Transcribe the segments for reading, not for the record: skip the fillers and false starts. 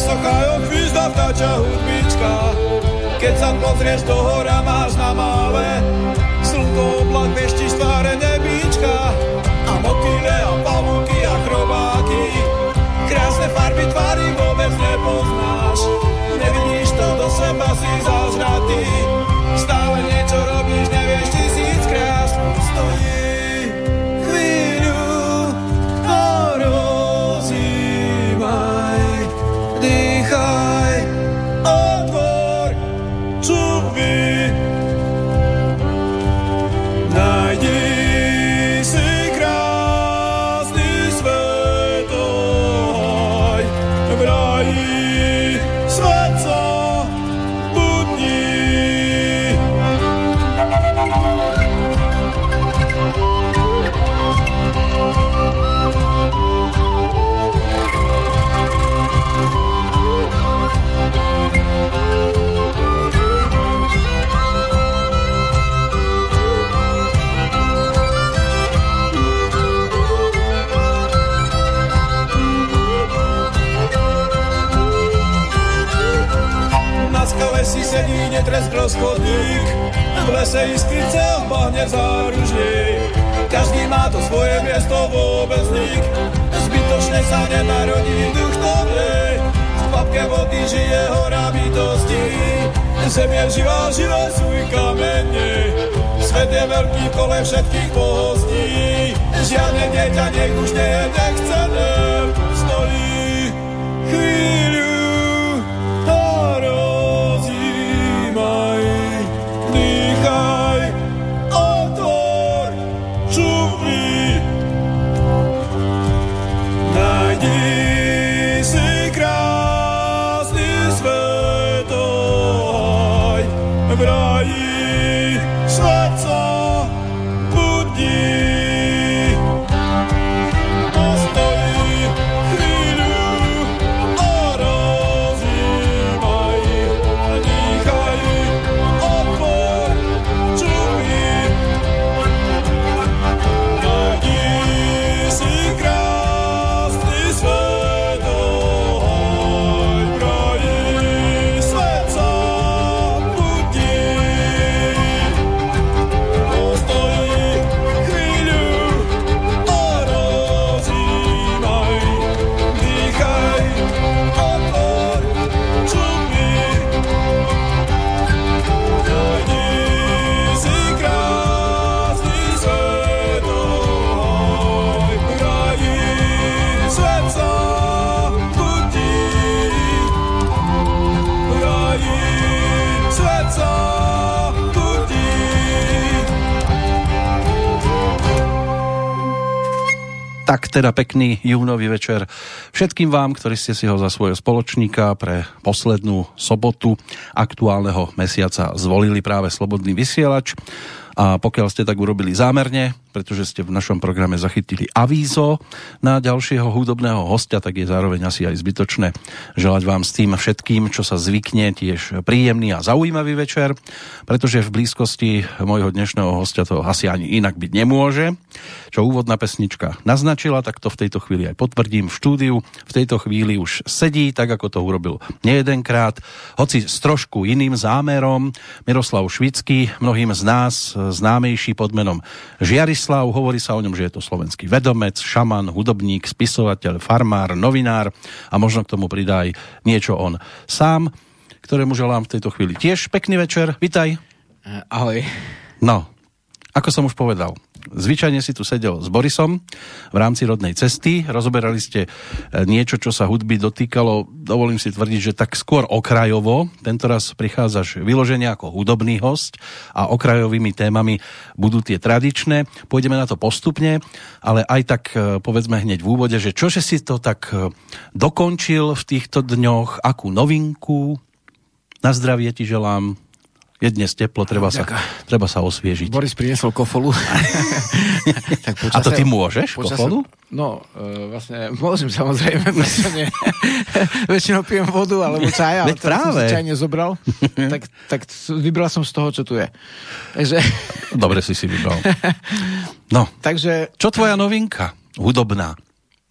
sochajú hvízda, vtáča hudbička. Keď sa pozrieš do hora, máš na mále slnko, oblak, veští stváre nebíčka. A motýle a pavúky a chrobáky, krásne farby tvári vôbec nepoznáš. Nevidíš to, do seba si zažratý, stále niečo robíš, nevieš tisíckrát. Stojí netres rozchodník, v lese iskrice odbahne záružnej. Každý má to svoje miesto, vôbec nik zbytočne sa nenarodí duch dobrý. V papke vody žije hora bytosti, zem je živá, živé sú i kamene. Svet je veľký, kole všetkých pohostí, žiadne dieťa nech už nie je nechcené. Stojí chvíľu tak teda pekný júnový večer všetkým vám, ktorí ste si ho za svojho spoločníka pre poslednú sobotu aktuálneho mesiaca zvolili práve Slobodný vysielač. A pokiaľ ste tak urobili zámerne, pretože ste v našom programe zachytili avízo na ďalšieho hudobného hostia, tak je zároveň asi aj zbytočné želať vám s tým všetkým, čo sa zvykne, tiež príjemný a zaujímavý večer, pretože v blízkosti môjho dnešného hostia to asi ani inak byť nemôže. Čo úvodná pesnička naznačila, tak to v tejto chvíli aj potvrdím. V štúdiu v tejto chvíli už sedí, tak ako to urobil nejedenkrát, hoci s trošku iným zámerom, Miroslav Švický, mnohým z nás známejší pod menom Žiarislav. Hovorí sa o ňom, že je to slovenský vedomec, šaman, hudobník, spisovateľ, farmár, novinár a možno k tomu pridá aj niečo on sám, ktorému želám v tejto chvíli tiež pekný večer. Vitaj. Ahoj. No, ako som už povedal, zvyčajne si tu sedel s Borisom v rámci rodnej cesty, rozoberali ste niečo, čo sa hudby dotýkalo, dovolím si tvrdiť, že tak skôr okrajovo. Tentoraz prichádzaš vyloženie ako hudobný hosť a okrajovými témami budú tie tradičné, pôjdeme na to postupne, ale aj tak povedzme hneď v úvode, že čože si to tak dokončil v týchto dňoch, akú novinku, na zdravie ti želám. Je dnes teplo, treba sa osviežiť. Boris priniesol kofolu. Tak a to ty môžeš? Kofolu? No, vlastne môžem, samozrejme. Väčšinou pijem vodu alebo čaj, ale práve. Som si čaj nezobral. tak vybral som z toho, čo tu je. Takže... Dobre si vybral. No, takže... Čo tvoja novinka? Hudobná.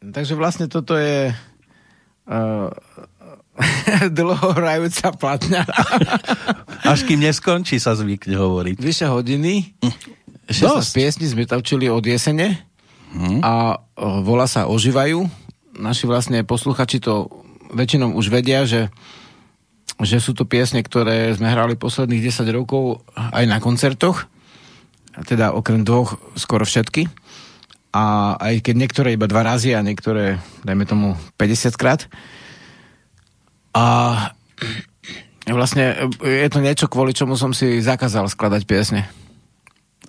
Takže vlastne toto je... dlhohrajúca platňa. Až kým neskončí, sa zvykne hovoriť. Vyše hodiny. 16 piesní sme tavčili od jesene a volá sa Ožívajú. Naši vlastne posluchači to väčšinou už vedia, že sú to piesne, ktoré sme hrali posledných 10 rokov aj na koncertoch. Teda okrem dvoch skoro všetky. A aj keď niektoré iba dva razy a niektoré, dajme tomu, 50 krát. A vlastne je to niečo, kvôli čomu som si zakázal skladať piesne.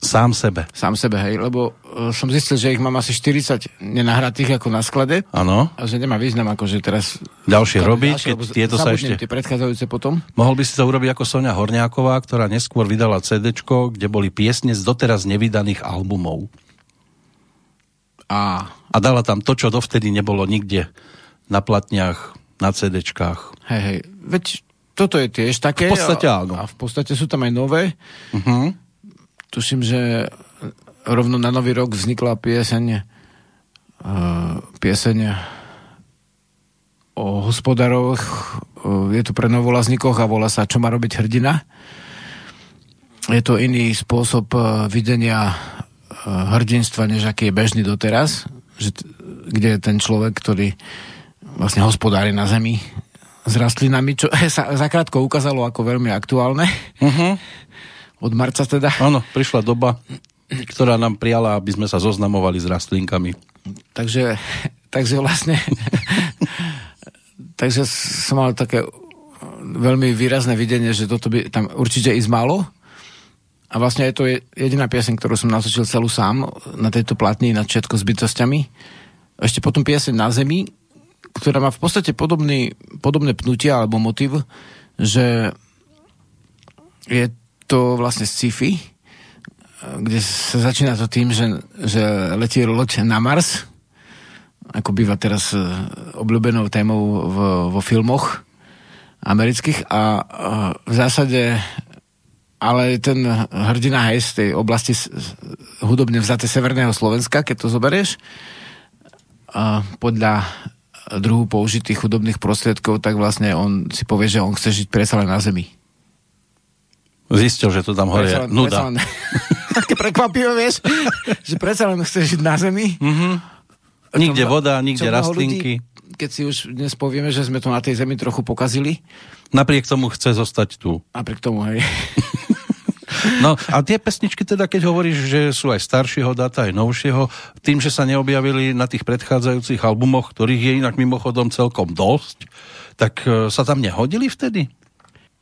Sám sebe. Sám sebe, hej, lebo som zistil, že ich mám asi 40 nenahratých ako na sklade. Áno. A že nemá význam, akože teraz... Ďalšie robiť, keď tieto sa ešte... tie predchádzajúce potom. Mohol by si to urobiť ako Soňa Horňáková, ktorá neskôr vydala CDčko, kde boli piesne z doteraz nevydaných albumov. A dala tam to, čo dovtedy nebolo nikde na platniach, na CDčkách. Hej, hej. Veď toto je tiež také. V podstate áno. A v podstate sú tam aj nové. Uh-huh. Tuším, že rovno na Nový rok vznikla pieseň o hospodároch. Je to pre novolazníkoch a volá sa Čo má robiť hrdina. Je to iný spôsob videnia hrdinstva, než aký je bežný doteraz, kde je ten človek, ktorý vlastne hospodári na zemi s rastlinami, čo sa zakrátko ukázalo ako veľmi aktuálne. Uh-huh. Od marca teda. Áno, prišla doba, ktorá nám priala, aby sme sa zoznamovali s rastlinkami. Takže vlastne takže som mal také veľmi výrazné videnie, že toto by tam určite ísť malo. A vlastne je to jediná pieseň, ktorú som natočil celú sám na tejto platni, na Všetko s bytosťami. Ešte potom pieseň Na zemi, ktorá má v podstate podobné pnutie alebo motiv, že je to vlastne sci-fi, kde sa začína to tým, že letí loď na Mars, ako býva teraz obľúbenou témou vo filmoch amerických a v zásade... Ale ten hrdina hej z tej oblasti hudobne vzaté Severného Slovenska, keď to zoberieš, podľa druhu použitých hudobných prostriedkov, tak vlastne on si povie, že on chce žiť predsa len na zemi. Zistil, že to tam hore je nuda. Také prekvapivé, vieš, že predsa len chce žiť na zemi. Mm-hmm. Nikde voda, nikde rastlinky. Keď si už dnes povieme, že sme to na tej zemi trochu pokazili. Napriek tomu chce zostať tu. Napriek tomu, hej. No a tie pesničky teda, keď hovoríš, že sú aj staršieho dáta, aj novšieho, tým, že sa neobjavili na tých predchádzajúcich albumoch, ktorých je inak mimochodom celkom dosť, tak sa tam nehodili vtedy?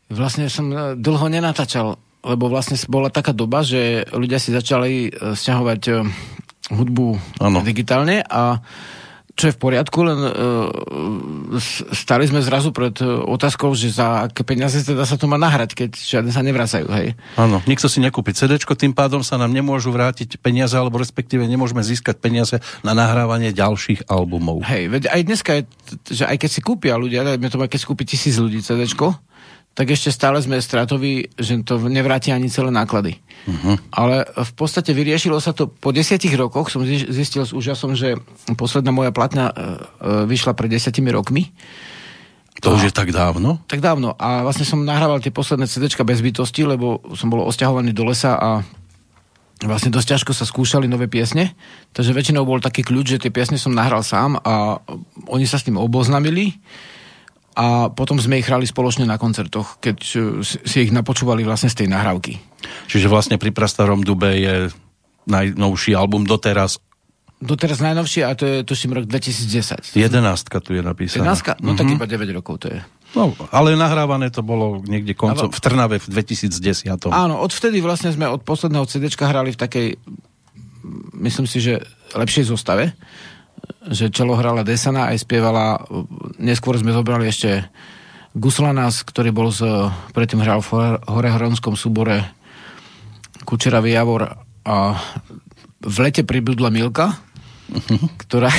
Vlastne som dlho nenatačal, lebo vlastne bola taká doba, že ľudia si začali sťahovať hudbu digitálne a čo je v poriadku, len stali sme zrazu pred otázkou, že za aké peniaze teda sa to má nahrať, keď žiadne sa nevracajú, hej. Áno, nikto si nekúpi CDčko, tým pádom sa nám nemôžu vrátiť peniaze, alebo respektíve nemôžeme získať peniaze na nahrávanie ďalších albumov. Hej, veď aj dneska je, že aj keď si kúpia ľudia, keď si kúpi 1000 ľudí CDčko, tak ešte stále sme stratoví, že to nevrátia ani celé náklady. Uh-huh. Ale v podstate vyriešilo sa to po 10 rokoch, som zistil s úžasom, že posledná moja platňa vyšla pred 10 rokmi. To už je tak dávno? Tak dávno. A vlastne som nahrával tie posledné CDčka bez bytosti, lebo som bol osťahovaný do lesa a vlastne dosť ťažko sa skúšali nové piesne. Takže väčšinou bol taký kľúč, že tie piesne som nahral sám a oni sa s tým oboznamili. A potom sme ich hrali spoločne na koncertoch, keď si ich napočúvali vlastne z tej nahrávky. Čiže vlastne Pri prastarom dube je najnovší album doteraz? Doteraz najnovší a to je tuším rok 2010. 11 tu je napísaná. 11? No tak iba 9 rokov to je. No, ale nahrávané to bolo niekde koncom v Trnave v 2010. Áno, odvtedy vlastne sme od posledného CDčka hrali v takej, myslím si, že lepšej zostave. Že čelo hrala Desana, aj spievala, neskôr sme zobrali ešte Guslanas, ktorý bol predtým hral v Horehoronskom súbore Kučeravý Javor a v lete pribudla Milka, ktorá...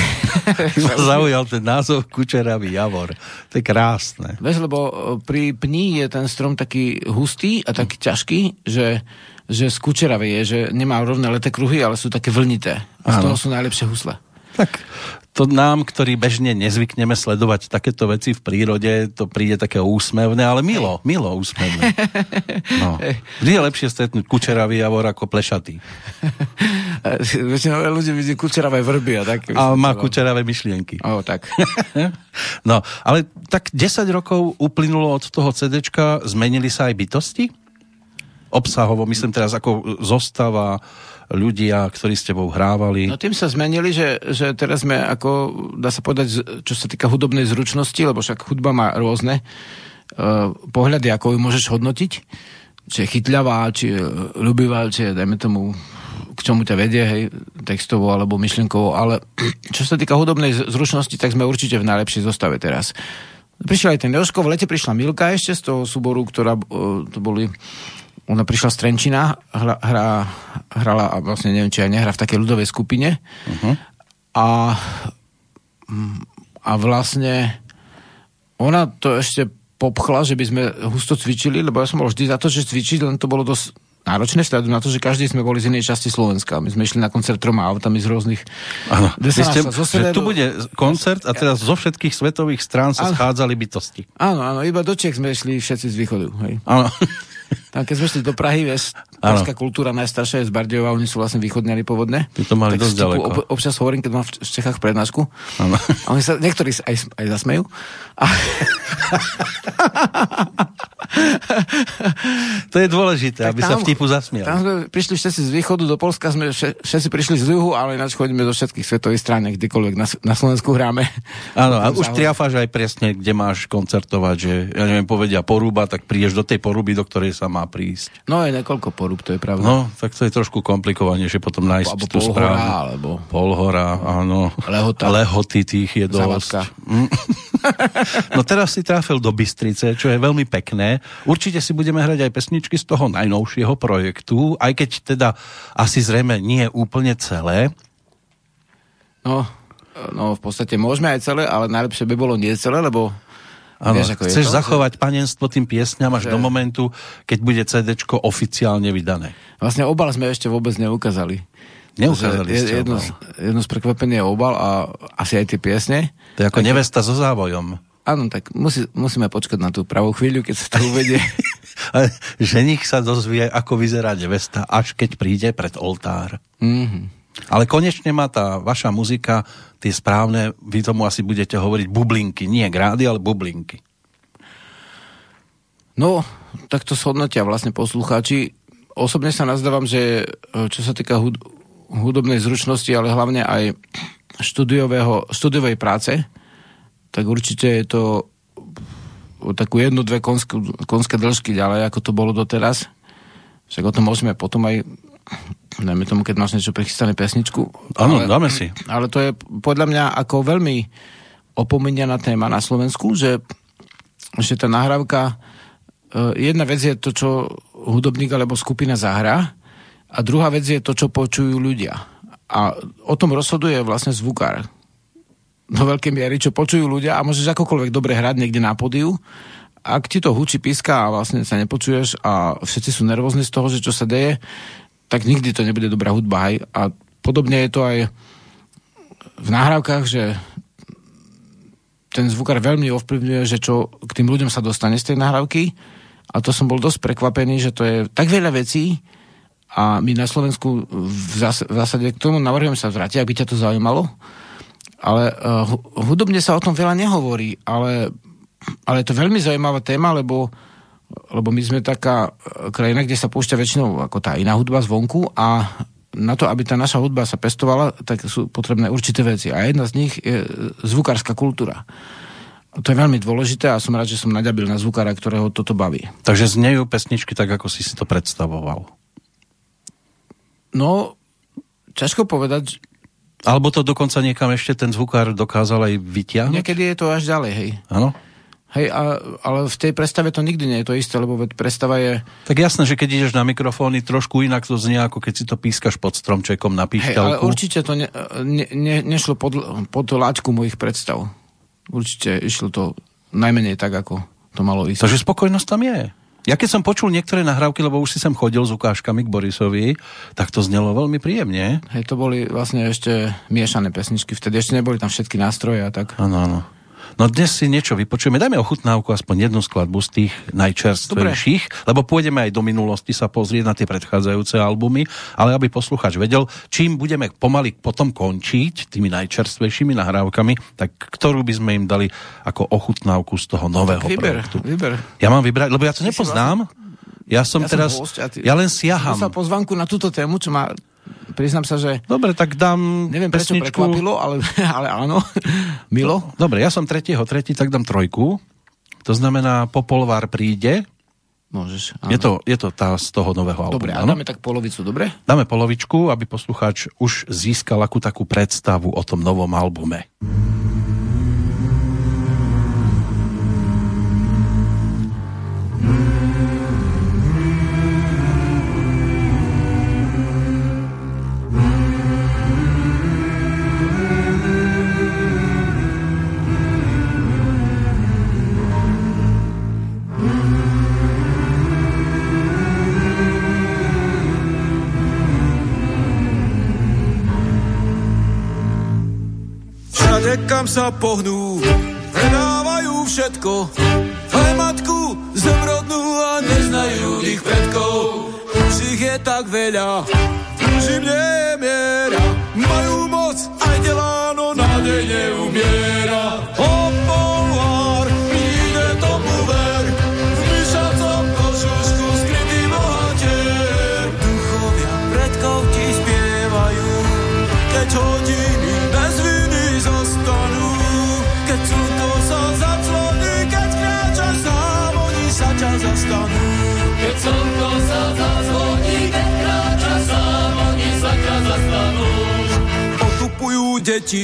Zaujal ten názov Kučeravý Javor. To je krásne. Veš, lebo pri pni je ten strom taký hustý a taký ťažký, že z kučeravý je, že nemá rovné leté kruhy, ale sú také vlnité. A z toho sú najlepšie husle. Tak to nám, ktorí bežne nezvykneme sledovať takéto veci v prírode, to príde také úsmevné, ale milo úsmevné. No. Vždy je lepšie stretnúť kučeravý javor ako plešatý. Väčšinou ľudia vidí kučeravé vrby a tak. A má kučeravé myšlienky. O, tak. No, ale tak 10 rokov uplynulo od toho CDčka, zmenili sa aj bytosti? Obsahovo, myslím teraz ako zostava, ľudia, ktorí s tebou hrávali. No tým sa zmenili, že teraz sme ako, dá sa povedať, čo sa týka hudobnej zručnosti, lebo však hudba má rôzne pohľady, ako ju môžeš hodnotiť. Či je chytľavá, či je ľubivá, či je, dajme tomu, k čomu ťa vedie, hej, textovo alebo myšlienkovo. Ale čo sa týka hudobnej zručnosti, tak sme určite v najlepšej zostave teraz. Prišiel aj ten Jožko, v lete prišla Milka ešte z toho súboru, ktorá to boli... Ona prišla z Trenčína, hrala a vlastne neviem, či aj nehrá v takej ľudovej skupine. Uh-huh. A vlastne ona to ešte popchla, že by sme husto cvičili, lebo ja som bol vždy za to, že cvičiť, len to bolo dosť náročné vzhľadom na to, že každý sme boli z inej časti Slovenska. My sme išli na koncert troma autami z rôznych... Áno, tu bude koncert a teraz zo všetkých svetových strán sa schádzali bytosti. Áno, iba do Čech sme išli všetci z východu. Áno. Tam keď sme šli do Prahy, pražská kultúra najstaršia je z Bardejova, oni sú vlastne východňari pôvodne. Ty to mali tak dosť ďaleko. Občas hovorím, keď mám v Čechách prednášku. Ano. A oni sa, niektorí sa aj zasmejú. To je dôležité, tak aby tam, sa vtipu zasmiali. Tam sme prišli všetci z východu, do Polska sme všetci prišli z juhu, ale ináč chodíme zo všetkých svetových strán, kdekoľvek na Slovensku hráme. Áno, a už triafáš aj presne, kde máš koncertovať, že, ja neviem, povedia Poruba, tak prídeš do tej Poruby, do ktorej sa má prísť. No je niekoľko Porúb, to je pravda. No, tak to je trošku komplikovanejšie potom nájsť alebo tú správnu. Polhora, áno. Lehoty tých je dosť. No teraz si trafil do Bystrice, čo je veľmi pekné. Určite si budeme hrať aj pesničky z toho najnovšieho projektu, aj keď teda asi zrejme nie je úplne celé. No, v podstate môžeme aj celé, ale najlepšie by bolo nie celé, lebo ano, chceš zachovať panenstvo tým piesňam až do momentu, keď bude CDčko oficiálne vydané. Vlastne obal sme ešte vôbec neukázali. Ste obal. Jedno z prekvapení je obal a asi aj tie piesne. To je ako tak, nevesta so závojom. Áno, tak musíme počkať na tú pravú chvíľu, keď sa to uvedie. Ženich sa dozvie, ako vyzerá nevesta, až keď príde pred oltár. Mhm. Ale konečne má tá vaša muzika tie správne, vy tomu asi budete hovoriť bublinky, nie grády, ale bublinky. No, tak to shodnotia vlastne poslucháči. Osobne sa nazdávam, že čo sa týka hudobnej zručnosti, ale hlavne aj štúdiovej práce, tak určite je to takú 1-2 konské dĺžky ďalej, ako to bolo doteraz. Však o tom môžeme potom aj... Dajme tomu, keď máš niečo prichystané pesničku. Áno, dáme si. Ale to je podľa mňa ako veľmi opomínaná téma na Slovensku, že tá nahrávka... Jedna vec je to, čo hudobník alebo skupina zahrá, a druhá vec je to, čo počujú ľudia. A o tom rozhoduje vlastne zvukár. Do veľkej miery, čo počujú ľudia, a môžeš akokoľvek dobre hrať niekde na pódiu, ak ti to hučí, píska a vlastne sa nepočuješ a všetci sú nervózni z toho, že čo sa deje, tak nikdy to nebude dobrá hudba. Hej. A podobne je to aj v nahrávkach, že ten zvukár veľmi ovplyvňuje, že čo k tým ľuďom sa dostane z tej nahrávky. A to som bol dosť prekvapený, že to je tak veľa vecí a my na Slovensku v zásade k tomu navrhujem sa vrátiť, aby ťa to zaujímalo. Ale hudobne sa o tom veľa nehovorí, ale je to veľmi zaujímavá téma, lebo my sme taká krajina, kde sa púšťa väčšinou ako tá iná hudba zvonku, a na to, aby tá naša hudba sa pestovala, tak sú potrebné určité veci. A jedna z nich je zvukárska kultúra. To je veľmi dôležité a som rád, že som naďabil na zvukára, ktorého toto baví. Takže znejú pesničky tak, ako si to predstavoval? No, ťažko povedať. Alebo to dokonca niekam ešte ten zvukár dokázal aj vyťahnuť? Niekedy je to až ďalej, hej. Áno. Hej, ale v tej predstave to nikdy nie je to isté, lebo predstava je... Tak jasné, že keď ideš na mikrofóny, trošku inak to znie, ako keď si to pískaš pod stromčekom na píšťalku. Hej, ale určite to nešlo pod laťku mojich predstav. Určite išlo to najmenej tak, ako to malo ísť. Takže spokojnosť tam je. Ja keď som počul niektoré nahrávky, lebo už si sem chodil s ukážkami k Borisovi, tak to znelo veľmi príjemne. Hej, to boli vlastne ešte miešané pesničky, vtedy ešte neboli tam všetky nástroje a tak. Áno, áno. No dnes si niečo vypočujeme, dajme ochutnávku aspoň jednu skladbu z tých najčerstvejších, lebo pôjdeme aj do minulosti sa pozrieť na tie predchádzajúce albumy, ale aby poslucháč vedel, čím budeme pomaly potom končiť tými najčerstvejšími nahrávkami, tak ktorú by sme im dali ako ochutnávku z toho nového projektu. Vyber. Ja mám vybrať, lebo ja to nepoznám. Ja len siaham. Ja som pozvanku na túto tému, čo má... Priznám sa, že... Dobre, tak dám neviem, pesničku. Prečo prekvapilo, ale áno. Milo. Dobre, ja som 3., tak dám 3. To znamená, Popolvár príde. Môžeš, áno. Je to tá z toho nového albumu. Dobre, áno? A dáme tak polovicu, dobre? Dáme polovičku, aby poslucháč už získal akú takú predstavu o tom novom albume. Kam sa pohnú, predávajú všetko, aj matku zemrodnú a neznajú ich predkov. Už ich je tak veľa, už im nemiera, majú moc aj delá, no nádej neumiera. Popolvár príde, tomu ver, v myšacom kožušku skrytý bohatier. Duchovia predkov ti spievajú, keď hodiny bez viny zostanú, keď cudo sa zacloní, keď kráčaš sám, oni sa ťa zastanú. Keď cudo sa zacloní, keď kráčaš sám, oni sa ťa zastanú. Otupujú deti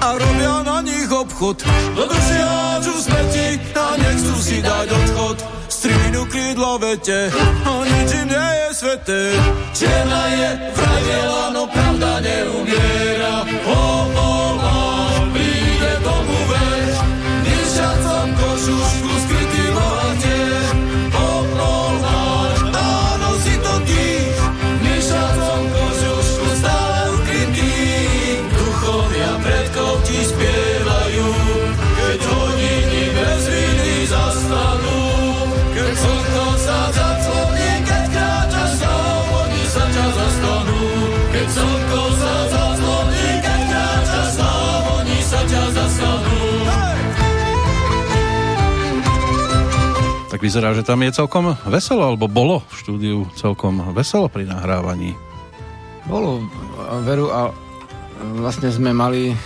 a robia na nich obchod, dodržiač už smeti a nechcú si dať odchod. Strinu krídlo vete a nič im nie je sveté, černá je vraj biela, no pravda neumiera. Popolvár príde, tomu ver, nišacom kožušku skrytý bohatier. Popolvár, áno, si to ty, nišacom kožušku stále ukrytý. Duchovia predkov ti spievajú, keď hodiny bez viny zastanú. Slnko sa zacloní, keď kráčaš sám, oni sa ťa zastanú. Keď slnko sa zacloní, keď kráčaš sám, oni sa ťa zastanú. Tak vyzerá, že tam je celkom veselo, alebo bolo v štúdiu celkom veselo pri nahrávaní. Bolo, veru, a vlastne sme mali,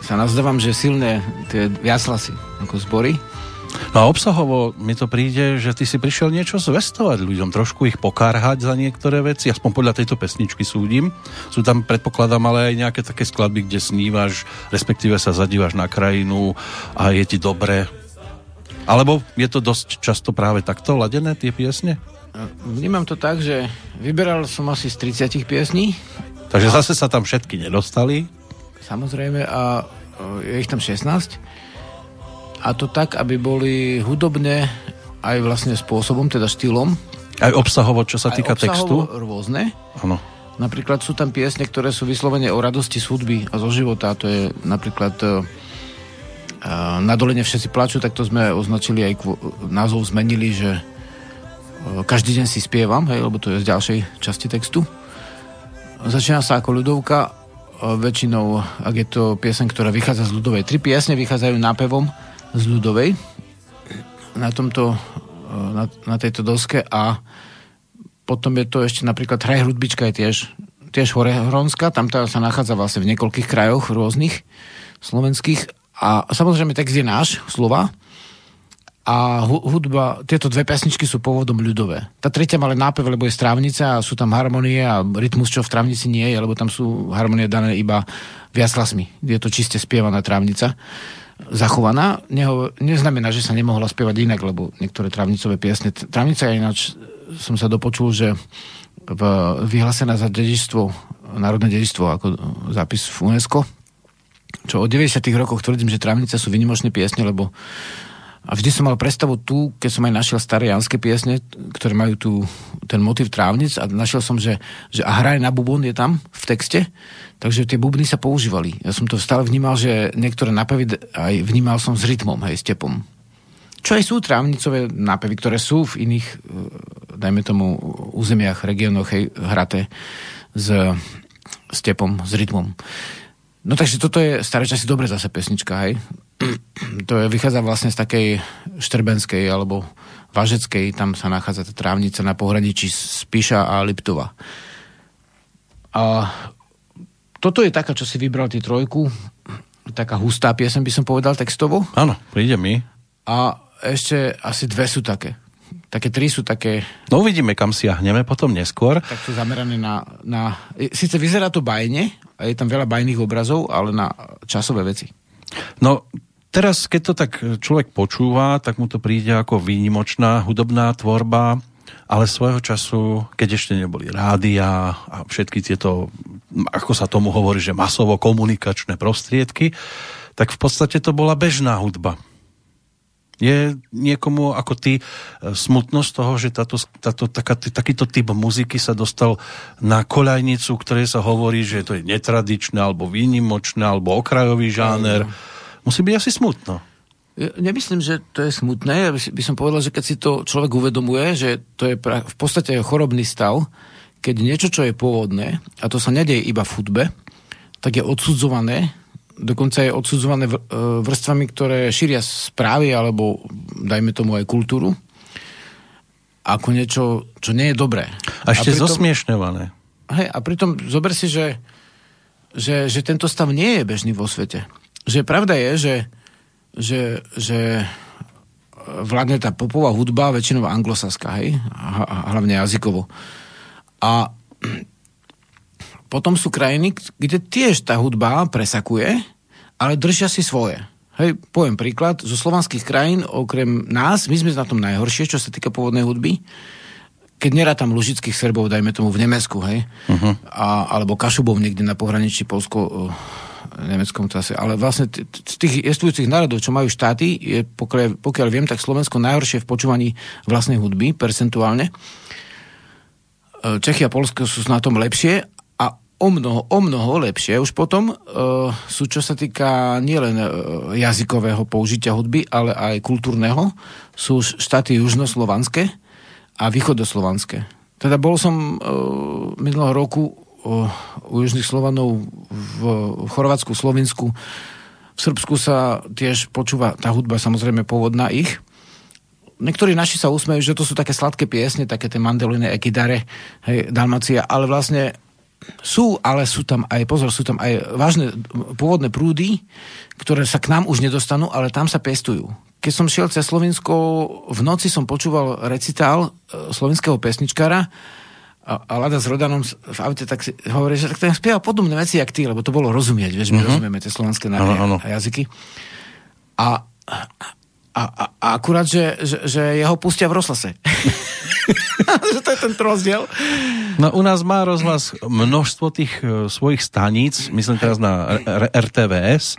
sa nazdávam, že silné tie jaslasy, ako zbory. No a obsahovo mi to príde, že ty si prišiel niečo zvestovať ľuďom, trošku ich pokarhať za niektoré veci, aspoň podľa tejto pesničky súdim. Sú tam, predpokladám, ale aj nejaké také skladby, kde snívaš, respektíve sa zadívaš na krajinu a je ti dobre. Alebo je to dosť často práve takto ladené, tie piesne? Vnímam to tak, že vyberal som asi z 30 piesní. Takže zase sa tam všetky nedostali. Samozrejme, a je ich tam 16. A to tak, aby boli hudobne aj vlastne spôsobom, teda štýlom. Aj obsahovo, čo sa týka textu? Rôzne. Áno. Napríklad sú tam piesne, ktoré sú vyslovene o radosti z hudby a zo života. To je napríklad Na doline všetci plačú, tak to sme označili aj názov zmenili, že Každý deň si spievam, hej, lebo to je z ďalšej časti textu. Začína sa ako ľudovka, väčšinou, ak je to pieseň, ktorá vychádza z ľudovej. 3 piesne vychádzajú nápevom z ľudovej na tejto doske a potom je to ešte napríklad Hraj hudbička je tiež horehoronská, tam tá sa nachádza vlastne v niekoľkých krajoch rôznych slovenských a samozrejme text je náš, slova a hudba, tieto 2 pesničky sú pôvodom ľudové. Tá 3. má len nápev, lebo je strávnica a sú tam harmonie a rytmus, čo v trávnici nie je, lebo tam sú harmonie dané iba viac hlasmi. Je to čiste spievaná trávnica zachovaná, neznamená, že sa nemohla spievať inak, lebo niektoré trávnicové piesne, trávnica je ináč, som sa dopočul, že vyhlásená za dedičstvo, národné dedičstvo, ako zápis v UNESCO, čo od 90. rokoch tvrdím, že trávnice sú vynimočné piesne, lebo A vždy som mal predstavu tu, keď som aj našiel staré janské piesne, ktoré majú tu ten motív trávnic a našiel som, že a hraj na bubon je tam v texte, takže tie bubny sa používali. Ja som to stále vnímal, že niektoré nápevy aj vnímal som s rytmom, hej, s tepom. Čo aj sú trávnicové nápevy, ktoré sú v iných, dajme tomu, územiach, regiónoch, hej, hraté s tepom, s rytmom. No takže toto je staré časy dobre zase pesnička, hej. To je, vychádza vlastne z takej štrbenskej alebo vážeckej, tam sa nachádza tá trávnica na pohraničí Spiša a Liptova. A toto je taká, čo si vybral ty trojku, taká hustá piesen by som povedal textovo. Áno, príde mi. A ešte asi dve sú také. Také tri sú také... No uvidíme, kam siahneme potom neskôr. Tak sú zamerané na... Sice vyzerá to bajne a je tam veľa bajných obrazov, ale na časové veci. No, teraz, keď to tak človek počúva, tak mu to príde ako výnimočná hudobná tvorba, ale svojho času, keď ešte neboli rádia a všetky tieto, ako sa tomu hovorí, že masovo komunikačné prostriedky, tak v podstate to bola bežná hudba. Je niekomu ako ty smutnosť toho, že takýto typ muziky sa dostal na koľajnicu, ktoré sa hovorí, že to je netradičné, alebo výnimočné, alebo okrajový žáner. Musí byť asi smutno. Ja nemyslím, že to je smutné. Ja by som povedal, že keď si to človek uvedomuje, že to je v podstate chorobný stav, keď niečo, čo je pôvodné, a to sa nedeje iba v hudbe, tak je odsudzované, dokonca je odsudzované vrstvami, ktoré šíria správy alebo dajme tomu aj kultúru ako niečo, čo nie je dobré. A ešte zosmiešňované. Hej, a pritom zober si, že tento stav nie je bežný vo svete. Že pravda je, že vládne tá popová hudba väčšinou anglosaská, hej? A hlavne jazykovo. A potom sú krajiny, kde tiež tá hudba presakuje, ale držia si svoje. Hej, poviem príklad, zo slovanských krajín, okrem nás, my sme na tom najhoršie, čo sa týka pôvodnej hudby, keď nerátam lužických Srbov, dajme tomu v Nemecku, hej, alebo Kašubov niekde na pohraničí Polsko-Nemeckom to asi, ale vlastne z tých existujúcich národov, čo majú štáty, je pokiaľ viem, tak Slovensko najhoršie v počúvaní vlastnej hudby, percentuálne. Čechy a Polsko sú na tom lepšie, o mnoho lepšie. Už potom sú, čo sa týka nielen jazykového použitia hudby, ale aj kultúrneho, sú štáty južnoslovanské a východoslovanské. Teda bol som minulého roku u južných Slovanov v Chorvátsku, Slovinsku. V Srbsku sa tiež počúva tá hudba, samozrejme pôvodná ich. Niektorí naši sa usmejú, že to sú také sladké piesne, také tie mandoliny, ekidare, hej, Dalmácia, ale vlastne sú tam aj vážne pôvodné prúdy, ktoré sa k nám už nedostanú, ale tam sa pestujú. Keď som šiel cez Slovinsko, v noci som počúval recitál slovinského pesničkára a Lada s Rodanom v aute, tak si hovorí, že tak ten spieva podobné veci jak ty, lebo to bolo rozumieť, vieš, my rozumieme tie slovanské jazyky. A akurát, že jeho pustia v rozhlase. Že to je ten rozdiel. No u nás má rozhlas množstvo tých svojich staníc, myslím teraz na RTVS,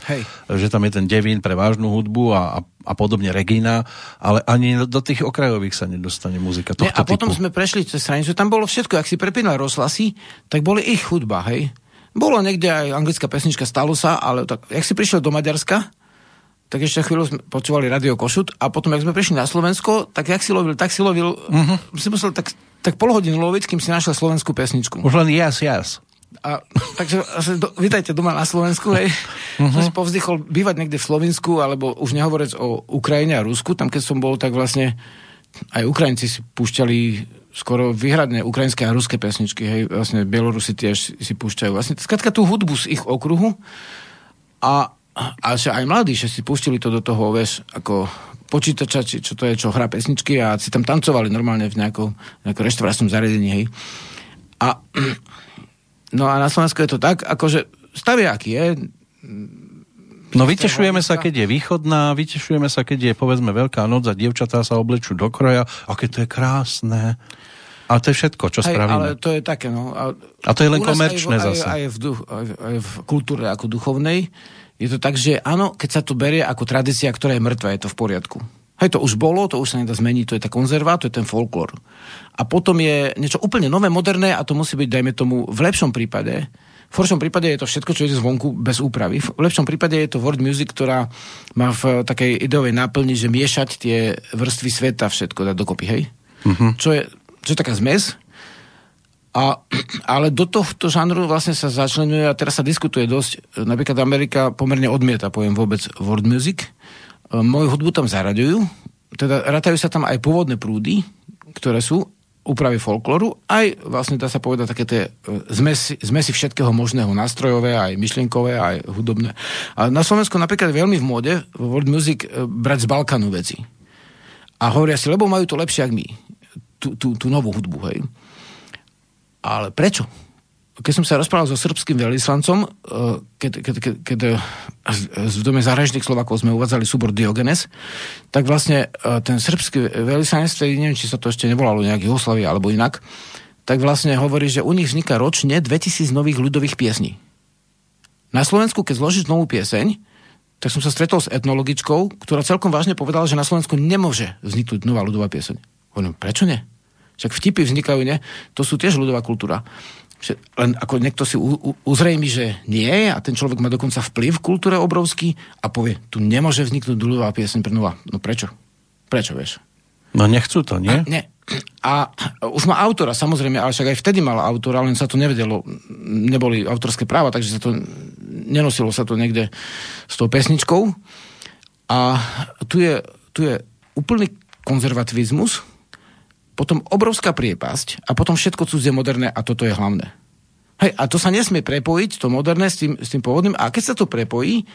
že tam je ten Devín pre vážnu hudbu a podobne Regina, ale ani do tých okrajových sa nedostane muzika tohto typu. A potom sme prešli cez stranicu, tam bolo všetko, ak si prepínal rozhlasy, tak boli ich hudba, hej. Bolo niekde aj anglická pesnička, stalo sa, ale tak, jak si prišiel do Maďarska, tak ešte chvíľu sme počúvali Radio Košut a potom, jak sme prišli na Slovensko, tak jak si lovil, si musel tak pol hodinu loviť, kým si našiel slovenskú pesničku. Už len jas. Takže vítajte doma na Slovensku, hej. Som si povzdychol bývať niekde v Slovinsku, alebo už nehovorec o Ukrajine a Rusku, tam keď som bol, tak vlastne aj Ukrajinci si púšťali skoro výhradne ukrajinské a ruské pesničky, hej. Vlastne Bielorusi tiež si púšťajú. Vlastne skladka tú hudbu z ich okruhu a že aj mladí, že si pustili to do toho, vieš, ako počítača, čo to je, čo hrá pesničky a si tam tancovali normálne v nejakom reštauráčnom zariadení, hej. No a na Slovensku je to tak, akože staviaky, je. No vytešujeme sa, keď je východná, vytešujeme sa, keď je, povedzme, Veľká noc a dievčatá sa oblečú do kroja, aké to je krásne. Ale to je všetko, čo spravíme. Ale to je také, no. A to je len komerčné zase. Aj v kultúre ako duchovnej je to tak, že áno, keď sa to berie ako tradícia, ktorá je mŕtva, je to v poriadku. Hej, to už bolo, to už sa nedá zmeniť, to je tá konzerva, to je ten folklór. A potom je niečo úplne nové, moderné a to musí byť, dajme tomu, v lepšom prípade. V horšom prípade je to všetko, čo ide zvonku bez úpravy. V lepšom prípade je to world music, ktorá má v takej ideovej náplni, že miešať tie vrstvy sveta všetko dať dokopy, hej? Mm-hmm. Čo je taká zmes. Ale do tohto žánru vlastne sa začlenuje a teraz sa diskutuje dosť. Napríklad Amerika pomerne odmieta pojem vôbec world music. Moju hudbu tam zaraďujú. Teda ratajú sa tam aj pôvodné prúdy, ktoré sú úpravy folklóru, aj vlastne dá sa povedať také tie zmesi všetkého možného, nástrojové, aj myšlienkové, aj hudobné. A na Slovensku napríklad veľmi v móde world music brať z Balkánu veci. A hovoria si, lebo majú to lepšie, ako my. Tú novú hudbu, hej. Ale prečo? Keď som sa rozprával so srbským veľvyslancom, keď v Dome zahraničných Slovákov sme uvádzali súbor Diogenes, tak vlastne ten srbský veľvyslanec, neviem, či sa to ešte nevolalo nejak Jugoslavia alebo inak, tak vlastne hovorí, že u nich vzniká ročne 2000 nových ľudových piesní. Na Slovensku, keď zložíš novú pieseň, tak som sa stretol s etnologičkou, ktorá celkom vážne povedala, že na Slovensku nemôže vzniknúť nová ľudová pieseň. Hovorím, prečo nie? Však vtipy vznikajú, nie? To sú tiež ľudová kultúra. Len ako niekto si uzrejmi, že nie, a ten človek má dokonca vplyv v kultúre obrovský a povie, tu nemôže vzniknúť ľudová pieseň pre nová. No prečo? Prečo, vieš? No nechcú to, nie? Nie. A už má autora, samozrejme, ale však aj vtedy mala autora, len sa to nevedelo, neboli autorské práva, takže sa to nenosilo sa to niekde s tou pesničkou. A tu je úplný konzervativizmus, potom obrovská priepasť a potom všetko cudzie moderné a toto je hlavné. Hej, a to sa nesmie prepojiť, to moderné s tým pôvodným a keď sa to prepojí,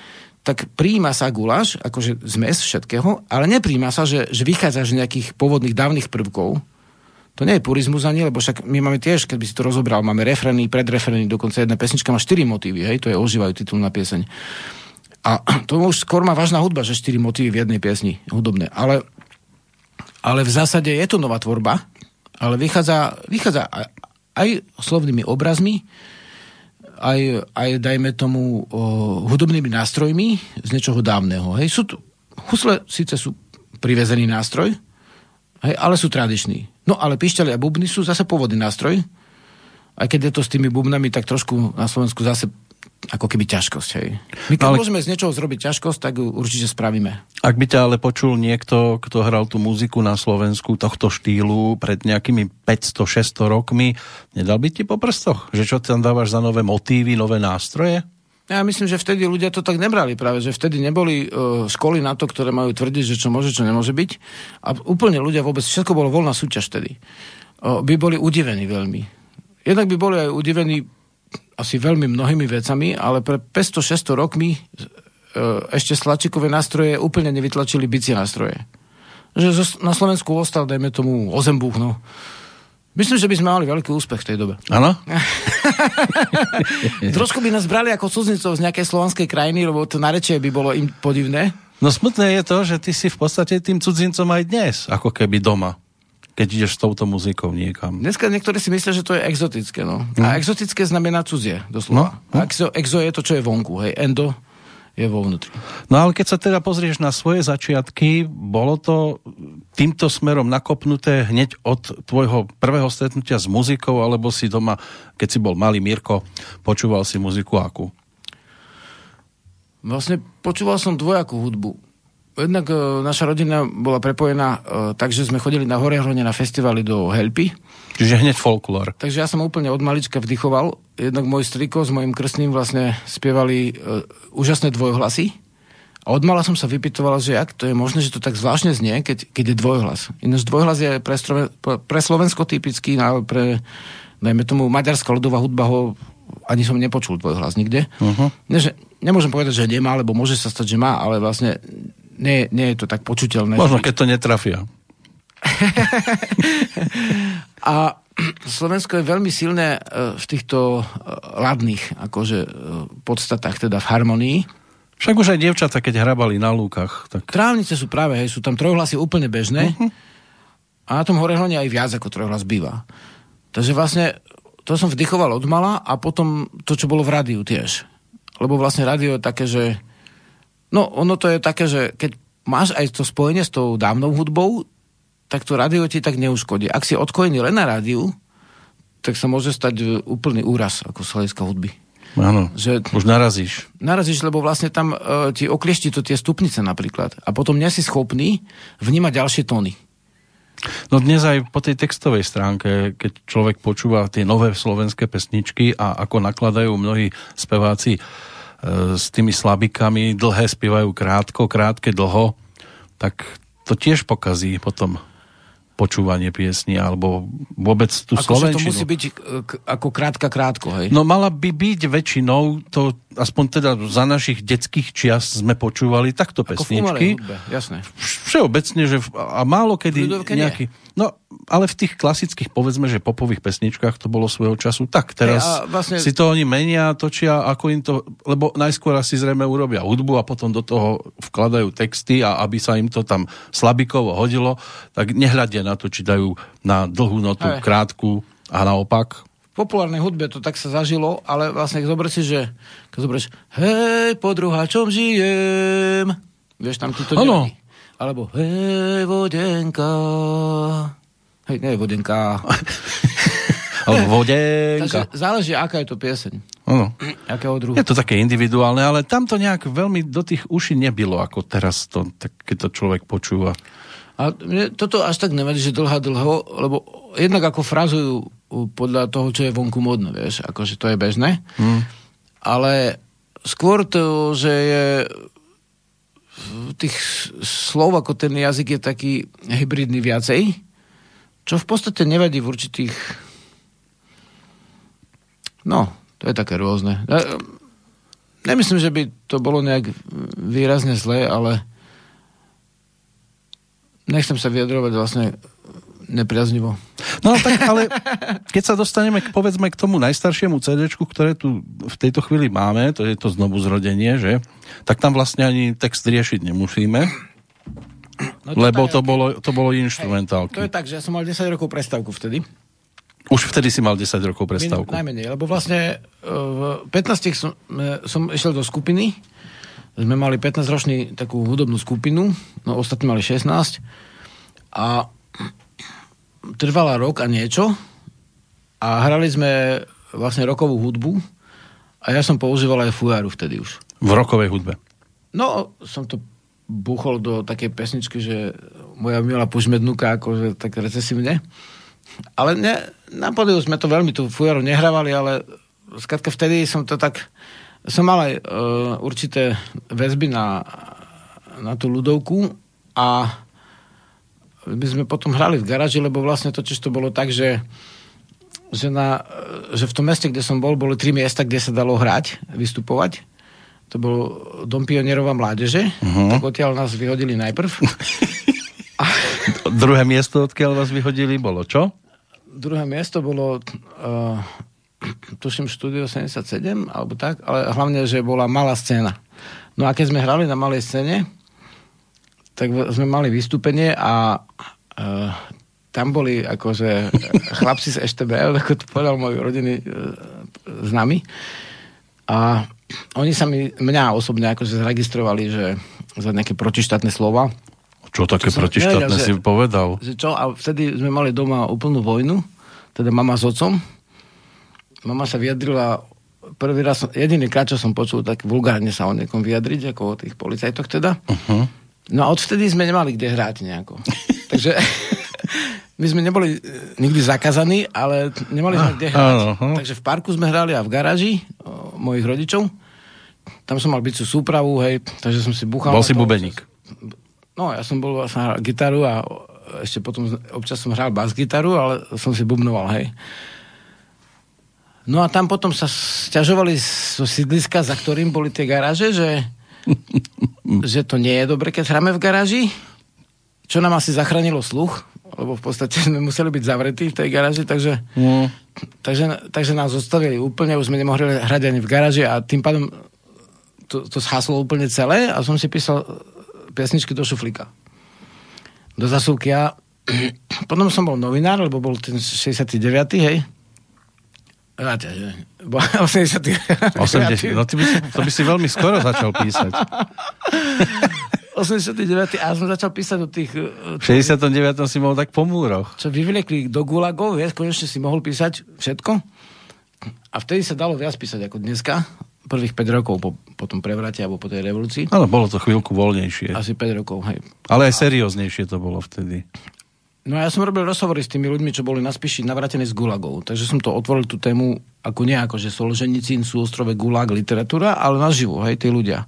tak prijíma sa guláš, akože zmes všetkého, ale neprijíma sa, že vychádza z nejakých pôvodných dávnych prvkov. To nie je purizmus ani, lebo však my máme tiež, keď by si to rozobral, máme refrény, predrefrény, dokonca jedna pesnička má 4 motívy, hej, to je Ožívajú titulná pieseň. A to už skôr má vážna hudba, že 4 motívy v jednej piesni hudobné, ale v zásade je to nová tvorba, ale vychádza aj slovnými obrazmi, aj dajme tomu hudobnými nástrojmi z niečoho dávneho. Hej. Husle síce sú privezený nástroj, hej, ale sú tradiční. No ale píšťaly a bubny sú zase pôvodný nástroj, aj keď je to s tými bubnami tak trošku na Slovensku zase ako keby ťažkosť. Hej. My keď môžeme z niečoho zrobiť ťažkosť, tak ju určite spravíme. Ak by ťa ale počul niekto, kto hral tú muziku na Slovensku tohto štýlu pred nejakými 500-600 rokmi, nedal by ti po prstoch? Že čo tam dávaš za nové motívy, nové nástroje? Ja myslím, že vtedy ľudia to tak nebrali práve, že vtedy neboli školy na to, ktoré majú tvrdiť, že čo môže, čo nemôže byť. A úplne ľudia vôbec, všetko bolo voľná súťaž vtedy. By boli udivení veľmi. Jednak by boli aj udivení asi veľmi mnohými vecami, ale pre 500-600 rokmi ešte slačikové nástroje úplne nevytlačili bicie nástroje. Že na Slovensku ostal, dajme tomu, ozembuch, no. Myslím, že by sme mali veľký úspech v tej dobe. Áno? Trošku by nás brali ako cudzincov z nejakej slovanskej krajiny, lebo to narečie by bolo im podivné. No smutné je to, že ty si v podstate tým cudzincom aj dnes, ako keby doma, keď ideš s touto muzikou niekam. Dneska niektorí si myslia, že to je exotické, no. A exotické znamená cudzie, doslova. No. Exo je to, čo je vonku, hej. Endo je vo vnútri. No ale keď sa teda pozrieš na svoje začiatky, bolo to týmto smerom nakopnuté hneď od tvojho prvého stretnutia s muzikou, alebo si doma, keď si bol malý Mirko, počúval si muziku akú? Vlastne počúval som dvojakú hudbu. Jednak naša rodina bola prepojená, takže sme chodili na Horehronie na festivaly do Helpy. Čiže hneď folklór. Takže ja som úplne od malička vdychoval. Jednak môj striko s mojim krstným vlastne spievali úžasné dvojhlasy. A odmala som sa vypytoval, že jak to je možné, že to tak zvláštne znie, keď je dvojhlas. Ináč dvojhlas je pre Slovensko typický, pre, najmä tomu, maďarská ľudová hudba ho ani som nepočul dvojhlas nikde. Uh-huh. Nemôžem povedať, že nemá, lebo môže sa stať, že má, ale vlastne Nie je to tak počuteľné. Možno, keď to netrafia. A Slovensko je veľmi silné v týchto ladných akože podstatách, teda v harmonii. Však už aj dievčatá, keď hrabali na lúkach. Tak... Trávnice sú práve, hej, sú tam trojhlasy úplne bežné. Uh-huh. A na tom Horehronie aj viac ako trojhlas býva. Takže vlastne to som vdychoval od mala a potom to, čo bolo v rádiu tiež. Lebo vlastne rádio je také, že no, ono to je také, že keď máš aj to spojenie s tou dávnou hudbou, tak to rádio ti tak neuškodí. Ak si odkojený len na rádiu, tak sa môže stať úplný úraz ako z hľadiska hudby. Áno, že už narazíš. Narazíš, lebo vlastne tam ti okliešti to tie stupnice napríklad. A potom nie si schopný vnímať ďalšie tóny. No dnes aj po tej textovej stránke, keď človek počúva tie nové slovenské pesničky a ako nakladajú mnohí speváci s tými slabikami, dlhé spievajú krátko, krátke dlho, tak to tiež pokazí potom počúvanie piesni, alebo vôbec tú ako slovenčinu. Ako to musí byť ako krátka krátko, hej? No mala by byť väčšinou, to aspoň teda za našich detských čias sme počúvali takto ako pesničky. Ako v jasné. Všeobecne, že a málo kedy nejaký... Nie. No, ale v tých klasických, povedzme, že popových pesničkách to bolo svojho času tak. Teraz vlastne... si to oni menia, točia, ako im to... Lebo najskôr asi zrejme urobia hudbu a potom do toho vkladajú texty a aby sa im to tam slabikovo hodilo, tak nehľadia na to, či dajú na dlhú notu, krátku a naopak. V populárnej hudbe to tak sa zažilo, ale vlastne zober si, že keď zoberieš hej, podruha, čom žijem, vieš, tam ti to nevedí. Alebo hej, vodenka. Hej, nie, vodenka. Alebo vodenka. Takže záleží, aká je to pieseň. Ano. Akého druhu. Je to také individuálne, ale tam to nejak veľmi do tých uší nebylo, ako teraz to, tak, keď to človek počúva. A toto až tak nevadí, že dlho, lebo jednak ako frazujú podľa toho, čo je vonku modno, vieš, akože to je bežné. Ale skôr to, že je tých slov, ako ten jazyk je taký hybridný viacej, čo v podstate nevadí v určitých... No, to je také rôzne. Nemyslím, že by to bolo nejak výrazne zlé, ale nechcem sa vyjadrovať vlastne nepriaznivo. No tak, ale keď sa dostaneme, povedzme, k tomu najstaršiemu CD-čku, ktoré tu v tejto chvíli máme, to je to znovu zrodenie, že? Tak tam vlastne ani text riešiť nemusíme, no to lebo tak, to bolo inštrumentálky. Hej, to je tak, že ja som mal 10 rokov prestávku vtedy. Už vtedy si mal 10 rokov prestávku. Najmenej, lebo vlastne v 15 som išiel do skupiny, sme mali 15-ročný takú hudobnú skupinu, no ostatní mali 16 a trvala rok a niečo a hrali sme vlastne rokovú hudbu a ja som používal aj fujaru vtedy už. V rokovej hudbe? No, som to buchol do takej pesničky, že moja milá požmednúka, akože tak recesívne. Ale napadilo sme to veľmi, tú fujaru nehrávali, ale skrátka vtedy som to tak... Som mal aj určité väzby na tú ľudovku a my sme potom hrali v garáži, lebo vlastne totiž to bolo tak, že v tom meste, kde som bol, boli 3 miesta, kde sa dalo hrať, vystupovať. To bol Dom pionierov a mládeže. Uh-huh. Tak odtiaľ nás vyhodili najprv. A... Druhé miesto, odkiaľ vás vyhodili, bolo čo? Druhé miesto bolo, tuším, Studio 77, alebo tak, ale hlavne, že bola malá scéna. No a keď sme hrali na malej scéne, tak sme mali vystúpenie a tam boli akože chlapci z EŠTBL, ako to povedal môj rodiny s nami. A oni sa mňa osobne akože zaregistrovali, že za nejaké protištátne slova. Čo také protištátne si povedal? Že čo? A vtedy sme mali doma úplnú vojnu, teda mama s otcom. Mama sa vyjadrila prvý raz, jediný krát, čo som počul, tak vulgárne sa o niekom vyjadriť, ako o tých policajtoch teda. Uh-huh. No a odvtedy sme nemali kde hráť nejako. Takže my sme neboli nikdy zakazaní, ale nemali sme kde hráť. Takže v parku sme hrali a v garáži mojich rodičov. Tam som mal byť súpravu, hej, takže som si buchal. Bol si bubeník. No, ja som bol vlastne hral gitaru a ešte potom občas som hral bas-gitaru, ale som si bubnoval, hej. No a tam potom sa sťažovali zo sídliska, za ktorým boli tie garáže, že to nie je dobre, keď hráme v garáži, čo nám asi zachránilo sluch, lebo v podstate sme museli byť zavretí v tej garáži, takže nás zostavili úplne, už sme nemohli hrať ani v garáži a tým pádom to zhaslo úplne celé a som si písal piesničky do šuflíka. Do zasúky a potom som bol novinár, lebo bol ten 69. hej. 80. No, to by si veľmi skoro začal písať. 89. A som začal písať do tých... V 69. si mohol tak po múroch. Čo vyvlekli do gulagov, vieš, konečne si mohol písať všetko. A vtedy sa dalo viac písať ako dneska. Prvých 5 rokov po tom prevrate alebo po tej revolúcii. Ale bolo to chvíľku voľnejšie. Asi 5 rokov, hej. Ale aj serióznejšie to bolo vtedy. No ja som robil rozhovory s tými ľuďmi, čo boli na Spiši navrátení z Gulagov. Takže som to otvoril tú tému ako nejako, že Solženicín, súostrove Gulag, literatúra, ale naživo, hej, tí ľudia.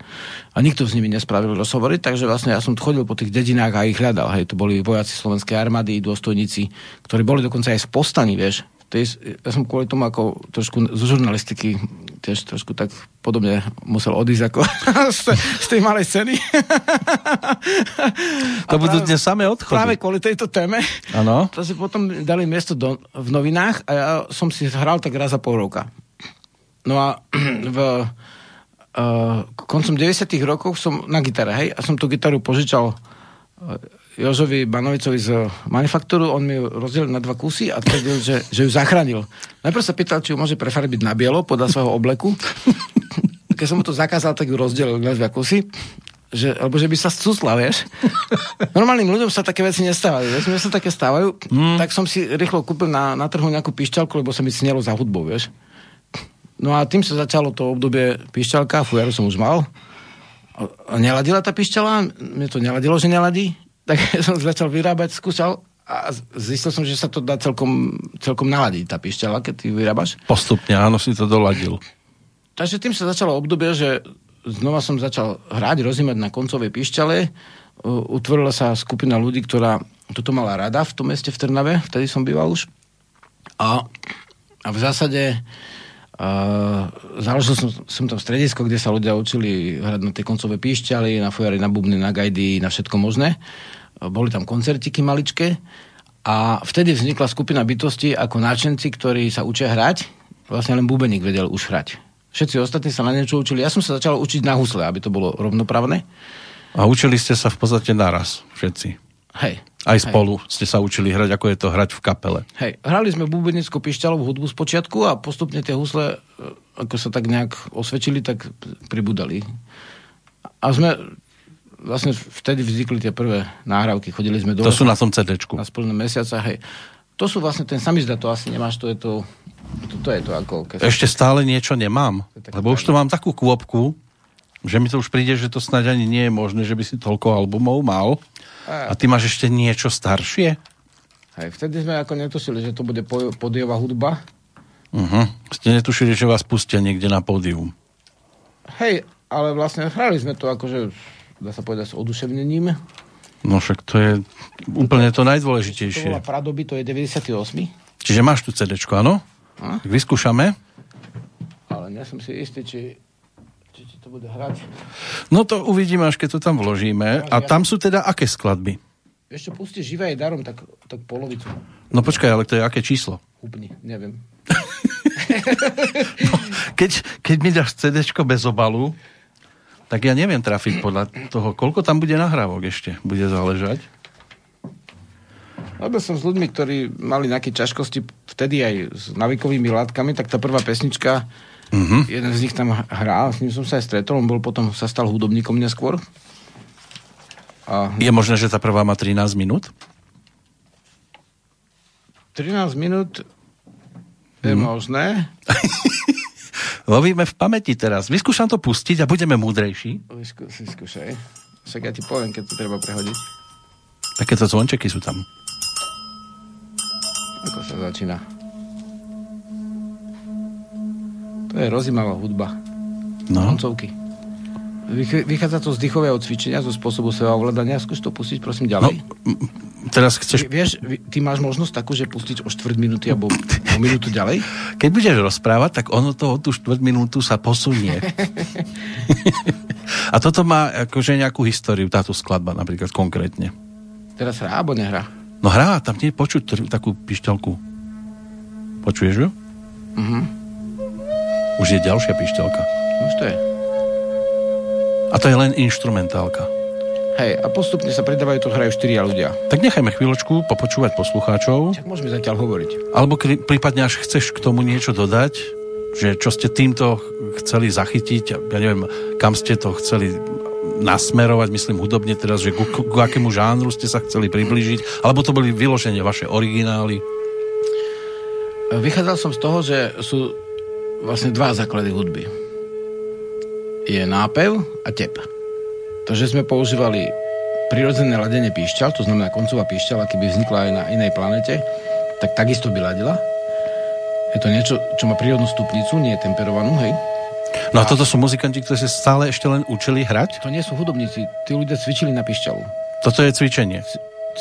A nikto s nimi nespravil rozhovory, takže vlastne ja som chodil po tých dedinách a ich hľadal. Hej, to boli vojaci slovenskej armády, dôstojníci, ktorí boli dokonca aj z povstaní, vieš. Ja som kvôli tomu ako trošku zo žurnalistiky tiež trošku tak podobne musel odísť ako z tej malej scény. To budú dnes samé odchody. Práve kvôli tejto téme. Áno. To si potom dali miesto v novinách a ja som si hral tak raz za pol roka. No a koncom 90. rokov som na gitare, hej, a som tú gitaru požičal Jožovi Banovicovi z Manufaktúru, on mi ju rozdelil na dva kusy a tvrdil, že ju zachránil. Najprv sa pýtal, či ju môže prefarbiť na bielo podľa svojho obleku. Keď som mu to zakázal, tak ju rozdelil na dva kusy, alebo že by sa scusla, vieš. Normálnym ľuďom sa také veci nestávajú, vieš, mne sa také stávajú, tak som si rýchlo kúpil na trhu nejakú pišťalku, lebo sa mi snelo za hudbou, vieš. No a tým sa začalo to obdobie pišťalka, fujaru som už mal. A neladila tá pišťala, mne to neladilo, že neladí. Tak som začal vyrábať, skúšal a zistil som, že sa to dá celkom naladiť, tá pišťala, keď ty vyrábaš. Postupne, áno, si to doladil. Takže tým sa začalo obdobie, že znova som začal hrať, rozímať na koncovej pišťale. Utvorila sa skupina ľudí, ktorá toto mala rada v tom meste v Trnave, vtedy som býval už. A v zásade založil som tam stredisko, kde sa ľudia učili hrať na tie koncové píšťaly, na fujary, na bubny, na gajdy, na všetko možné. Boli tam koncertiky maličké a vtedy vznikla skupina bytostí ako náčenci, ktorí sa učia hrať. Vlastne len bubeník vedel už hrať. Všetci ostatní sa na niečo učili. Ja som sa začal učiť na husle, aby to bolo rovnoprávne. A učili ste sa v podstate naraz všetci. Hej. Aj spolu ste sa učili hrať, ako je to hrať v kapele. Hej, hrali sme bubenickú pišťalovú hudbu z počiatku a postupne tie husle, ako sa tak nejak osvedčili, tak pribudali. A sme vlastne vtedy vznikli tie prvé náhrávky. Chodili sme do... To sú na tom CD-čku. Na Splné mesiaca, hej. To sú vlastne ten samizdat, to asi nemáš, to je to... To je to ako... Ešte stále niečo nemám, lebo už to mám takú kôpku, že mi to už príde, že to snáď ani nie je možné, že by si toľko albumov mal. A ty máš ešte niečo staršie? Hej, vtedy sme ako netušili, že to bude pódiová hudba. Uh-huh. Ste netušili, že vás pustia niekde na pódium. Hej, ale vlastne hrali sme to akože, dá sa povedať, s oduševnením. No však to je úplne to najdôležitejšie. To bola Pradoby, to je 98. Čiže máš tu CD-čko, áno? Tak vyskúšame. Ale nie som si istý, či to bude hrať. No to uvidíme, až keď to tam vložíme. A tam sú teda aké skladby? Ešte pusti Živé aj darom, tak polovicu. No počkaj, ale to je aké číslo? Hupni, neviem. No, keď mi dáš CDčko bez obalu, tak ja neviem trafiť podľa toho, koľko tam bude nahrávok ešte. Bude záležať. Lebo som s ľuďmi, ktorí mali nejaké ťažkosti vtedy aj s navikovými látkami, tak tá prvá pesnička, mm-hmm. Jeden z nich tam hrál, s ním som sa aj stretol, on bol potom, sa stal hudobníkom neskôr. A... Je možné, že tá prvá má 13 minút? 13 minút je možné. Lovíme v pamäti teraz. Vyskúšam to pustiť a budeme múdrejší. Vyskúšaj. Však ja ti poviem, keď to treba prehodiť. Takéto zvončeky sú tam. Ako sa začína? To je rozjímavá hudba. No. Koncovky. Vychádza to z dýchového cvičenia, zo spôsobu sebaovládania. Skúš to pustiť, prosím, ďalej. No, teraz chceš... Vieš, ty máš možnosť takú, že pustiť o štvrt minúty alebo o minútu ďalej? Keď budeš rozprávať, tak ono to o tú štvrt minútu sa posunie. A toto má akože nejakú históriu, táto skladba napríklad konkrétne. Teraz hrá, alebo nehrá? No hrá, tam nie je počuť takú pišťalku. Počuješ ju? Mhm. Už je ďalšia pišťalka. Už to je. A to je len inštrumentálka. Hej, a postupne sa pridávajú, to hrajú 4 ľudia. Tak nechajme chvíľočku popočúvať poslucháčov. Tak môžeme zatiaľ hovoriť. Alebo prípadne, až chceš k tomu niečo dodať, že čo ste týmto chceli zachytiť, ja neviem, kam ste to chceli nasmerovať, myslím hudobne teraz, že ku akému žánru ste sa chceli priblížiť, alebo to boli vyloženie vaše originály? Vychádzal som z toho, že sú vlastne dva základy hudby. Je nápev a tep. To, že sme používali prirodzené ladenie píšťal, to znamená koncová píšťala, keby vznikla aj na inej planete, tak takisto by ladila. Je to niečo, čo má prírodnú stupnicu, nie je temperovanú, hej. No a toto sú muzikanti, ktorí sa stále ešte len učili hrať? To nie sú hudobníci, tí ľudia cvičili na pišťalu. Toto je cvičenie?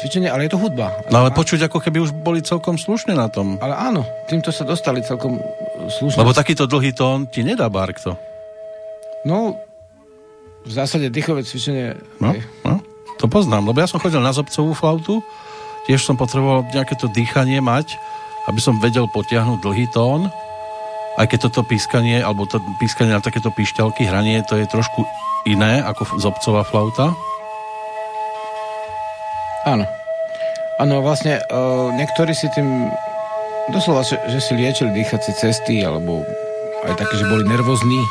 Cvičenie, ale je to hudba. No ale počuť, ako keby už boli celkom slušne na tom. Ale áno, týmto sa dostali celkom slušne. Lebo takýto dlhý tón ti nedá barkto. No, v zásade dýchové cvičenie... No, to poznám, lebo ja som chodil na zobcovú flautu, tiež som potreboval nejaké to dýchanie mať, aby som vedel potiahnuť dlhý tón, aj keď toto pískanie, alebo to pískanie na takéto píšťalky, hranie, to je trošku iné ako zobcová flauta. Áno. Áno, vlastne niektorí si tým doslova, že si liečili dýchacie cesty, alebo aj také, že boli nervózni.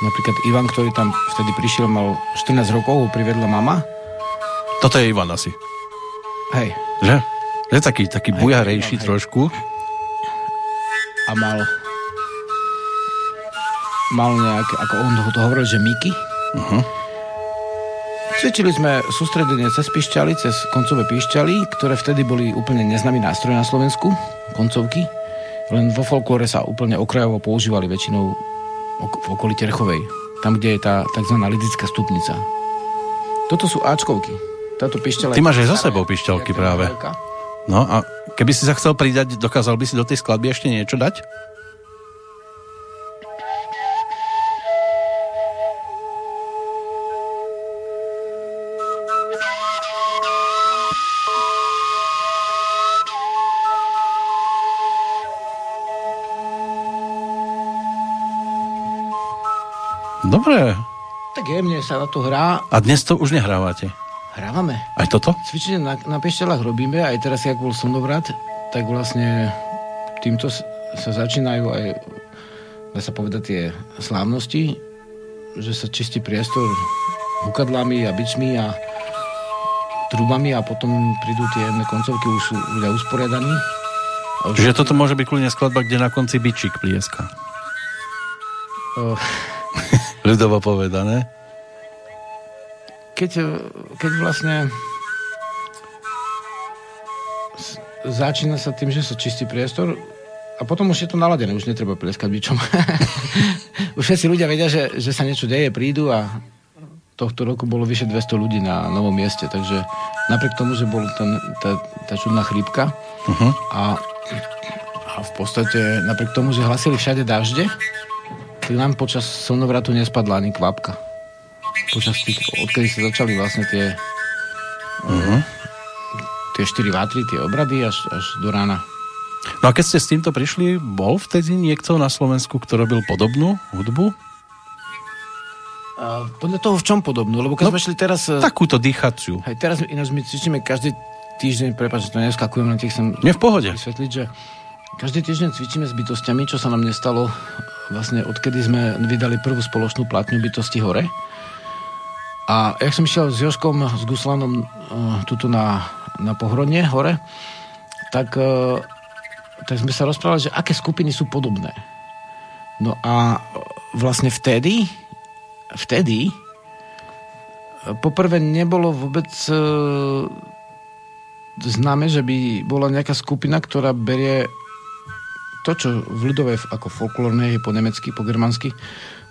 Napríklad Ivan, ktorý tam vtedy prišiel, mal 14 rokov, ho privedla mama. Toto je Ivan asi. Hej. Že? Je taký bujarejší trošku. A mal nejaké, ako on to hovoril, že Miky. Uh-huh. Cvičili sme sústredenie cez píšťaly, cez koncové píšťaly, ktoré vtedy boli úplne neznámy nástroj na Slovensku, koncovky. Len vo folklóre sa úplne okrajovo používali, väčšinou v okolí Terchovej, tam, kde je tá tzv. Lidická stupnica. Toto sú Ačkovky. Táto píšťala... Ty máš aj za sebou píšťalky práve. Veľká. No a keby si sa chcel pridať, dokázal by si do tej skladby ešte niečo dať? Dobre. Tak jemne sa na to hrá. A dnes to už nehrávate? Hrávame. Aj toto? Cvičenie na pešťalách robíme, aj teraz, jak bol slnovrat, tak vlastne týmto sa začínajú aj, dá sa povedať, tie slávnosti, že sa čistí priestor hukadlami a bičmi a trubami a potom prídu tie jedné koncovky, už sú ľudia usporiadaní. Čiže toto môže byť kľudne skladba, kde na konci bičík plieska. Ľudovo povedané. Keď vlastne začína sa tým, že sa čistí priestor a potom už je to naladené, už netreba pleskať bičom. Už všetci ľudia vedia, že sa niečo deje, prídu a tohto roku bolo vyše 200 ľudí na novom mieste, takže napriek tomu, že bol tá čudná chrípka uh-huh. a v podstate napriek tomu, že hlasili všade dažde, nám počas slnovratu nespadla ani kvapka. Počas tých, odkedy sa začali vlastne tie uh-huh. tie 4 vátry, tie obrady až do rána. No a keď ste s týmto prišli, bol vtedy niekto na Slovensku, kto robil podobnú hudbu? Podľa toho, v čom podobnú? Lebo keď sme šli teraz... Takúto dýchaciu. Hej, teraz ináč my cvičíme každý týždeň, prepáč, to neskakujem, len tých som... Nie, v pohode. Vysvetliť, že každý týždeň cvičíme s bytostiami, čo sa nám nestalo vlastne odkedy sme vydali prvú spoločnú platňu Bytosti hore. A jak som išiel s Jožkom, s Guslanom tuto na Pohrodne hore, tak sme sa rozprávali, že aké skupiny sú podobné. No a vlastne vtedy poprvé nebolo vôbec známe, že by bola nejaká skupina, ktorá berie to, čo v ľudovej, ako folklórnej, po nemecky, po germansky,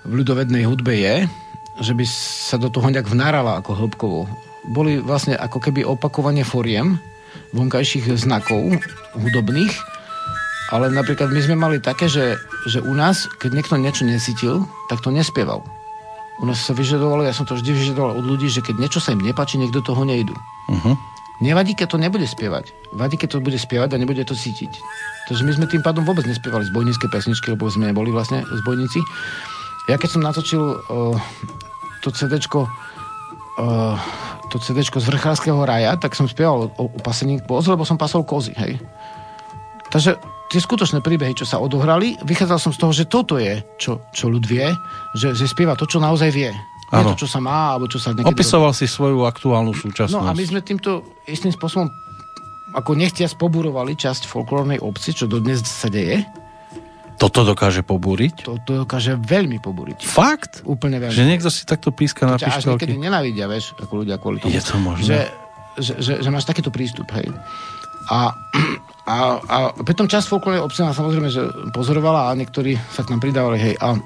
v ľudovednej hudbe je, že by sa do toho nejak vnárala ako hĺbkovo. Boli vlastne ako keby opakovanie foriem vonkajších znakov hudobných, ale napríklad my sme mali také, že u nás, keď niekto niečo necítil, tak to nespieval. U nás sa vyžadovalo, ja som to vždy vyžadoval od ľudí, že keď niečo sa im nepáči, niekto toho nejdu. Uh-huh. Nevadí, keď to nebude spievať. Vadí, keď to bude spievať a nebude to cítiť. Takže my sme tým pádom vôbec nespievali zbojnícke pesničky, lebo sme neboli vlastne zbojníci. Ja keď som natočil to CDčko z Vrchárskeho raja, tak som spieval o pasení koz, lebo som pasol kozy, hej. Takže tie skutočné príbehy, čo sa odohrali, vychádzal som z toho, že toto je, čo ľud vie, že spieva to, čo naozaj vie. Nie to, čo sa má, alebo čo sa niekedy... Opisoval si svoju aktuálnu súčasnosť. No a my sme týmto istým spôsobom ako nechtiac pobúrovali časť folklórnej obci, čo dodnes sa deje. Toto dokáže pobúriť? Toto dokáže veľmi pobúriť. Fakt? Úplne veľmi. Že niekto si takto píska na pišťalky? Až niekedy nenávidia, vieš, ako ľudia kvôli tomu. Je to možné. Že máš takýto prístup, hej. A pritom časť folklórnej obci nás samozrejme že pozorovala a niektorí sa k nám pridávali, hej, a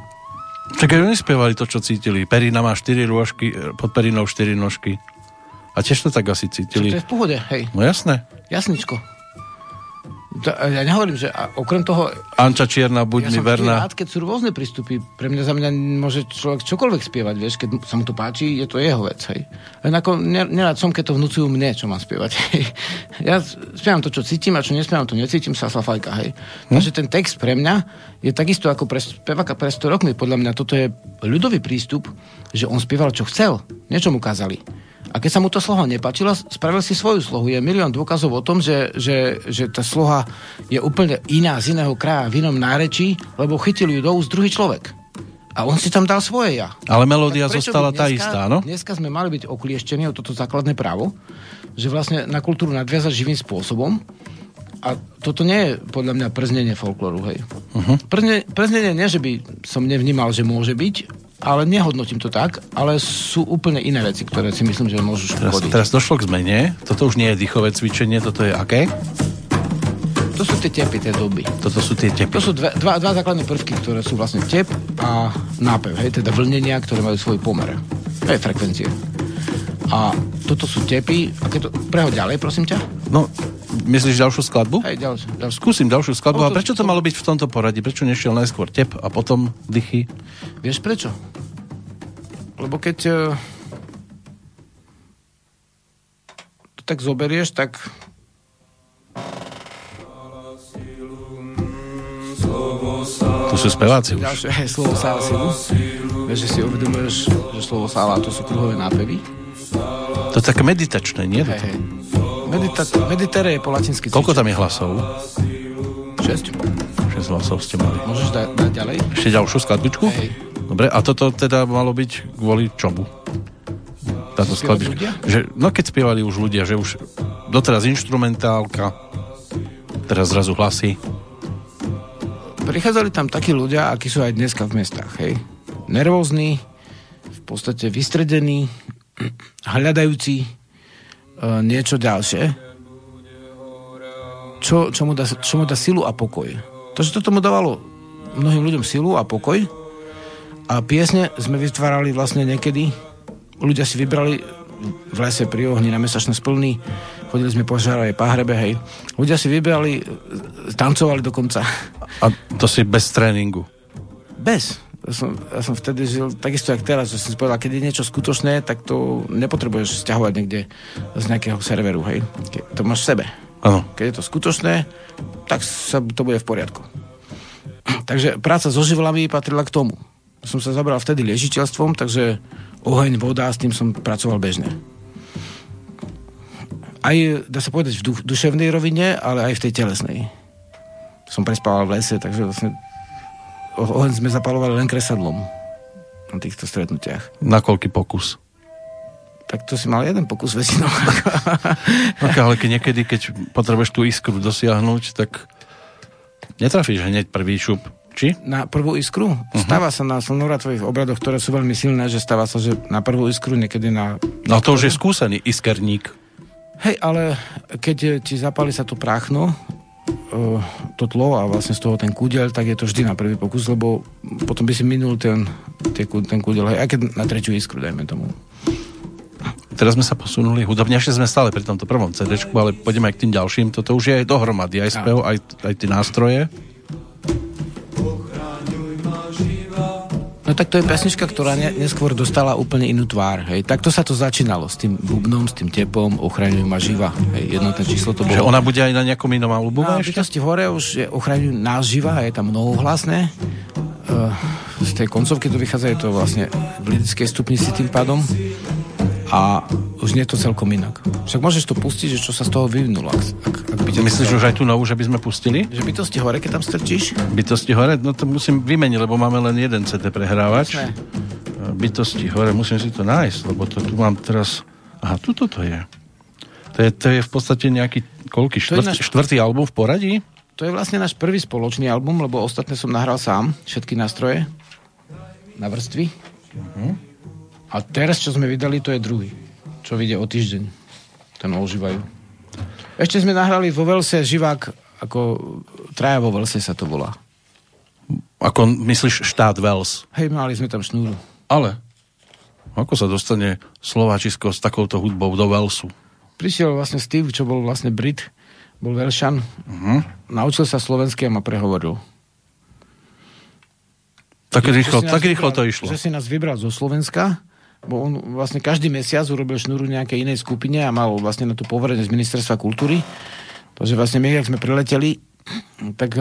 tak oni spievali to, čo cítili. Perina má 4 rôžky, pod perinou 4 nožky. A tiež to tak asi cítili. Čo to je v pohode, hej. No jasné. Jasničko. Ja nehovorím, že okrem toho... Anča Čierna, buď mi verná. Ja som rád, keď sú rôzne prístupy. Pre mňa, za mňa môže človek čokoľvek spievať, vieš, keď sa mu to páči, je to jeho vec, hej. Len ako nerád som, keď to vnúcujú mne, čo mám spievať, hej. Ja spievam to, čo cítim, a čo nespievam, to necítim, sa slafajka, hej. Takže ten text pre mňa je takisto ako pre speváka pre 100 rokmi. Podľa mňa toto je ľudový prístup, že on spieval, čo chcel, niečo mu ukázali. A keď sa mu to sloha nepáčilo, spravil si svoju slohu. Je milión dôkazov o tom, že tá sloha je úplne iná, z iného kraja, v inom nárečí, lebo chytil ju do úst druhý človek. A on si tam dal svoje ja. Ale melódia zostala tá istá, no? Dneska sme mali byť oklieštení o toto základné právo, že vlastne na kultúru nadviazať živým spôsobom. A toto nie je podľa mňa prznenie folklóru, hej. Uh-huh. Prznenie nie, že by som nevnímal, že môže byť, ale nehodnotím to tak, ale sú úplne iné veci, ktoré si myslím, že môžu škodiť. Teraz došlo k zmene. Toto už nie je dýchové cvičenie, toto je aké? To sú tie tepy, tie doby. Toto sú tie tepy. To sú dva základné prvky, ktoré sú vlastne tep a nápev, hej, teda vlnenia, ktoré majú svoj pomer. To je frekvencie. A toto sú tepy, a keď to... Prehoď ďalej, prosím ťa. No, myslíš ďalšiu skladbu? Hej, ďalšiu. Skúsim ďalšiu skladbu. A prečo to malo byť v tomto poradí? Prečo nešiel najskôr tep a potom dychy? Vieš prečo? Lebo keď to tak zoberieš, tak... To sú speváci už. Ďalšie, hej, slovo sála silu. Vieš, že si uvedomuješ, že slovo sála, to sú kruhové nápevy. To je také meditačné, nie? Hej, hej. Meditere je po latinsky. Koľko tam je hlasov? 6 hlasov ste mali. Môžeš dať ďalej? Ešte ďalšiu skladbičku? Hej. Dobre, a toto teda malo byť kvôli čomu? Táto skladbička. Že, no keď spievali už ľudia, že už doteraz instrumentálka, teraz zrazu hlasy. Prichádzali tam takí ľudia, akí sú aj dneska v mestách, hej. Nervózni, v podstate vystredení, hľadajúci niečo ďalšie, čo mu dá silu a pokoj. Takže toto mu dávalo mnohým ľuďom silu a pokoj. A piesne sme vytvárali vlastne niekedy. Ľudia si vybrali v lese pri ohni na mesačné splny. Chodili sme po žárovej páhrebe, hej. Ľudia si vybrali, tancovali dokonca. A to si bez tréningu? Bez. Ja som vtedy žil takisto, jak teraz. Že som povedal, keď je niečo skutočné, tak to nepotrebuješ sťahovať niekde z nejakého serveru, hej. To máš v sebe. Ano. Keď je to skutočné, tak sa to bude v poriadku. Takže práca so živlami patrila k tomu. Som sa zabral vtedy liežiteľstvom, takže oheň, voda, s tým som pracoval bežne. Aj, dá sa povedať, v duševnej rovine, ale aj v tej telesnej. Som prespával v lese, takže vlastne oheň sme zapalovali len kresadlom na týchto stretnutiach. Na koľký pokus? Tak to si mal jeden pokus väčšinou. Ale niekedy, keď potrebuješ tú iskru dosiahnuť, tak netrafíš hneď prvý šup. Či? Na prvú iskru? Uh-huh. Stáva sa na slnovratových obradoch, ktoré sú veľmi silné, že stáva sa, že na prvú iskru niekedy na... No to už je skúsený iskerník. Hej, ale keď ti zapáli sa to práchno, to tlo a vlastne z toho ten kúdeľ, tak je to vždy na prvý pokus, lebo potom by si minul ten kúdeľ, hej, aj keď na tretiu iskru, dajme tomu. Teraz sme sa posunuli hudobne, ešte sme stále pri tomto prvom CD-čku, ale pôjdeme aj k tým ďalším, toto už je aj dohromady, aj spev, aj tie nástroje. No tak to je pesnička, ktorá neskôr dostala úplne inú tvár, hej. Takto sa to začínalo, s tým bubnom, s tým tepom, Ochraňuj ma živa, hej. Jednotné číslo to bolo. Že ona bude aj na nejakom inom albume ešte? Na bytosti hore už je Ochraňuj nás živa, je tam mnohohlasné. Z tej koncovky to vychádza, je to vlastne v lidickej stupnici tým pádom. A už nie je to celkom inak. Však môžeš to pustiť, že čo sa z toho vyvinulo. Ak myslíš, že už aj tú novú, že by sme pustili? Že Bytosti hore, keď tam strčíš? Bytosti hore? No to musím vymeniť, lebo máme len jeden CD prehrávač. bytosti hore, musím si to nájsť, lebo to tu mám teraz... Aha, tuto to je. To je v podstate nejaký koľký? Štvrtý album v poradí? To je vlastne náš prvý spoločný album, lebo ostatné som nahral sám, všetky nástroje na vrstvy. Uh-huh. A teraz, čo sme vydali, to je druhý, čo vyjde o týždeň. Ten ožívajú. Ešte sme nahrali vo Velse živák, ako traja vo Velse sa to volá. Ako myslíš štát Wales? Hej, mali sme tam šnúru. Ale ako sa dostane Slováčisko s takouto hudbou do Walesu? Prišiel vlastne Steve, čo bol vlastne Brit, bol Welšan. Uh-huh. Naučil sa slovensky a ma prehovoril. Tak rýchlo to išlo. Že si nás vybral zo Slovenska, bo on vlastne každý mesiac urobil šnúru nejakej inej skupine a mal vlastne na to poverenie z Ministerstva kultúry. Takže vlastne my, jak sme prileteli, tak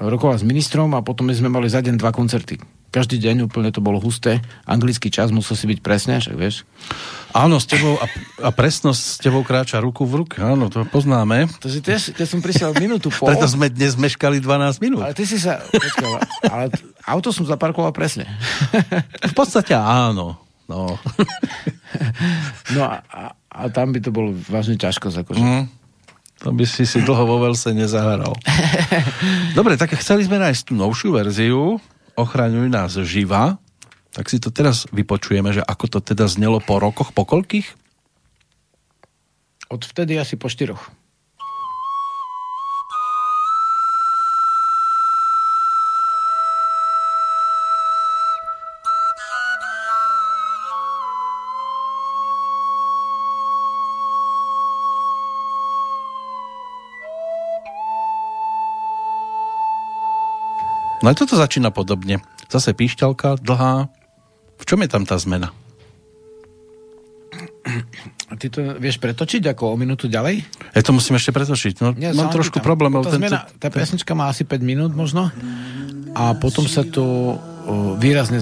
rokoval s ministrom a potom sme mali za deň 2 koncerty. Každý deň úplne to bolo husté. Anglický čas musel si byť presne, však vieš. Áno, s tebou a presnosť s tebou kráča ruku v ruku. Áno, to poznáme. Takže keď som prišiel minútu po... Preto sme dnes meškali 12 minút. Ale ty si sa... Počkala, ale auto som zaparkoval presne. V podstate áno. No, no a tam by to bolo vážne ťažko zakožiť. To by si dlho vo Velse nezaharal. Dobre, tak chceli sme nájsť tú novšiu verziu Ochraňuj nás živa. Tak si to teraz vypočujeme, že ako to teda znelo po rokoch, po koľkých? Od vtedy asi po 4. No aj toto začína podobne. Zase píšťalka, dlhá. V čom je tam tá zmena? A ty to vieš pretočiť ako o minútu ďalej? Ja to musím ešte pretočiť. No, ja mám trošku problém. Tá pesnička má asi 5 minút možno. A potom sa to výrazne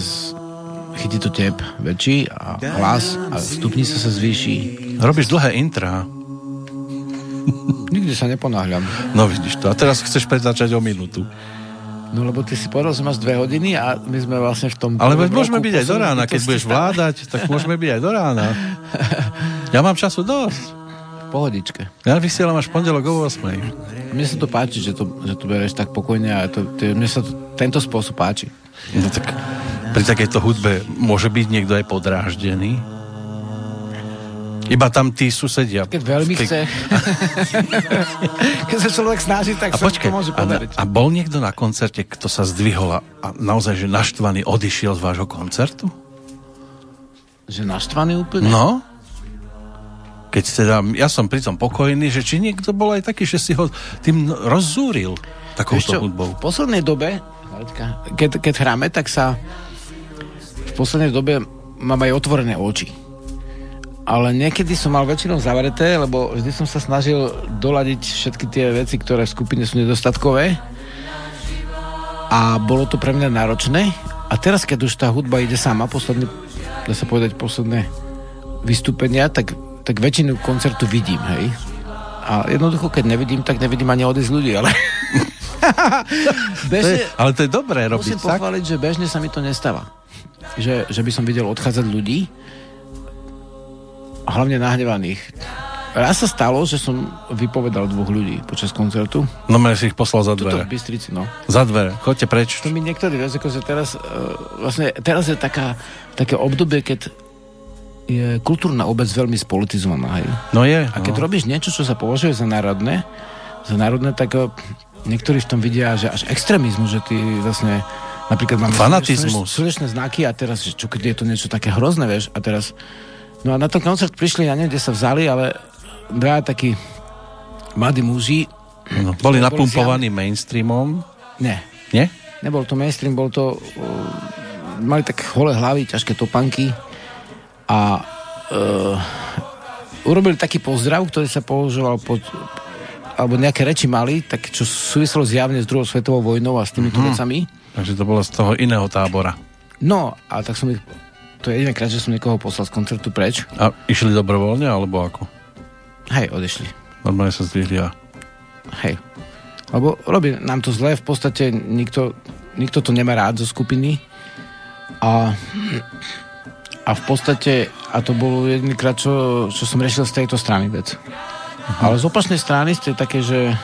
chytí to tep väčší a hlas a stupnica sa zvýši. Robíš dlhé intra. Nikdy sa neponáhľam. No vidíš to. A teraz chceš pretáčať o minútu. No lebo ty si povedal, že máš 2 hodiny a my sme vlastne v tom... Ale môžeme byť aj do rána, keď budeš vládať, tak môžeme byť aj do rána. Ja mám času dosť. Pohodičke. Ja vysielam až pondelok o 8. Mne sa to páči, že to bereš tak pokojne a mne sa to tento spôsob páči. No tak pri takejto hudbe môže byť niekto aj podráždený? Iba tam tí susedia. Keď veľmi chce. Keď sa človek snaží, tak sa to môže podariť. A bol niekto na koncerte, kto sa zdvihol a naozaj, že naštvaný odišiel z vášho koncertu? Že naštvaný úplne? No. Keď teda, ja som pritom pokojný, že či niekto bol aj taký, že si ho tým rozzúril takouto hudbou. V poslednej dobe, keď hráme, tak sa v poslednej dobe mám aj otvorené oči. Ale niekedy som mal väčšinou zavreté, lebo vždy som sa snažil doladiť všetky tie veci, ktoré v skupine sú nedostatkové. A bolo to pre mňa náročné. A teraz, keď už tá hudba ide sama, posledné vystúpenia, tak väčšinu koncertu vidím, hej. A jednoducho, keď nevidím, tak nevidím ani odísť ľudí, ale... bežne, ale to je dobré robiť, tak? Musím pochváliť, že bežne sa mi to nestáva. Že by som videl odchádzať ľudí, a hlavne nahnevaných. Raz sa stalo, že som vypovedal 2 ľudí počas koncertu. No mene si ich poslal za dvere. Tuto v Bystrici, no. Za dvere, chodte preč. To mi niektorí raz, akože teraz, vlastne teraz je také obdobie, keď je kultúrna obec veľmi spolitizovaná. Hej. No je. A keď robíš niečo, čo sa považuje za národné, tak niektorí v tom vidia, že až extrémizmu, že ty vlastne napríklad mám fanatizmus. Slnečné znaky a teraz, čo keď je to niečo také hrozné, vieš, a teraz... No a na ten koncert prišli, ja neviem, kde sa vzali, ale 2 takí mladí muži... No, boli napumpovaní mainstreamom? Ne. Nie? Nebol to mainstream, bol to... mali tak holé hlavy, ťažké topanky a urobili taký pozdrav, ktorý sa používal pod... alebo nejaké reči mali, tak čo súvislo zjavne s druhou svetovou vojnou a s týmito vecami. Takže to bolo z toho iného tábora. No, a tak som ich... To je jedinkrát, že som niekoho poslal z koncertu preč. A išli dobrovoľne, alebo ako? Hej, odišli. Normálne sa zdvihli a... Hej. Lebo robí nám to zle, v podstate nikto to nemá rád zo skupiny a A v podstate, a to bolo jednýkrát, čo som riešil z tejto strany vec. Uh-huh. Ale z opačnej strany ste také, že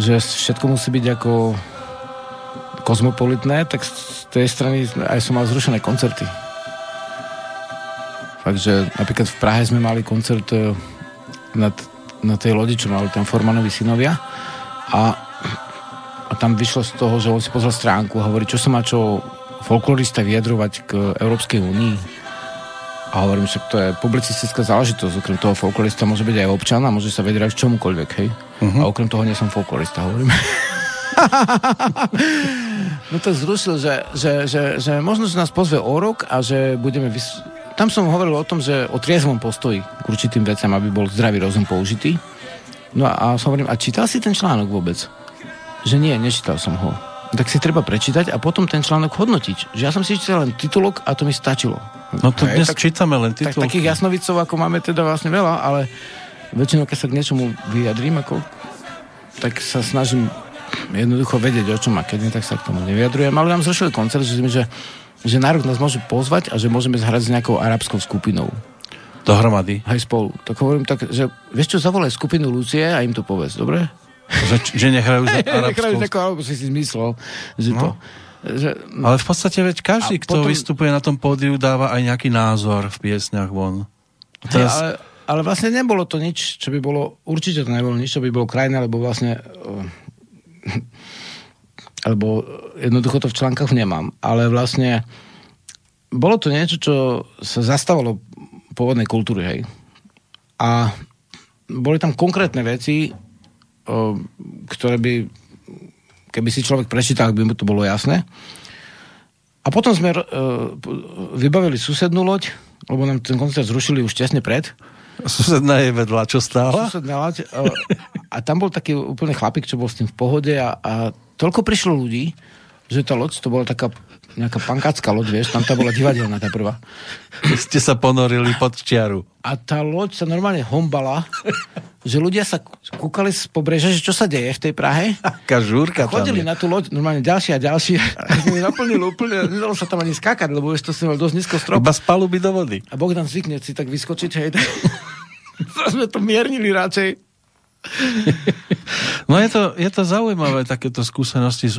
všetko musí byť ako kozmopolitné, tak z tej strany aj som mal zrušené koncerty. Fakt, že napríklad v Prahe sme mali koncert na tej lodi, čo mali tam Formanovi synovia a tam vyšlo z toho, že on si pozrel stránku a hovorí, čo sa má čo folklorista vyjadrovať k Európskej únii. A hovorím, že to je publicistická záležitosť. Okrem toho folklorista môže byť aj občan a môže sa vedrať v čomukoľvek, hej? Uh-huh. A okrem toho nie som folklorista, hovorím. No to zrušil, že možno, že nás pozve o rok a že budeme... Tam som hovoril o tom, že o triezvom postoji k určitým veciam, aby bol zdravý rozum použitý. No a som hovorím, a čítal si ten článok vôbec? Že nie, nečítal som ho. Tak si treba prečítať a potom ten článok hodnotiť. Že ja som si čítal len titulok a to mi stačilo. No to dnes tak, čítame len titulok. Takých jasnovicov, ako máme teda vlastne veľa, ale väčšinou, keď sa k niečomu vyjadrím, ako, tak sa snažím jednoducho vedieť, o čom a keď nie, tak sa k tomu nevyjadrujem. Ale nám zrušili koncert, že na rok nás môžu pozvať a že môžeme zhrať s nejakou arabskou skupinou. Dohromady. Aj spolu. Tak hovorím tak, že vieš čo, zavolaj skupinu Lucie a im to povedz, dobre? Že nehrajú za arabskou... si zmyslel, že no. To... Že... Ale v podstate veď každý, kto potom... vystupuje na tom pódiu, dáva aj nejaký názor v piesňach von. Teraz... Hey, ale vlastne nebolo to nič, čo by bolo... Určite to nebolo nič, čo by bolo krajné, lebo vlastne... alebo jednoducho to v článkach nemám. Ale vlastne... Bolo to niečo, čo sa zastávalo pôvodnej kultúry, hej. A boli tam konkrétne veci... ktoré by, keby si človek prečítal, by mu to bolo jasné. A potom sme vybavili susednú loď, lebo nám ten koncert zrušili už tesne pred. Susedná je vedľa, čo stála? Susedná loď. A tam bol taký úplne chlapík, čo bol s tým v pohode a toľko prišlo ľudí, že tá loď, to bola taká nejaká pankácká loď, vieš, tam tá bola divadelná, tá prvá. Ste sa ponorili pod čiaru. A tá loď sa normálne hombala, že ľudia sa kúkali z pobrežia, že čo sa deje v tej Prahe. Aká žúrka tam je. Chodili na tú loď, normálne ďalší a ďalší. A mi naplnili úplne, nedalo sa tam ani skákať, lebo ešte to si mal dosť nízko strop. Iba z paluby do vody. A Bohdan zvykne si tak vyskočiť, hej. Sme to miernili radšej. No je to zaujímavé takéto skúsenosti s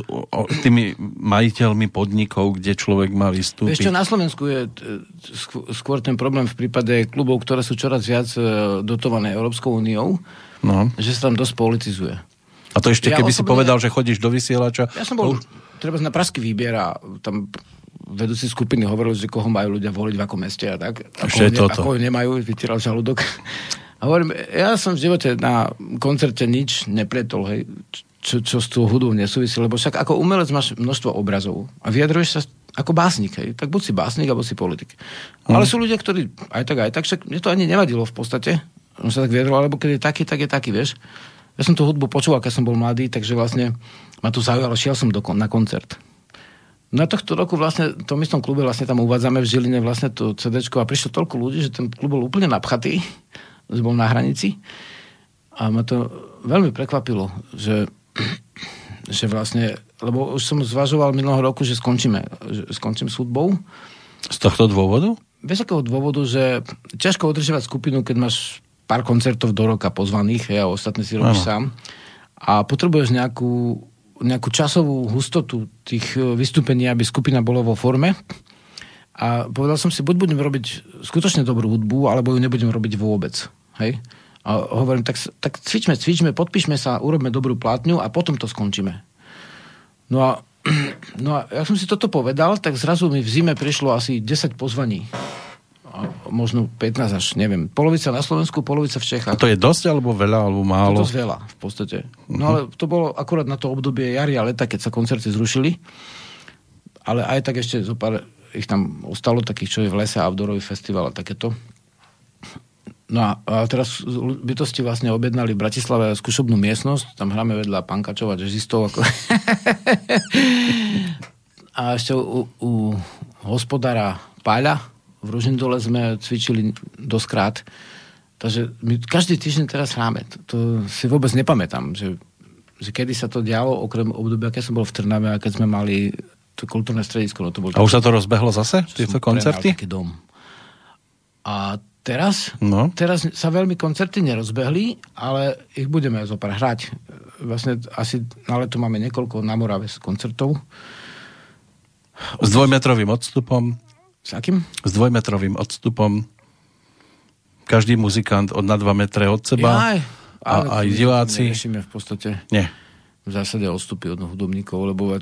tými majiteľmi podnikov, kde človek má vystúpiť. Ešte na Slovensku je skôr ten problém v prípade klubov, ktoré sú čoraz viac dotované Európskou úniou, no. Že sa tam dosť politizuje. A to ešte, keby si povedal, že chodíš do vysielača... Ja som bol, treba na Pražský výber a tam vedúci skupiny hovorili, že koho majú ľudia voliť v akom meste a tak. A koho nemajú, vytieral žalúdok. A hovorím, ja som v živote na koncerte nič nepletol, hej, čo s tú hudbou nesúvisí, lebo však ako umelec máš množstvo obrazov a vyjadruješ sa ako básnik, hej, tak buď si básnik, alebo si politik. Ale sú ľudia, ktorí aj tak, však mne to ani nevadilo v podstate, on sa tak vyjadroval, alebo keď je taký, tak je taký, vieš. Ja som tú hudbu počúval, keď som bol mladý, takže vlastne ma to zaujalo, šiel som na koncert. Na tohto roku vlastne, v tom istom klube vlastne tam uvádzame v Žiline vlastne to CDčko a prišlo toľko ľudí, že ten klub bol úplne napchatý. Bol na hranici a ma to veľmi prekvapilo, že vlastne, lebo už som zvažoval minulého roku, že skončím s hudbou. Z tohto dôvodu? Bez takého dôvodu, že ťažko udržiavať skupinu, keď máš pár koncertov do roka pozvaných a ostatné si robíš sám a potrebuješ nejakú časovú hustotu tých vystúpení, aby skupina bola vo forme. A povedal som si, buď budem robiť skutočne dobrú hudbu, alebo ju nebudem robiť vôbec. Hej? A hovorím, tak cvičme, podpíšme sa, urobme dobrú plátňu a potom to skončíme. No a jak som si toto povedal, tak zrazu mi v zime prišlo asi 10 pozvaní. A možno 15 až, neviem. Polovica na Slovensku, polovica v Čechách. A to je dosť, alebo veľa, alebo málo? To dosť veľa, v podstate. No ale to bolo akurát na to obdobie jari a leta, keď sa koncerty zrušili. Ale aj tak ešte zo pár ich tam ostalo, takých, čo je v lese, outdoorový festival a takéto. No a teraz bytosti vlastne objednali v Bratislave skúšobnú miestnosť, tam hráme vedľa pankačov a jazzistov. Ako... a ešte u hospodára Páľa v Ružindole sme cvičili doskrát. Takže my každý týždeň teraz hráme. To si vôbec nepamätám, že kedy sa to dialo, okrem obdobia, keď som bol v Trnave a keď sme mali to kultúrne stredisko. No to bol a už sa to rozbehlo zase? Tieto koncerty? Dom. A teraz sa veľmi koncerty nerozbehli, ale ich budeme zopár hrať. Vlastne asi na leto máme niekoľko na Morave koncertov. S dvojmetrovým odstupom. S akým? S dvojmetrovým odstupom. Každý muzikant od na 2 metre od seba. Jaj. A aj diváci. Neriešime v podstate. Nie. V zásade odstupy od hudobníkov, lebo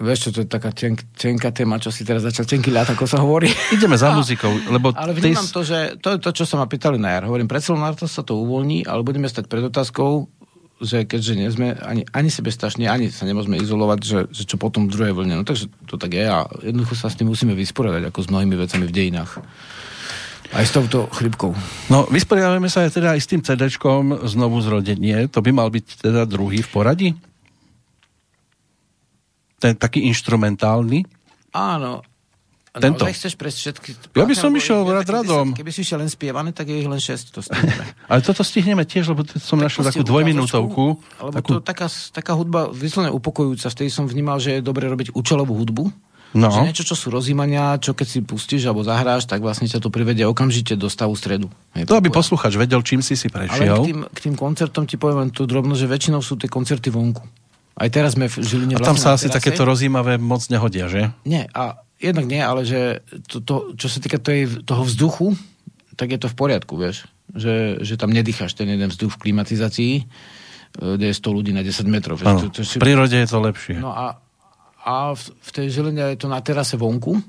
vieš čo, to je taká tenká téma, čo si teraz začal tenký ľad, ako sa hovorí. Ideme za muzikou, lebo... Ale vnímam to, že to je to, čo sa ma pýtali na jar. Hovorím, predsa na to sa to uvoľní, ale budeme stať pred otázkou, že keďže nie sme ani sebestační, ani sa nemôžeme izolovať, že čo potom v druhej vlne. No takže to tak je a jednoducho sa s tým musíme vysporiadať, ako s mnohými vecami v dejinách. Aj s touto chrypkou. No, vysporiadujeme sa aj teda aj s tým CD-čkom Znovu zrodenie. To by mal byť teda druhý v poradí? Ten taký inštrumentálny? Áno. Tento. No, chceš pre všetky... Ja by som išiel radom. Keby si išiel len spievané, tak je ich len 6. To stihneme. Ale toto stihneme tiež, lebo som našiel takú dvojminútovku. Alebo takú... to taká hudba vyslovene upokojujúca. Vtedy som vnímal, že je dobre robiť účelovú hudbu. No. Že niečo, čo sú rozjímania, čo keď si pustíš alebo zahráš, tak vlastne ťa to privedie okamžite do stavu stredu. To aby posluchač vedel, čím si prešiel. Ale k tým koncertom ti poviem len tú drobno, že väčšinou sú tie koncerty vonku. Aj teraz sme v Žiline vlastne. A tam sa asi takéto rozjímavé moc nehodia, že? Nie, a jednak nie, ale že čo sa týka toho vzduchu, tak je to v poriadku, vieš. Že tam nedýcháš ten jeden vzduch v klimatizácii, kde je 100 ľudí na 10 metrov. Ano, v prírode je to lepšie. No a v tej Žiline je to na terase vonku,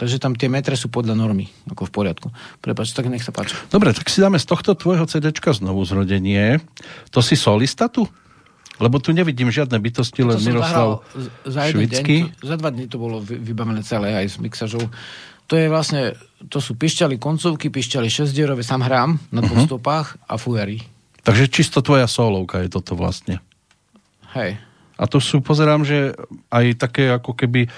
takže tam tie metre sú podľa normy, ako v poriadku. Prepáč, tak nech sa páči. Dobre, tak si dáme z tohto tvojho CD-čka Znovu zrodenie. To si solista tu? Lebo tu nevidím žiadne bytosti, len Miroslav Švický. Za 2 dní to bolo vybavené celé aj s mixažou. To je vlastne, to sú pišťaly koncovky, pišťaly šesťdierové, sám hrám na dvoch stopách a fujari. Takže čisto tvoja solovka je toto vlastne. Hej. A to sú, pozerám, že aj také ako keby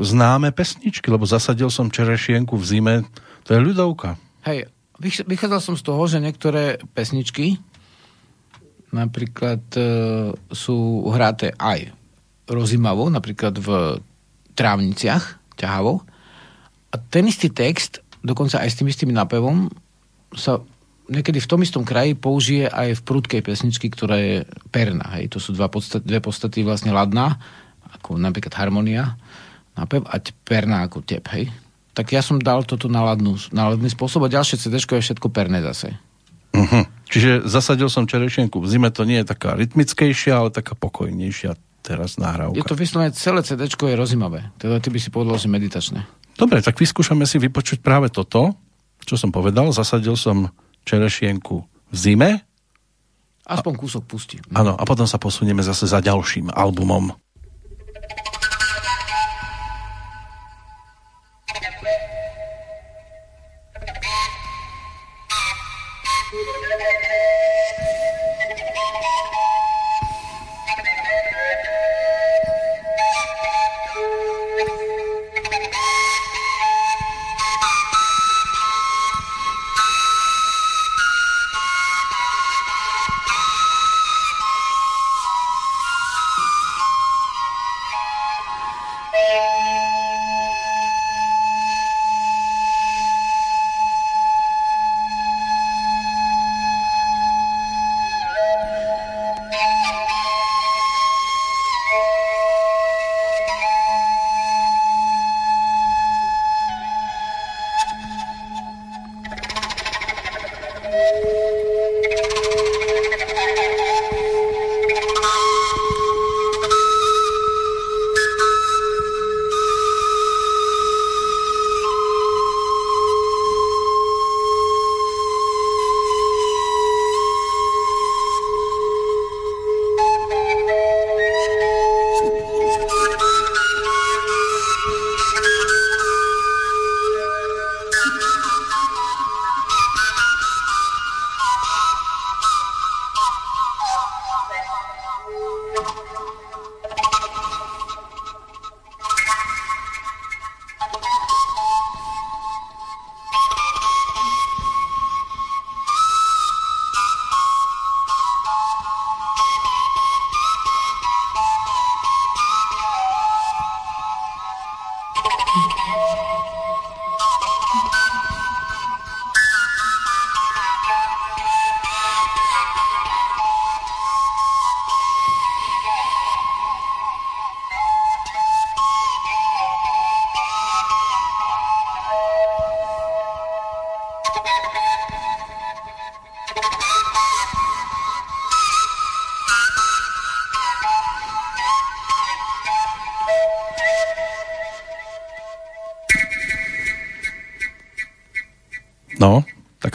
známe pesničky, lebo zasadil som čerešienku v zime. To je ľudovka. Hej, vychádzal som z toho, že niektoré pesničky napríklad sú hráte aj rozímavo, napríklad v Trávniciach, ťahavo. A ten istý text, dokonca aj s tým istým napevom, sa niekedy v tom istom kraji použije aj v prudkej pesničky, ktorá je perná. Hej. To sú dve podstaty vlastne ladná, ako napríklad harmonia, napev a perná ako tep. Hej. Tak ja som dal toto na ladný spôsob a ďalšie CD-čko je všetko perné zase. Uh-huh. Čiže zasadil som čerešienku v zime, to nie je taká rytmickejšia, ale taká pokojnejšia teraz nahrávka. Je to vyslovene, celé CD-čko je rozimavé. Teda ty by si povedal, že meditačné. Dobre, tak vyskúšame si vypočuť práve toto, čo som povedal. Zasadil som čerešienku v zime. Aspoň kúsok pustí. Áno, a potom sa posunieme zase za ďalším albumom.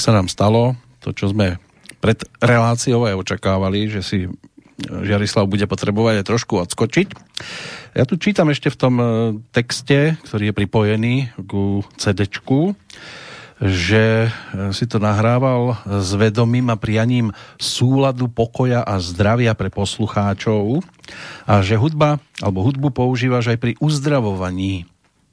tak sa nám stalo to, čo sme pred reláciou aj očakávali, že si Žiarislav bude potrebovať aj trošku odskočiť. Ja tu čítam ešte v tom texte, ktorý je pripojený ku CD-čku, že si to nahrával s vedomím a prianím súladu, pokoja a zdravia pre poslucháčov a že hudba, alebo hudbu používaš aj pri uzdravovaní.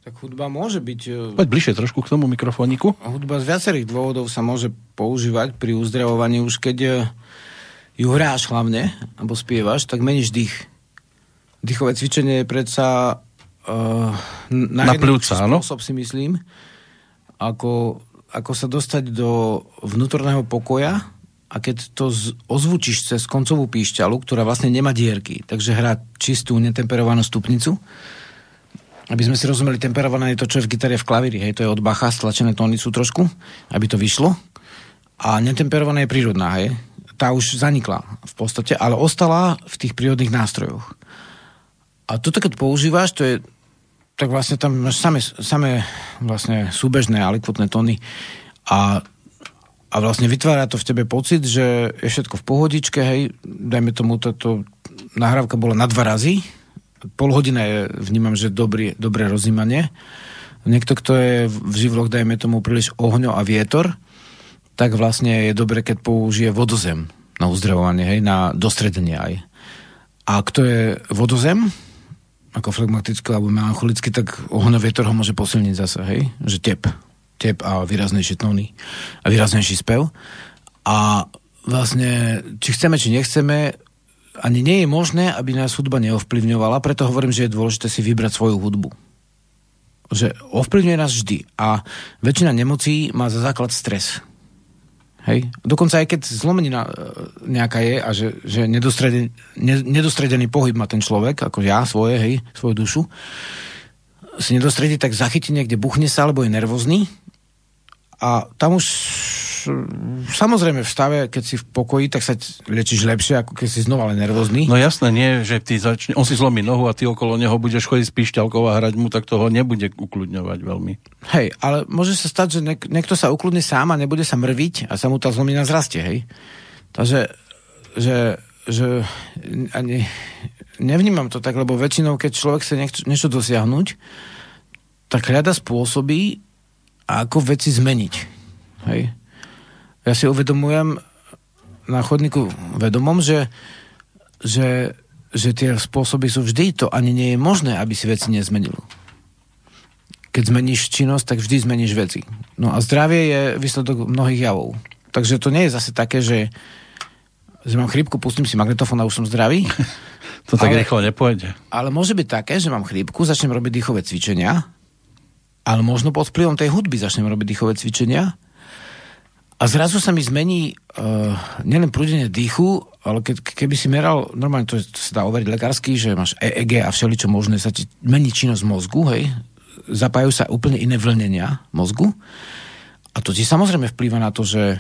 Tak hudba môže byť... Poď bližšie trošku k tomu mikrofóniku. Hudba z viacerých dôvodov sa môže používať pri uzdravovaní, už keď ju hráš hlavne, alebo spievaš, tak meníš dých. Dýchové cvičenie je predsa najjednoduchší spôsob, si myslím, ako sa dostať do vnútorného pokoja, a keď to ozvučíš cez koncovú píšťalu, ktorá vlastne nemá dierky, takže hrá čistú, netemperovanú stupnicu. Aby sme si rozumeli, temperované je to, čo je v gitare, v klavíri. Hej, to je od Bacha, stlačené tóny sú trošku, aby to vyšlo. A netemperované je prírodná, hej. Tá už zanikla v podstate, ale ostala v tých prírodných nástrojoch. A toto, keď používaš, to je... tak vlastne tam máš samé vlastne súbežné alikvotné tóny a vlastne vytvára to v tebe pocit, že je všetko v pohodičke, hej, dajme tomu, táto nahrávka bola na 2 razy, pol hodina je, vnímam, že dobré rozímanie. Niekto, kto je v živloch, dajme tomu, príliš ohňo a vietor, tak vlastne je dobre, keď použije vodozem na uzdravovanie, hej, na dostredenie aj. A kto je vodozem, ako flegmatický alebo melancholický, tak ohňovietor ho môže posilniť zase, hej? Že tep a výraznejší tóny a výraznejší spev. A vlastne, či chceme, či nechceme, ani nie je možné, aby nás hudba neovplyvňovala, preto hovorím, že je dôležité si vybrať svoju hudbu. Že ovplyvňuje nás vždy a väčšina nemocí má za základ stres. Hej? Dokonca aj keď zlomenina nejaká je a že nedostredený pohyb má ten človek, ako ja svoje, hej, svoju dušu, si nedostredí, tak zachytí niekde, buchne sa, alebo je nervózny. A tam už samozrejme v stave, keď si v pokoji, tak sa liečíš lepšie, ako keď si znova len nervózny. No jasné, nie, že on si zlomí nohu a ty okolo neho budeš chodiť s píšťalkou a hrať mu, tak toho nebude ukludňovať veľmi. Hej, ale môže sa stať, že niekto sa ukludní sám a nebude sa mrviť a sa mu tá zlomina zrastie, hej. Takže, že ani nevnímam to tak, lebo väčšinou, keď človek chce niečo dosiahnuť, tak hľada spôsoby, ako veci zmeniť, hej. Ja si uvedomujem na chodníku vedomom, že tie spôsoby sú vždy, to ani nie je možné, aby si veci nezmenil. Keď zmeníš činnosť, tak vždy zmeníš veci. No a zdravie je výsledok mnohých javov. Takže to nie je zase také, že mám chrípku, pustím si magnetofón a už som zdravý. To tak rýchlo nepôjde. Ale môže byť také, že mám chrípku, začnem robiť dýchové cvičenia, ale možno pod vplyvom tej hudby začnem robiť dýchové cvičenia. A zrazu sa mi zmení nielen prúdenie dýchu, ale keby si meral, normálne to sa dá overiť lekársky, že máš EEG a všeličo možné, sa ti mení činnosť mozgu, hej. Zapájajú sa úplne iné vlnenia mozgu. A to ti samozrejme vplýva na to, že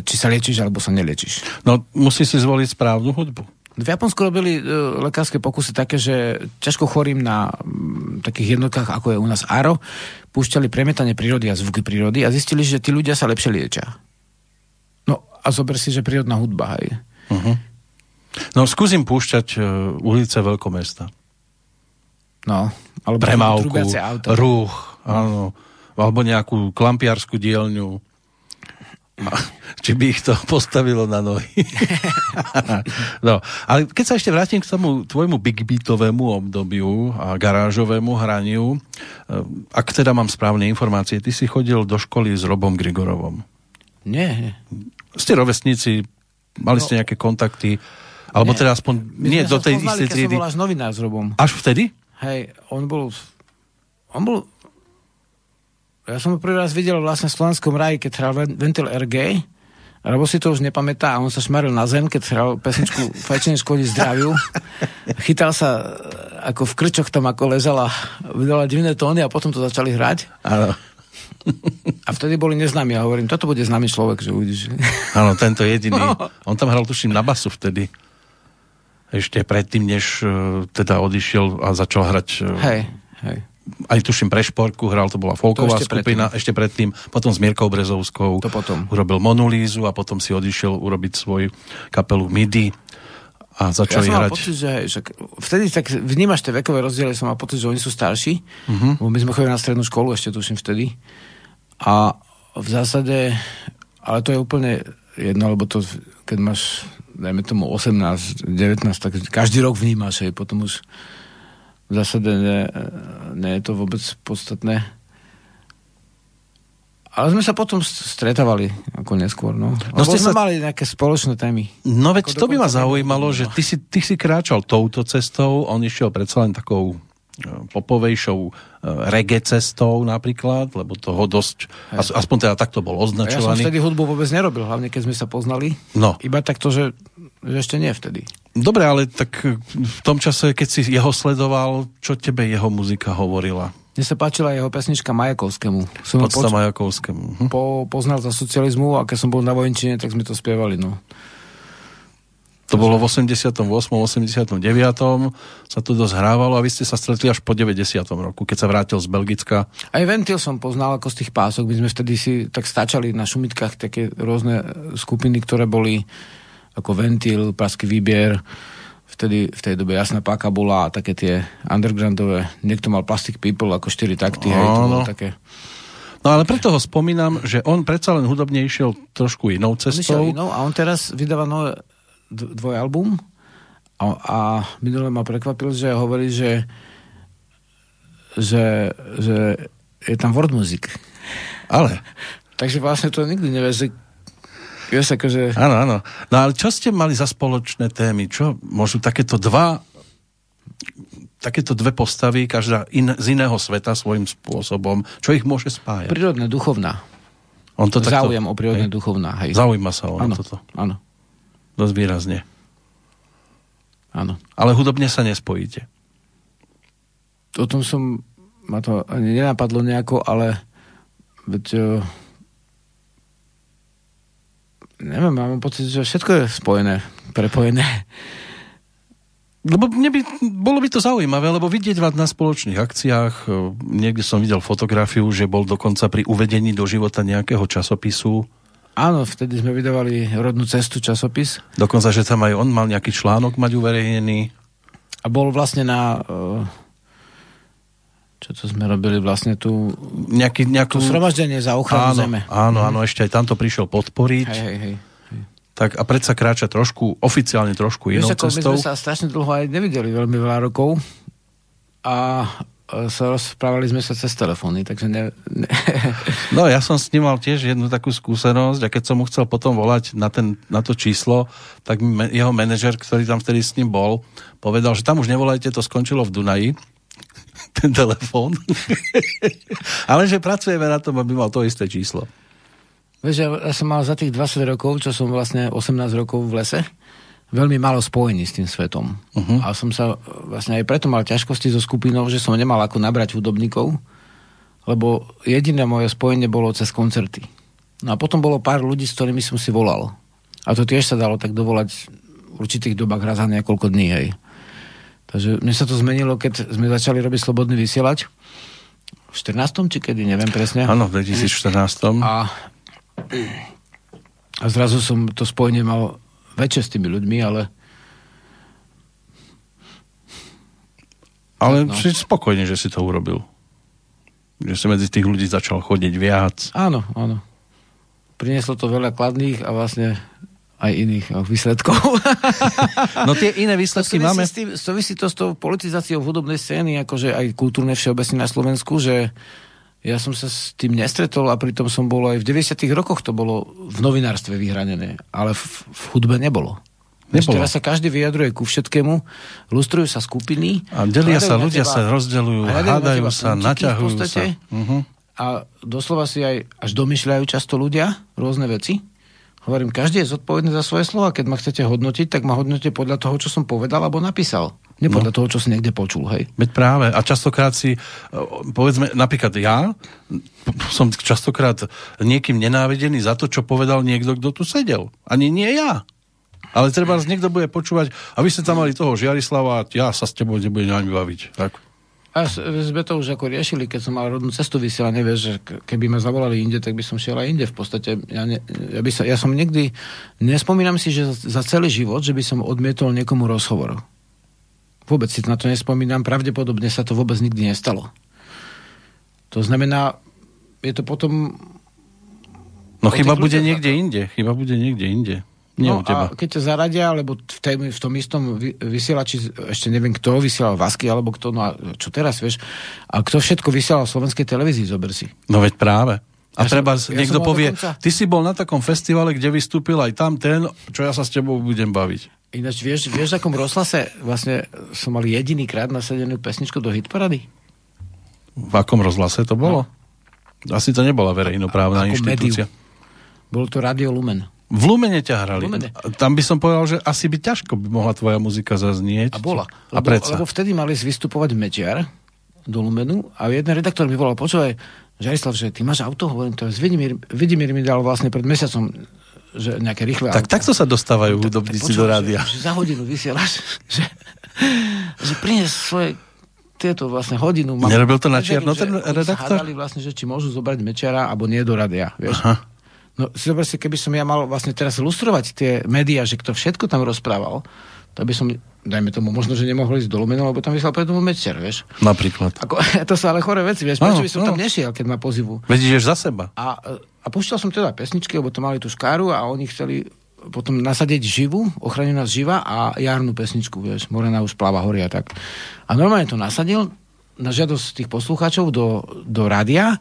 či sa liečíš, alebo sa neliečíš. No, musíš si zvoliť správnu hudbu. V Japonsku robili lekárske pokusy také, že ťažko chorým na takých jednotkách, ako je u nás ARO, púšťali premietanie prírody a zvuky prírody a zistili, že tí ľudia sa lepšie liečia. No a zober si, že prírodná hudba, hej. Uh-huh. No skúsim púšťať ulice veľkomesta. No. Alebo Premávku, Ruch, áno, alebo nejakú klampiarskú dielňu. Či by ich to postavilo na nohy. No, ale keď sa ešte vrátim k tomu tvojmu big beatovému obdobiu a garážovému hraniu, ak teda mám správne informácie, ty si chodil do školy s Robom Grigorovom. Nie. Ste rovesníci, mali ste nejaké kontakty, alebo nie. Teda aspoň nie do tej istej triedy. My sme sa spoznali, keď som bol až novinár s Robom. Až vtedy? Hej, on bol ja som ho prvý raz videl vlastne v Slovenskom raji, keď hral Ventil RG, alebo si to už nepamätá, a on sa šmaril na zem, keď hral pesničku Fajčenie škodí zdraviu. Chytal sa ako v krčoch tam, ako ležala, vydala divné tóny a potom to začali hrať. Áno. A vtedy boli neznámi, ja hovorím, toto bude známy človek, že uvidíš. Áno, tento jediný. On tam hral, tuším, na basu vtedy. Ešte predtým, než teda odišiel a začal hrať... Hej. aj tuším pre Šporku hral, to bola folková skupina ešte predtým, potom s Mierkou Brezovskou urobil Monolízu a potom si odišiel urobiť svoju kapelu Midi a začali hrať. Pocit, že vtedy tak vnímaš tie vekové rozdiely, som mal pocit, že oni sú starší, bo my sme chodili na strednú školu ešte tuším vtedy a v zásade, ale to je úplne jedno, lebo to keď máš, dajme tomu 18, 19, tak každý rok vnímaš, hej, potom už v zásade nie je to vôbec podstatné. Ale sme sa potom stretávali ako neskôr, no. No ste sme mali nejaké spoločné témy. No veď to by ma zaujímalo, že ty si kráčal touto cestou, on išiel predsa len takou popovejšou reggae cestou napríklad, lebo toho dosť, aspoň teda takto bol označovaný. Ja som vtedy hudbu vôbec nerobil, hlavne keď sme sa poznali. No. Iba takto, že ešte nie vtedy. Dobre, ale tak v tom čase, keď si jeho sledoval, čo tebe jeho muzika hovorila? Mne sa páčila jeho pesnička Majakovskému. Podsta Majakovskému. Poznal za socializmu a keď som bol na vojenčine, tak sme to spievali, no. To bolo v 88. 89. sa to dosť hrávalo a vy ste sa stretli až po 90. roku, keď sa vrátil z Belgicka. Aj Ventil som poznal ako z tých pások. My sme vtedy si tak stačali na šumitkách také rôzne skupiny, ktoré boli ako Ventil, Praský výbier. Vtedy, v tej dobe Jasná páka bola a také tie undergroundové. Niekto mal Plastic People ako 4 takty. Hej, to bolo také. No ale preto ho spomínam, že on predsa len hudobne išiel trošku inou cestou. A on teraz vydáva nové dvojalbum a minule ma prekvapil, že hovorí, že je tam world music. Ale. Takže vlastne to nikdy nevieš, že... Áno, áno. No ale čo ste mali za spoločné témy? Čo? Môžu takéto dve postavy, každá z iného sveta svojím spôsobom. Čo ich môže spájať? Prírodné, duchovná. On to takto... Záujem o prírodné, duchovná. Hej. Zaujíma sa o toto. Áno. Dosť výrazne. Áno. Ale hudobne sa nespojíte. O tom ma to ani nenapadlo nejako, ale neviem, mám pocit, že všetko je spojené, prepojené. Lebo bolo by to zaujímavé, lebo vidieť vás na spoločných akciách, niekde som videl fotografiu, že bol dokonca pri uvedení do života nejakého časopisu. Áno, vtedy sme vydávali Rodnú cestu, časopis. Dokonca, že tam aj on mal nejaký článok mať uverejnený. A bol vlastne na... Čo to sme robili vlastne tu... Nejakú sromaždenie za ochranu zeme. Áno, áno, ešte aj tamto prišiel podporiť. Hej. Tak a predsa kráča trošku, oficiálne trošku inou cestou. My sme sa strašne dlho aj nevideli, veľmi veľa rokov. A... sa rozprávali sme sa cez telefóny, takže No, ja som s ním mal tiež jednu takú skúsenosť a keď som mu chcel potom volať na to číslo, tak jeho manažer, ktorý tam vtedy s ním bol, povedal, že tam už nevolajte, to skončilo v Dunaji, ten telefón. Ale že pracujeme na tom, aby mal to isté číslo. Vieš, ja som mal za tých 20 rokov, čo som vlastne 18 rokov v lese, veľmi málo spojení s tým svetom. Uh-huh. A som sa vlastne aj preto mal ťažkosti so skupinou, že som nemal ako nabrať hudobníkov, lebo jediné moje spojenie bolo cez koncerty. No a potom bolo pár ľudí, s ktorými som si volal. A to tiež sa dalo tak dovolať v určitých dobách raz za niekoľko dní, hej. Takže mne sa to zmenilo, keď sme začali robiť Slobodný vysielač. V 14. či kedy, neviem presne. Áno, v 2014. A zrazu som to spojenie mal väčšie s tými ľuďmi, ale si spokojne, že si to urobil. Že si medzi tých ľudí začal chodiť viac. Áno. Prinieslo to veľa kladných a vlastne aj iných výsledkov. No tie iné výsledky máme. Súvisí to s tou politizáciou hudobnej scény, akože aj kultúrne všeobecne na Slovensku, že ja som sa s tým nestretol a pritom som bol aj v 90. rokoch, to bolo v novinárstve vyhranené, ale v hudbe nebolo. Teraz sa každý vyjadruje ku všetkému, lustrujú sa skupiny. A delia sa, ľudia sa rozdeľujú, hádajú sa, naťahujú sa. Uh-huh. A doslova si aj až domýšľajú často ľudia rôzne veci. Hovorím, každý je zodpovedný za svoje slova. Keď ma chcete hodnotiť, tak ma hodnotíte podľa toho, čo som povedal alebo napísal. Nie podľa toho, čo si niekde počul, hej. Veď práve. A častokrát si, povedzme, napríklad ja som častokrát niekým nenávidený za to, čo povedal niekto, kto tu sedel. Ani nie ja. Ale treba, niekto bude počúvať, a vy ste tam mali toho Žiarislava, ja sa s tebou nebudem ani baviť. Tak. A Až sme to už ako riešili, keď som mal rodnú cestu vysielania, vieš, že keby ma zavolali inde, tak by som šiel aj inde v podstate. Ja som nikdy, nespomínam si, že za celý život, že by som odmietol niekomu rozhovor. Vôbec si na to nespomínam, pravdepodobne sa to vôbec nikdy nestalo. To znamená, je to potom... No chyba bude niekde inde. No, a keď ťa zaradia, alebo v tom istom vysielači, ešte neviem, kto vysielal Vasky, alebo kto, no a čo teraz, vieš, a kto všetko vysielal v slovenskej televízii, zober si. No veď práve. A ja treba, niekto povie, ty si bol na takom festivale, kde vystúpil aj tam ten, čo ja sa s tebou budem baviť. Ináč, vieš, v akom rozhlase vlastne som mal jedinýkrát nasadenú pesničku do hitparady? V akom rozhlase to bolo? No. Asi to nebola verejnoprávna inštitúcia. Mediu. Bolo to Rádio Lumen. V Lumene ťa hrali. Lumene. Tam by som povedal, že asi by ťažko by mohla tvoja muzika zaznieť. A bola. Lebo vtedy mali vystupovať Mečiar do Lumenu a jeden redaktor mi volal, počúvaj, Žarislav, že ty máš auto, hovorím to. Vidimír mi dal vlastne pred mesiacom že nejaké rýchle auto. Takto sa dostávajú hudobníci do rádia. Že za hodinu vysielaš, že prinies svoje tieto vlastne hodinu. Nerobil to na čierno ten redaktor? Hádali vlastne, že či môžu zobrať Mečiara alebo nie do rádia, vieš. Aha. No si dobre, keby som ja mal vlastne teraz ilustrovať tie médiá, že kto všetko tam rozprával, tak by som, dajme tomu, možno, že nemohol ísť do Lumenu, lebo tam vyslal pre tomu Mečiar, vieš. Napríklad. Ako, to sú ale choré veci, vieš, prečo by som tam nešiel, keď ma pozivu. Vedíš, že za seba. A púšťal som teda pesničky, lebo to mali tú škáru a oni chceli potom nasadiť živú, Ochranená živa a jarnú pesničku, vieš, Morena už pláva hory a tak. A normálne to nasadil na žiadosť tých poslucháčov do rádia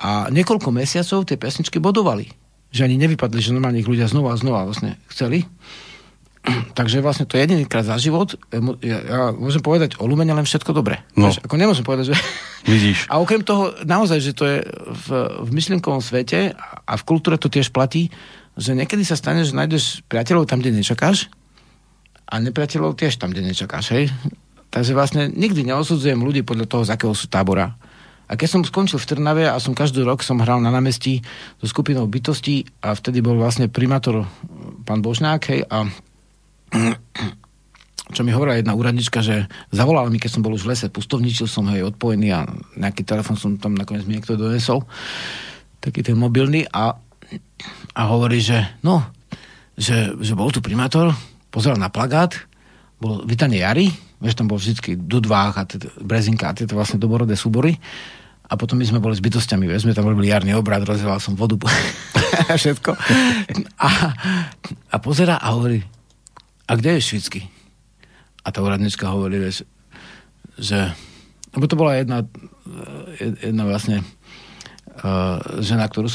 a niekoľko mesiacov tie pesničky bodovali. Že ani nevypadli, že normálne ich ľudia znova vlastne chceli. Takže vlastne to jedinýkrát za život. Ja môžem povedať o Lumene len všetko dobre. No. Ako nemôžem povedať, že... Vidíš. A okrem toho, naozaj, že to je v myšlienkovom svete a v kultúre to tiež platí, že niekedy sa stane, že nájdeš priateľov tam, kde nečakáš a nepriateľov tiež tam, kde nečakáš. Hej? Takže vlastne nikdy neosudzujem ľudí podľa toho, z akého sú tábora. A keď som skončil v Trnave a som každý rok som hral na námestí so skupinou bytostí a vtedy bol vlastne primátor pán Božňák, hej, a čo mi hovorila jedna úradnička, že zavolala mi, keď som bol už v lese, pustovničil som, hej, odpojený a nejaký telefon som tam nakoniec mi niekto donesol, taký ten mobilný a hovorí, že no, že bol tu primátor, pozeral na plagát, bol vítanie jary, vieš, tam bol vždycky Dudvách a Brezinka a tieto vlastne domorodé súbory. A potom my sme boli s bytostiami, vieš, sme tam robili jarný obrad, rozlieval som vodu a všetko. A pozera a hovorí, a kde je Švicky? A tá úradnička hovorí, vieš, že... Lebo to bola jedna vlastne žena, ktorá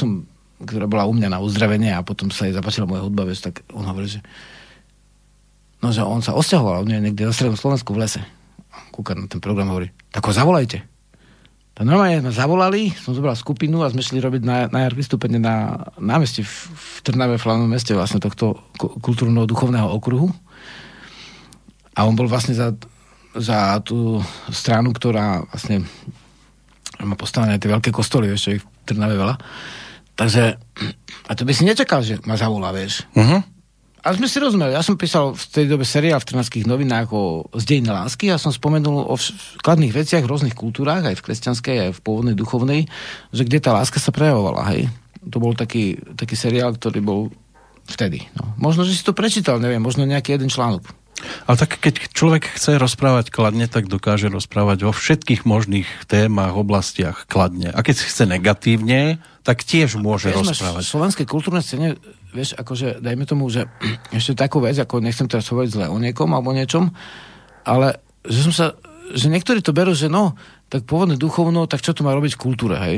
bola u mňa na uzdravenie a potom sa jej zapáčila moja hudba, vieš, tak on hovorí, že... No, že on sa osťahoval, on je niekde na strednom Slovensku v lese. Kúka na ten program, hovorí, tak ho zavolajte. Tak normálne sme zavolali, som zobral skupinu a sme šli robiť na jar vystúpenie na námestí v Trnave, v hlavnom meste vlastne tohto kultúrno-duchovného okruhu. A on bol vlastne za tú stranu, ktorá vlastne má postavené tie veľké kostoly, ešte ich v Trnave veľa. Takže, a to by si nečakal, že ma zavolá, vieš. Mhm. A sme si rozumeli, ja som písal v tej dobe seriál v Trnavských novinách o zdejine lásky a som spomenul o kladných veciach v rôznych kultúrách, aj v kresťanskej, aj v pôvodnej duchovnej, že kde tá láska sa prejavovala, hej. To bol taký seriál, ktorý bol vtedy. No. Možno, že si to prečítal, neviem, možno nejaký jeden článok. Ale tak keď človek chce rozprávať kladne, tak dokáže rozprávať vo všetkých možných témach, oblastiach kladne. A keď chce negatívne, tak tiež môže rozprávať. V slovenskej kultúrnej scéne, vieš, akože, dajme tomu, že ešte takú vec, ako nechcem teraz hovoriť zle o niekom alebo niečom, ale že niektorí to berú, že no, tak pôvodne duchovno, tak čo to má robiť v kultúre, hej?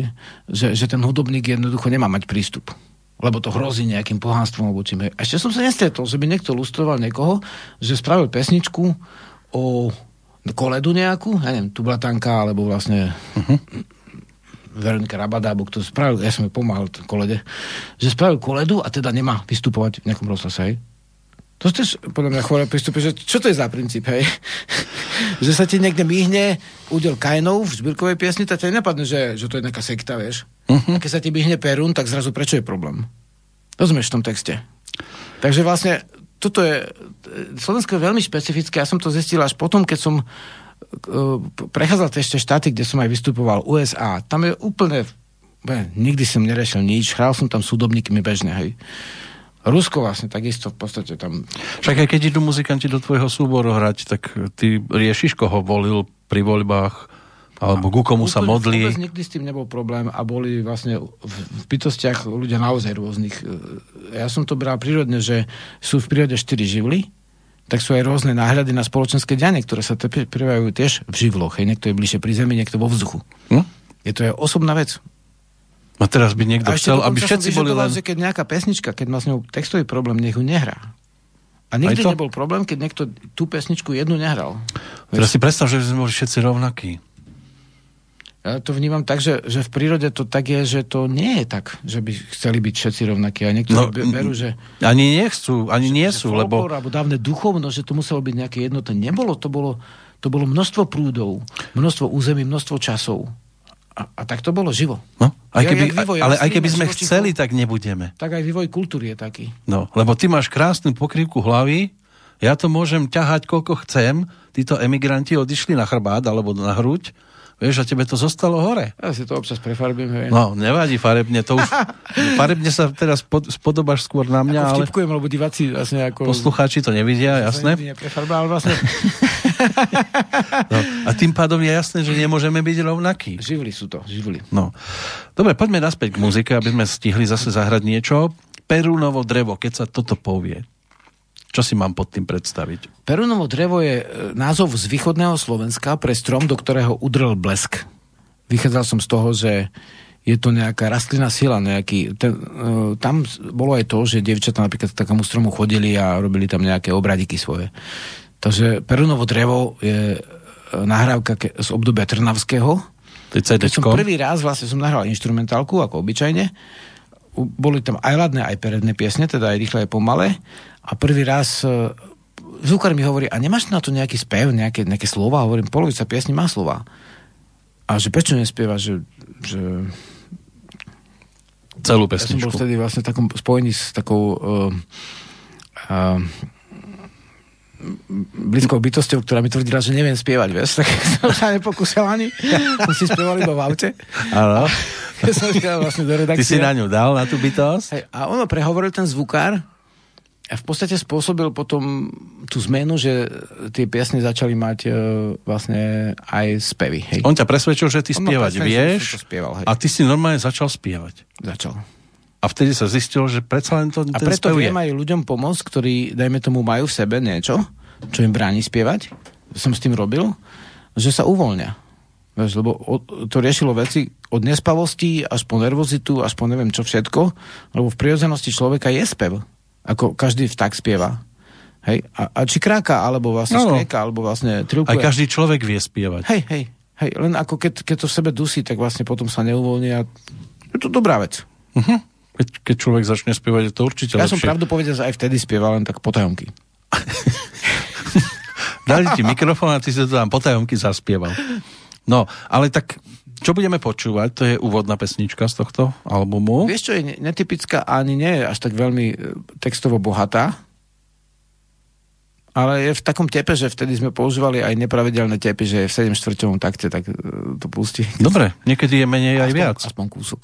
Že ten hudobník jednoducho nemá mať prístup, lebo to hrozí nejakým pohánstvom alebo čím. Hej. Ešte som sa nestretol, že by niekto lustroval niekoho, že spravil pesničku o koledu nejakú, ja neviem, Tublatanka, alebo vlastne... Veronika Rabada, alebo kto spravil, ja som jej pomáhal v kolede, že spravil koledu a teda nemá vystupovať v nejakom rozhlase, hej? To ste podľa mňa choré prístupy, že čo to je za princíp, hej? Že sa ti niekde myhne údel Kainov v zbírkovej piesni, tak ti nenapadne, že to je nejaká sekta, vieš? A keď sa ti myhne Perún, tak zrazu prečo je problém? Rozumieš v tom texte? Takže vlastne, toto je... Slovensko je veľmi špecifické, ja som to zistil až potom, keď som prechádzal ešte štáty, kde som aj vystupoval, USA. Tam je úplne... Nikdy som nerešil nič, hral som tam s hudobníkmi bežne, hej. Rusko vlastne takisto v podstate tam... Však aj keď idú muzikanti do tvojho súboru hrať, tak ty riešiš, koho volil pri voľbách, alebo ku komu sa modlí. Vôbec nikdy s tým nebol problém a boli vlastne v bytostiach ľudia naozaj rôznych. Ja som to bral prírodne, že sú v prírode 4 živly, tak sú aj rôzne náhľady na spoločenské dianie, ktoré sa prejavujú tiež v živloch. Hej. Niekto je bližšie pri zemi, niekto vo vzduchu. Hm? Je to aj osobná vec. A teraz by niekto chcel, aby všetci boli len... Keď nejaká pesnička, keď má s ňou textový problém, nech ju nehrá. A nikdy nebol problém, keď niekto tú pesničku jednu nehral. Teraz si predstav, že sme boli všetci rovnakí. Ja to vnímam tak, že v prírode to tak je, že to nie je tak, že by chceli byť všetci rovnakí. A niektorí berú, že... Ani nechcú, ani nie sú, lebo... Alebo dávne duchovno, že to muselo byť nejaké jednotné. Nebolo, to bolo množstvo prúdov, množstvo území, množstvo časov. A tak to bolo živo. No, aj keby, ale aj keby sme chceli, tak nebudeme. Tak aj vývoj kultúry je taký. No, lebo ty máš krásnu pokrývku hlavy, ja to môžem ťahať, koľko chcem, títo emigranti odišli na chrbát alebo na hruď, vieš, a tebe to zostalo hore. Ja si to občas prefarbím. No, nevadí farebne, to už... Farebne sa teraz spodobaš skôr na mňa, ale... Vtipkujem, lebo diváci vlastne ako... Poslucháči to nevidia, jasné? Prefarbá, ale vlastne... No, a tým pádom je jasné, že nemôžeme byť rovnakí. Živli sú to, živli. No. Dobre, poďme naspäť k muzike, aby sme stihli zase zahrať niečo. Perunovo drevo, keď sa toto povie. Čo si mám pod tým predstaviť? Perunovo drevo je názov z východného Slovenska pre strom, do ktorého udrel blesk. Vychádzal som z toho, že je to nejaká rastlinná sila. Tam bolo aj to, že dievčatá napríklad k takému stromu chodili a robili tam nejaké obradiky svoje. Takže Perunovo drevo je nahrávka z obdobia Trnavského. Som prvý raz vlastne som nahral inštrumentálku, ako obyčajne. Boli tam aj ladné, aj peredné piesne, teda aj rýchle, aj pomalé. A prvý raz zvukár mi hovorí, a nemáš na to nejaký spev, nejaké slova? Hovorím, polovica piesni má slova. A že prečo nespieva, že... Celú pesničku. Ja som bol vtedy vlastne takom spojení s takou blízkou bytosťou, ktorá mi tvrdila, že neviem spievať, vieš? Tak som sa nepokúsal ani. Som si spieval iba v aute. Áno. Vlastne do redakcie. Ty si na ňu dal, na tú bytosť? A ono prehovoril ten zvukár a v podstate spôsobil potom tú zmenu, že tie piesne začali mať vlastne aj spevy. Hej. On ťa presvedčil, že ty spievať vieš, spieval, a ty si normálne začal spievať. Začal. A vtedy sa zistilo, že predsa len to ten spev je. A preto viem aj ľuďom pomôcť, ktorí, dajme tomu, majú v sebe niečo, čo im bráni spievať, som s tým robil, že sa uvoľňa. Lebo to riešilo veci od nespavosti až po nervozitu, až po neviem čo všetko, lebo v prirodzenosti človeka je spev. Ako každý vták spieva. Hej? A či kráka, alebo vlastne skréka, alebo vlastne triukuje. Aj každý človek vie spievať. Hej. Len ako keď to v sebe dusí, tak vlastne potom sa neuvoľní a je to dobrá vec. Uh-huh. Keď človek začne spievať, je to určite lepšie. Ja som pravdu povedal, že aj vtedy spieval len tak potajomky. Dali ti mikrofón a ty si to tam potajomky zaspieval. No, ale tak, čo budeme počúvať? To je úvodná pesnička z tohto albumu. Vieš, čo je netypická, ani nie je až tak veľmi textovo bohatá, ale je v takom tepe, že vtedy sme používali aj nepravidelné tepy, že je v 7/4 takte, tak to pustí. Dobre, niekedy je menej aj viac. Aspoň kúsok.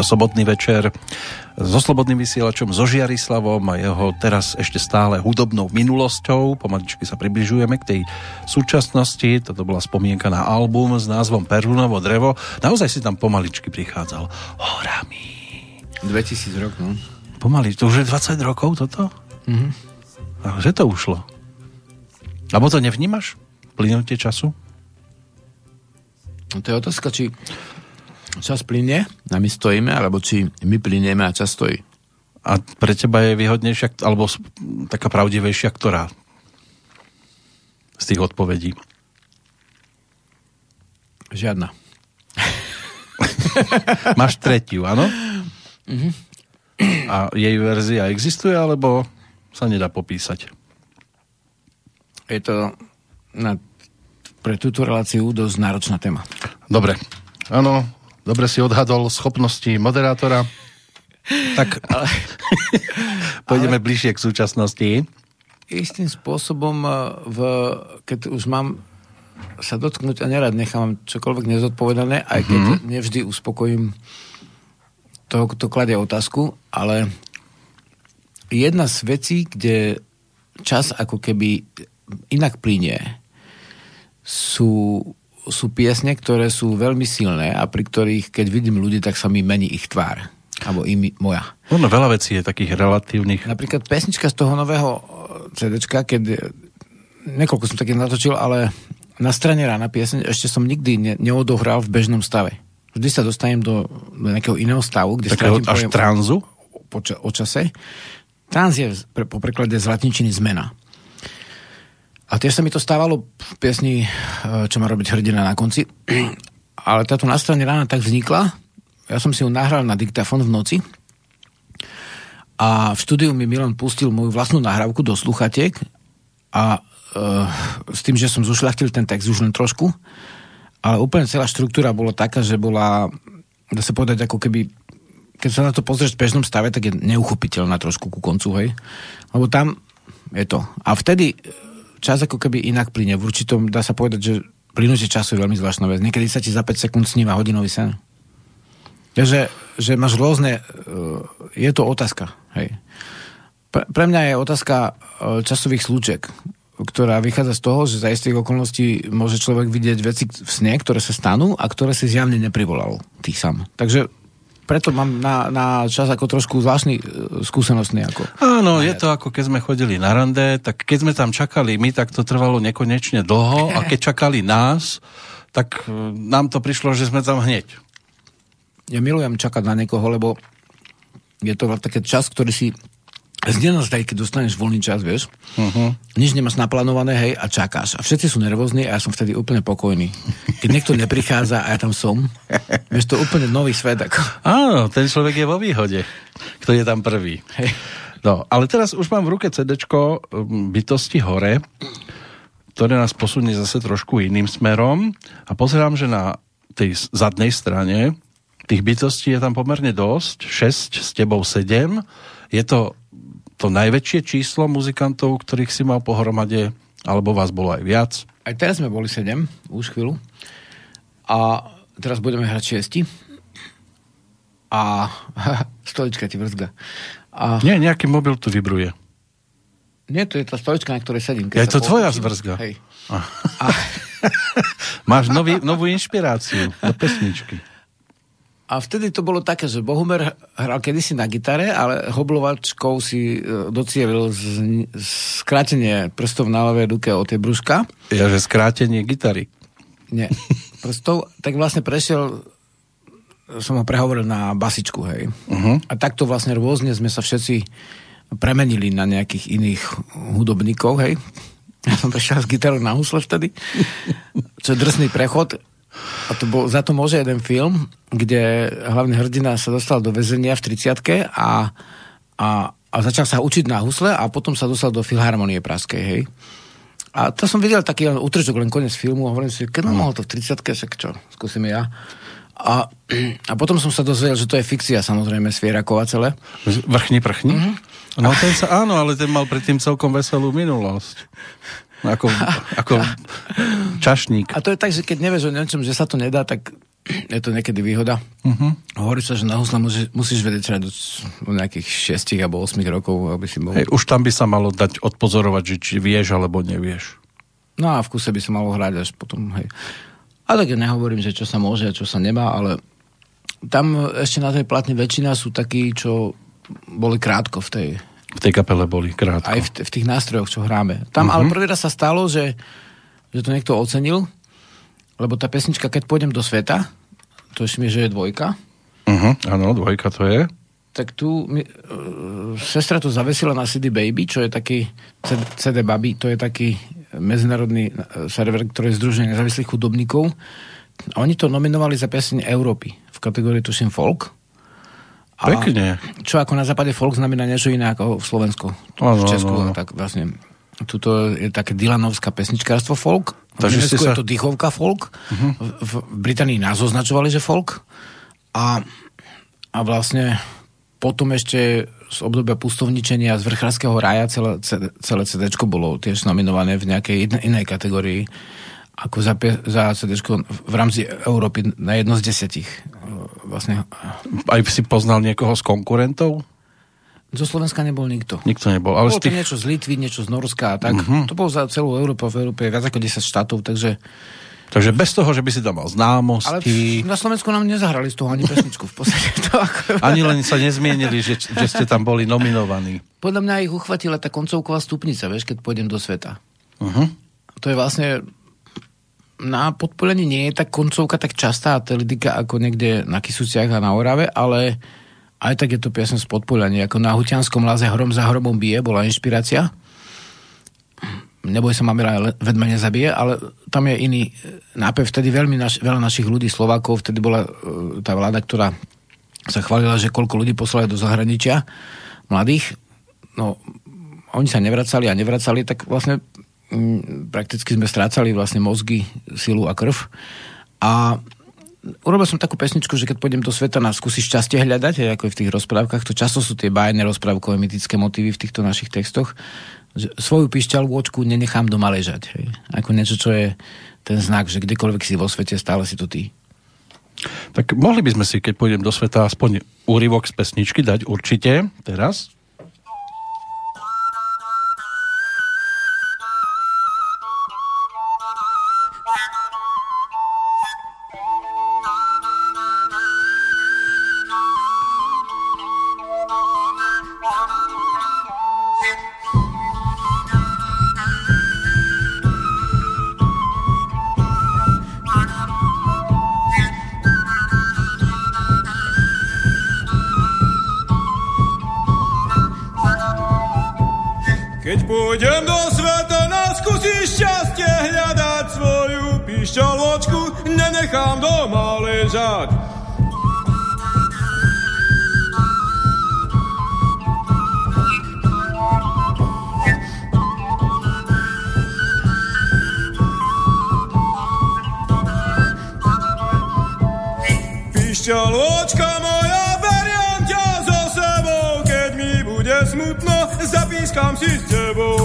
Sobotný večer so Slobodným vysielačom, so Žiarislavom a jeho teraz ešte stále hudobnou minulosťou. Pomaličky sa približujeme k tej súčasnosti. Toto bola spomienka na album s názvom Perunovo drevo. Naozaj si tam pomaličky prichádzal horami. 2000 rokov. Pomaly, to už je 20 rokov toto? Mhm. A že to ušlo? Abo to nevnímaš? Plynutie času? To je otázka, či čas plynie a my stojíme, alebo či my plynieme a čas stojí. A pre teba je výhodnejšia, alebo taká pravdivejšia, ktorá z tých odpovedí? Žiadna. Máš tretiu, áno? Mm-hmm. A jej verzia existuje, alebo sa nedá popísať? Je to pre túto reláciu dosť náročná téma. Dobre, áno. Dobre si odhadol schopnosti moderátora. Tak pôjdeme bližšie k súčasnosti. Istým spôsobom, keď už mám sa dotknúť a nerad nechám čokoľvek nezodpovedané, aj keď nevždy uspokojím toho, kto kladie otázku, ale jedna z vecí, kde čas ako keby inak plynie, sú piesne, ktoré sú veľmi silné a pri ktorých, keď vidím ľudí, tak sa mi mení ich tvár. Alebo moja. No, veľa vecí je takých relatívnych. Napríklad pesnička z toho nového CDčka, keď niekoľko som takých natočil, ale Na strane rána pieseň ešte som nikdy neodohral v bežnom stave. Vždy sa dostanem do nejakého iného stavu, kde stratím pojem. Až tranzu? O čase. Trans je po preklade z latinčiny zmena. A tiež sa mi to stávalo v piesni Čo má robiť hrdina na konci. Ale táto Na strane rána tak vznikla. Ja som si ju nahral na diktafón v noci. A v štúdiu mi Milan pustil moju vlastnú nahrávku do sluchatiek. A s tým, že som zušľachtil ten text už len trošku. Ale úplne celá štruktúra bola taká, že bola, dá sa povedať, ako keby, keď sa na to pozrieš v bežnom stave, tak je neuchopiteľná trošku ku koncu, hej. Lebo tam je to. A vtedy čas ako keby inak plyne. V určitom, dá sa povedať, že plynutie času je veľmi zvláštna vec. Niekedy sa ti za 5 sekúnd sníva hodinový sen. Že máš rôzne... Je to otázka. Hej. Pre mňa je otázka časových slučiek, ktorá vychádza z toho, že za istých okolností môže človek vidieť veci v sne, ktoré sa stanú a ktoré si zjavne neprivolal ty sám. Takže preto mám na čas ako trošku zvláštny skúsenostný. Áno, je to ako keď sme chodili na rande, tak keď sme tam čakali my, tak to trvalo nekonečne dlho a keď čakali nás, tak nám to prišlo, že sme tam hneď. Ja milujem čakať na niekoho, lebo je to taký čas, ktorý si znenazdaj, keď dostaneš voľný čas, vieš. Uh-huh. Nič nemáš naplánované, hej, a čakáš. A všetci sú nervózni a ja som vtedy úplne pokojný. Keď niekto neprichádza a ja tam som, vieš, to úplne nový svet. Áno, ten človek je vo výhode, kto je tam prvý. Hej. No, ale teraz už mám v ruke CDčko Bytosti hore, ktoré nás posunie zase trošku iným smerom a pozerám, že na tej zadnej strane tých bytostí je tam pomerne dosť, 6, s tebou 7. Je to najväčšie číslo muzikantov, ktorých si mal pohromade a alebo vás bolo aj viac? Aj teraz sme boli 7, už chvíľu. A teraz budeme hrať 6. A stolička ti vrzga. A... Nie, nejaký mobil tu vibruje. Nie, to je tá stolička, na ktorej sedím. Je to tvoja zvrzga. A... Máš novú inšpiráciu do pesničky. A vtedy to bolo také, že Bohumer hral kedysi na gitare, ale hoblovačkou si docielil skrátenie prstov na ľavej ruke od tej brúška. Ja, že skrátenie gitary. Nie. Prstov, tak vlastne prešiel, som ho prehovoril na basičku, hej. Uh-huh. A takto vlastne rôzne sme sa všetci premenili na nejakých iných hudobníkov, hej. Ja som prešiel s gitarou na husle vtedy, čo je drsný prechod. A to bol, za to môže jeden film, kde hlavný hrdina sa dostal do väzenia v 30-ke a začal sa učiť na husle a potom sa dostal do Filharmonie pražskej, hej. A to som videl taký útržok, len koniec filmu a hovorím si, keď mohol to v 30-ke, však čo, skúsim ja. A potom som sa dozvedel, že to je fikcia, samozrejme, Svierakova celé. Vrchni. Mm-hmm. No ten sa, áno, ale ten mal predtým celkom veselú minulosť. Ako čašník. A to je tak, že keď nevieš o niečom, že sa to nedá, tak je to niekedy výhoda. Uh-huh. Hovorí sa, že na husle musíš vedieť hrať do nejakých 6 alebo 8 rokov, aby si bol... Hej, už tam by sa malo dať odpozorovať, že či vieš alebo nevieš. No a v kuse by sa malo hrať až potom, hej. A tak ja nehovorím, že čo sa môže a čo sa nemá, ale tam ešte na tej platni väčšina sú takí, čo boli krátko v tej... V tej kapele boli krátko. Aj v tých nástrojoch, čo hráme. Tam ale prvý raz sa stalo, že to niekto ocenil, lebo tá pesnička Keď pôjdem do sveta, to ešte mi, že je 2. Áno, 2 to je. Tak tu sestra to zavesila na CD Baby, čo je taký CD Baby, to je taký medzinárodný server, ktorý je združenie nezávislých hudobníkov. Oni to nominovali za pieseň Európy v kategórii tuším folk. A pekne. Čo ako na západe folk znamená niečo iné ako v Slovensku. V Česku, tak vlastne. Tuto je také dylanovská pesničkárstvo folk. Takže v Česku je to dýchovka folk. Uh-huh. V Británii nás označovali, že folk. A vlastne potom ešte z obdobia pustovničenia z Vrchárskeho rája celé CDčko bolo tiež nominované v nejakej inej kategórii ako za CDčko v rámci Európy na 1 z 10. Vlastne... Aj si poznal niekoho z konkurentov? Zo Slovenska nebol nikto. Nikto nebol. Ale bolo to niečo z Litvy, niečo z Norska a tak. Uh-huh. To bolo za celú Európu, v Európe viac ako 10 štátov, Takže bez toho, že by si tam mal známosti... Ale na Slovensku nám nezahrali z toho ani pesničku v podstate. Ani len sa nezmienili, že ste tam boli nominovaní. Podľa mňa ich uchvatila tá koncovková stupnica, vieš, Keď pôjdem do sveta. Uh-huh. To je vlastne... Na podpolení nie je tá koncovka tak častá atletika ako niekde na Kysuciach a na Orave, ale aj tak je to piesň z podpolení. Ako na Hutianskom láze Hrom za hrobom bije bola inšpirácia. Neboj sa, mamera vedma nezabije, ale tam je iný nápev. Vtedy veľa našich ľudí, Slovákov, vtedy bola tá vláda, ktorá sa chválila, že koľko ľudí poslali do zahraničia, mladých. No, oni sa nevracali, tak vlastne prakticky sme strácali vlastne mozgy, silu a krv. A urobil som takú pesničku, že keď pôjdem do sveta, nás skúsi šťastie hľadať, aj ako je v tých rozprávkach. To často sú tie bájne rozprávkové mytické motívy v týchto našich textoch. Že svoju pišťalôčku nenechám doma ležať. Hej. Ako niečo, čo je ten znak, že kdekoľvek si vo svete, stále si to ty. Tak mohli by sme si, Keď pôjdem do sveta, aspoň úryvok z pesničky dať určite teraz. Keď pôjdem do sveta, nás skúsi šťastie hľadať, svoju pišťaločku nenechám doma ležať. Pišťaločka moja, beriem ťa so sebou, keď mi bude smutno, zapískam si s tebou.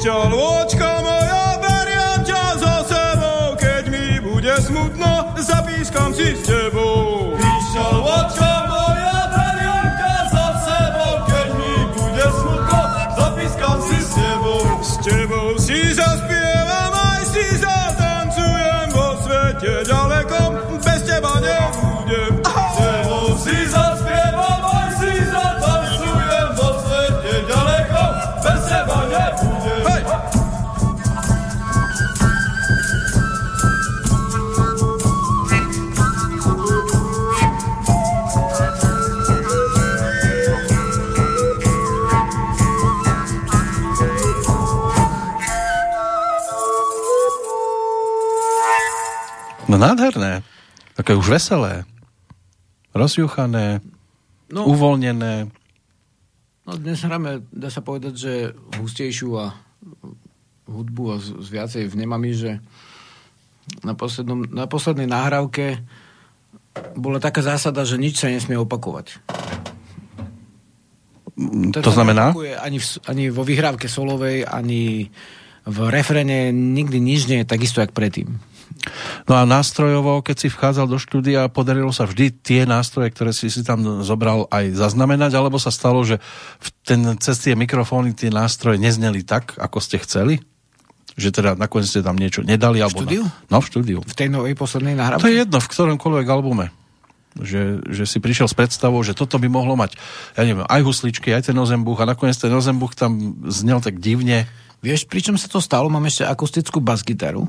púšťal, vočka moja, beriem ťa za sebou, keď mi bude smutno, zapíškam si s tebou. Píšťal, vočka moja, beriem ťa za sebou, keď mi bude smutno, zapíškam si s tebou. S tebou si zaspievam, aj si zatancujem, vo svete ďalekom, bez teba nebudem. S tebou si zaspievam, aj si zatancujem, vo svete ďalekom, bez teba nebudem. No nádherné, také už veselé, rozjuchané, no, uvoľnené. No dnes hráme, dá sa povedať, že hustejšiu a hudbu a z viacej vnemami, že na poslednej nahrávke bola taká zásada, že nič sa nesmie opakovať. To znamená? Ani vo vyhrávke solovej, ani v refrene nikdy nič nie je takisto, jak predtým. No a nástrojovo, keď si vchádzal do štúdia, podarilo sa vždy tie nástroje, ktoré si tam zobral, aj zaznamenať, alebo sa stalo, že cez tie mikrofóny tie nástroje nezneli tak, ako ste chceli? Že teda nakoniec ste tam niečo nedali? Alebo štúdiu? No, v štúdiu. V tej novej poslednej nahrávke? To je jedno, v ktoromkoľvek albume. Že si prišiel s predstavou, že toto by mohlo mať, ja neviem, aj husličky, aj ten ozembuch, a nakoniec ten ozembuch tam znel tak divne. Vieš, pričom sa to stalo? Mám ešte akustickú basgitaru.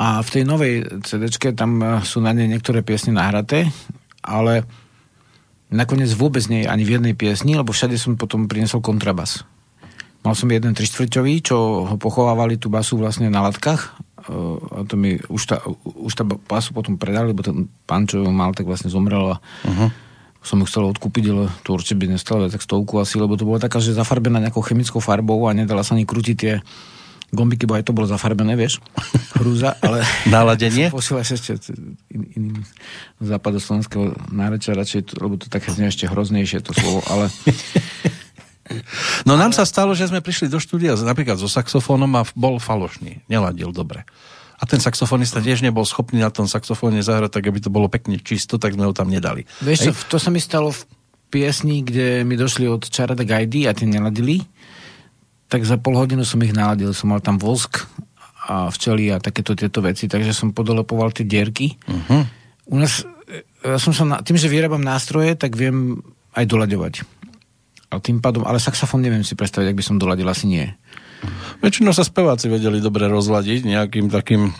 A v tej novej CDčke tam sú na nej niektoré piesne nahraté, ale nakoniec vôbec nie ani v jednej piesni, lebo všade som potom prinesol kontrabas. Mal som jeden 3/4, čo ho pochovávali tú basu vlastne na latkách. A to mi už tá basu potom predali, lebo ten pán, čo ho mal, tak vlastne zomrel a som ho chcel odkúpiť, ale to určite by nestalo tak 100 asi, lebo to bola taká, že zafarbená nejakou chemickou farbou a nedala sa ani krútiť tie gombiky, bo aj to bolo zafarbené, vieš, hrúza, ale... Naladenie? Posielaš ešte iným západoslovenského nárečia, radšej, lebo to také znie ešte hroznejšie to slovo, ale... No nám sa stalo, že sme prišli do štúdia napríklad so saxofónom a bol falošný, neladil dobre. A ten saxofonista tiež nebol schopný na tom saxofóne zahrať, tak aby to bolo pekne čisto, tak sme ho tam nedali. Vieš, to sa mi stalo v piesni, kde mi došli od Čarada Gajdy a tie neladili. Tak za pol hodinu som ich naladil. Som mal tam vosk a včely a takéto tieto veci, takže som podolepoval tie dierky. Uh-huh. U nás, ja som sa, tým, že vyrábam nástroje, tak viem aj doľaďovať. A tým pádom, ale saxofón neviem si predstaviť, ak by som doľadil, asi nie. Väčšinou sa speváci vedeli dobre rozladiť nejakým takým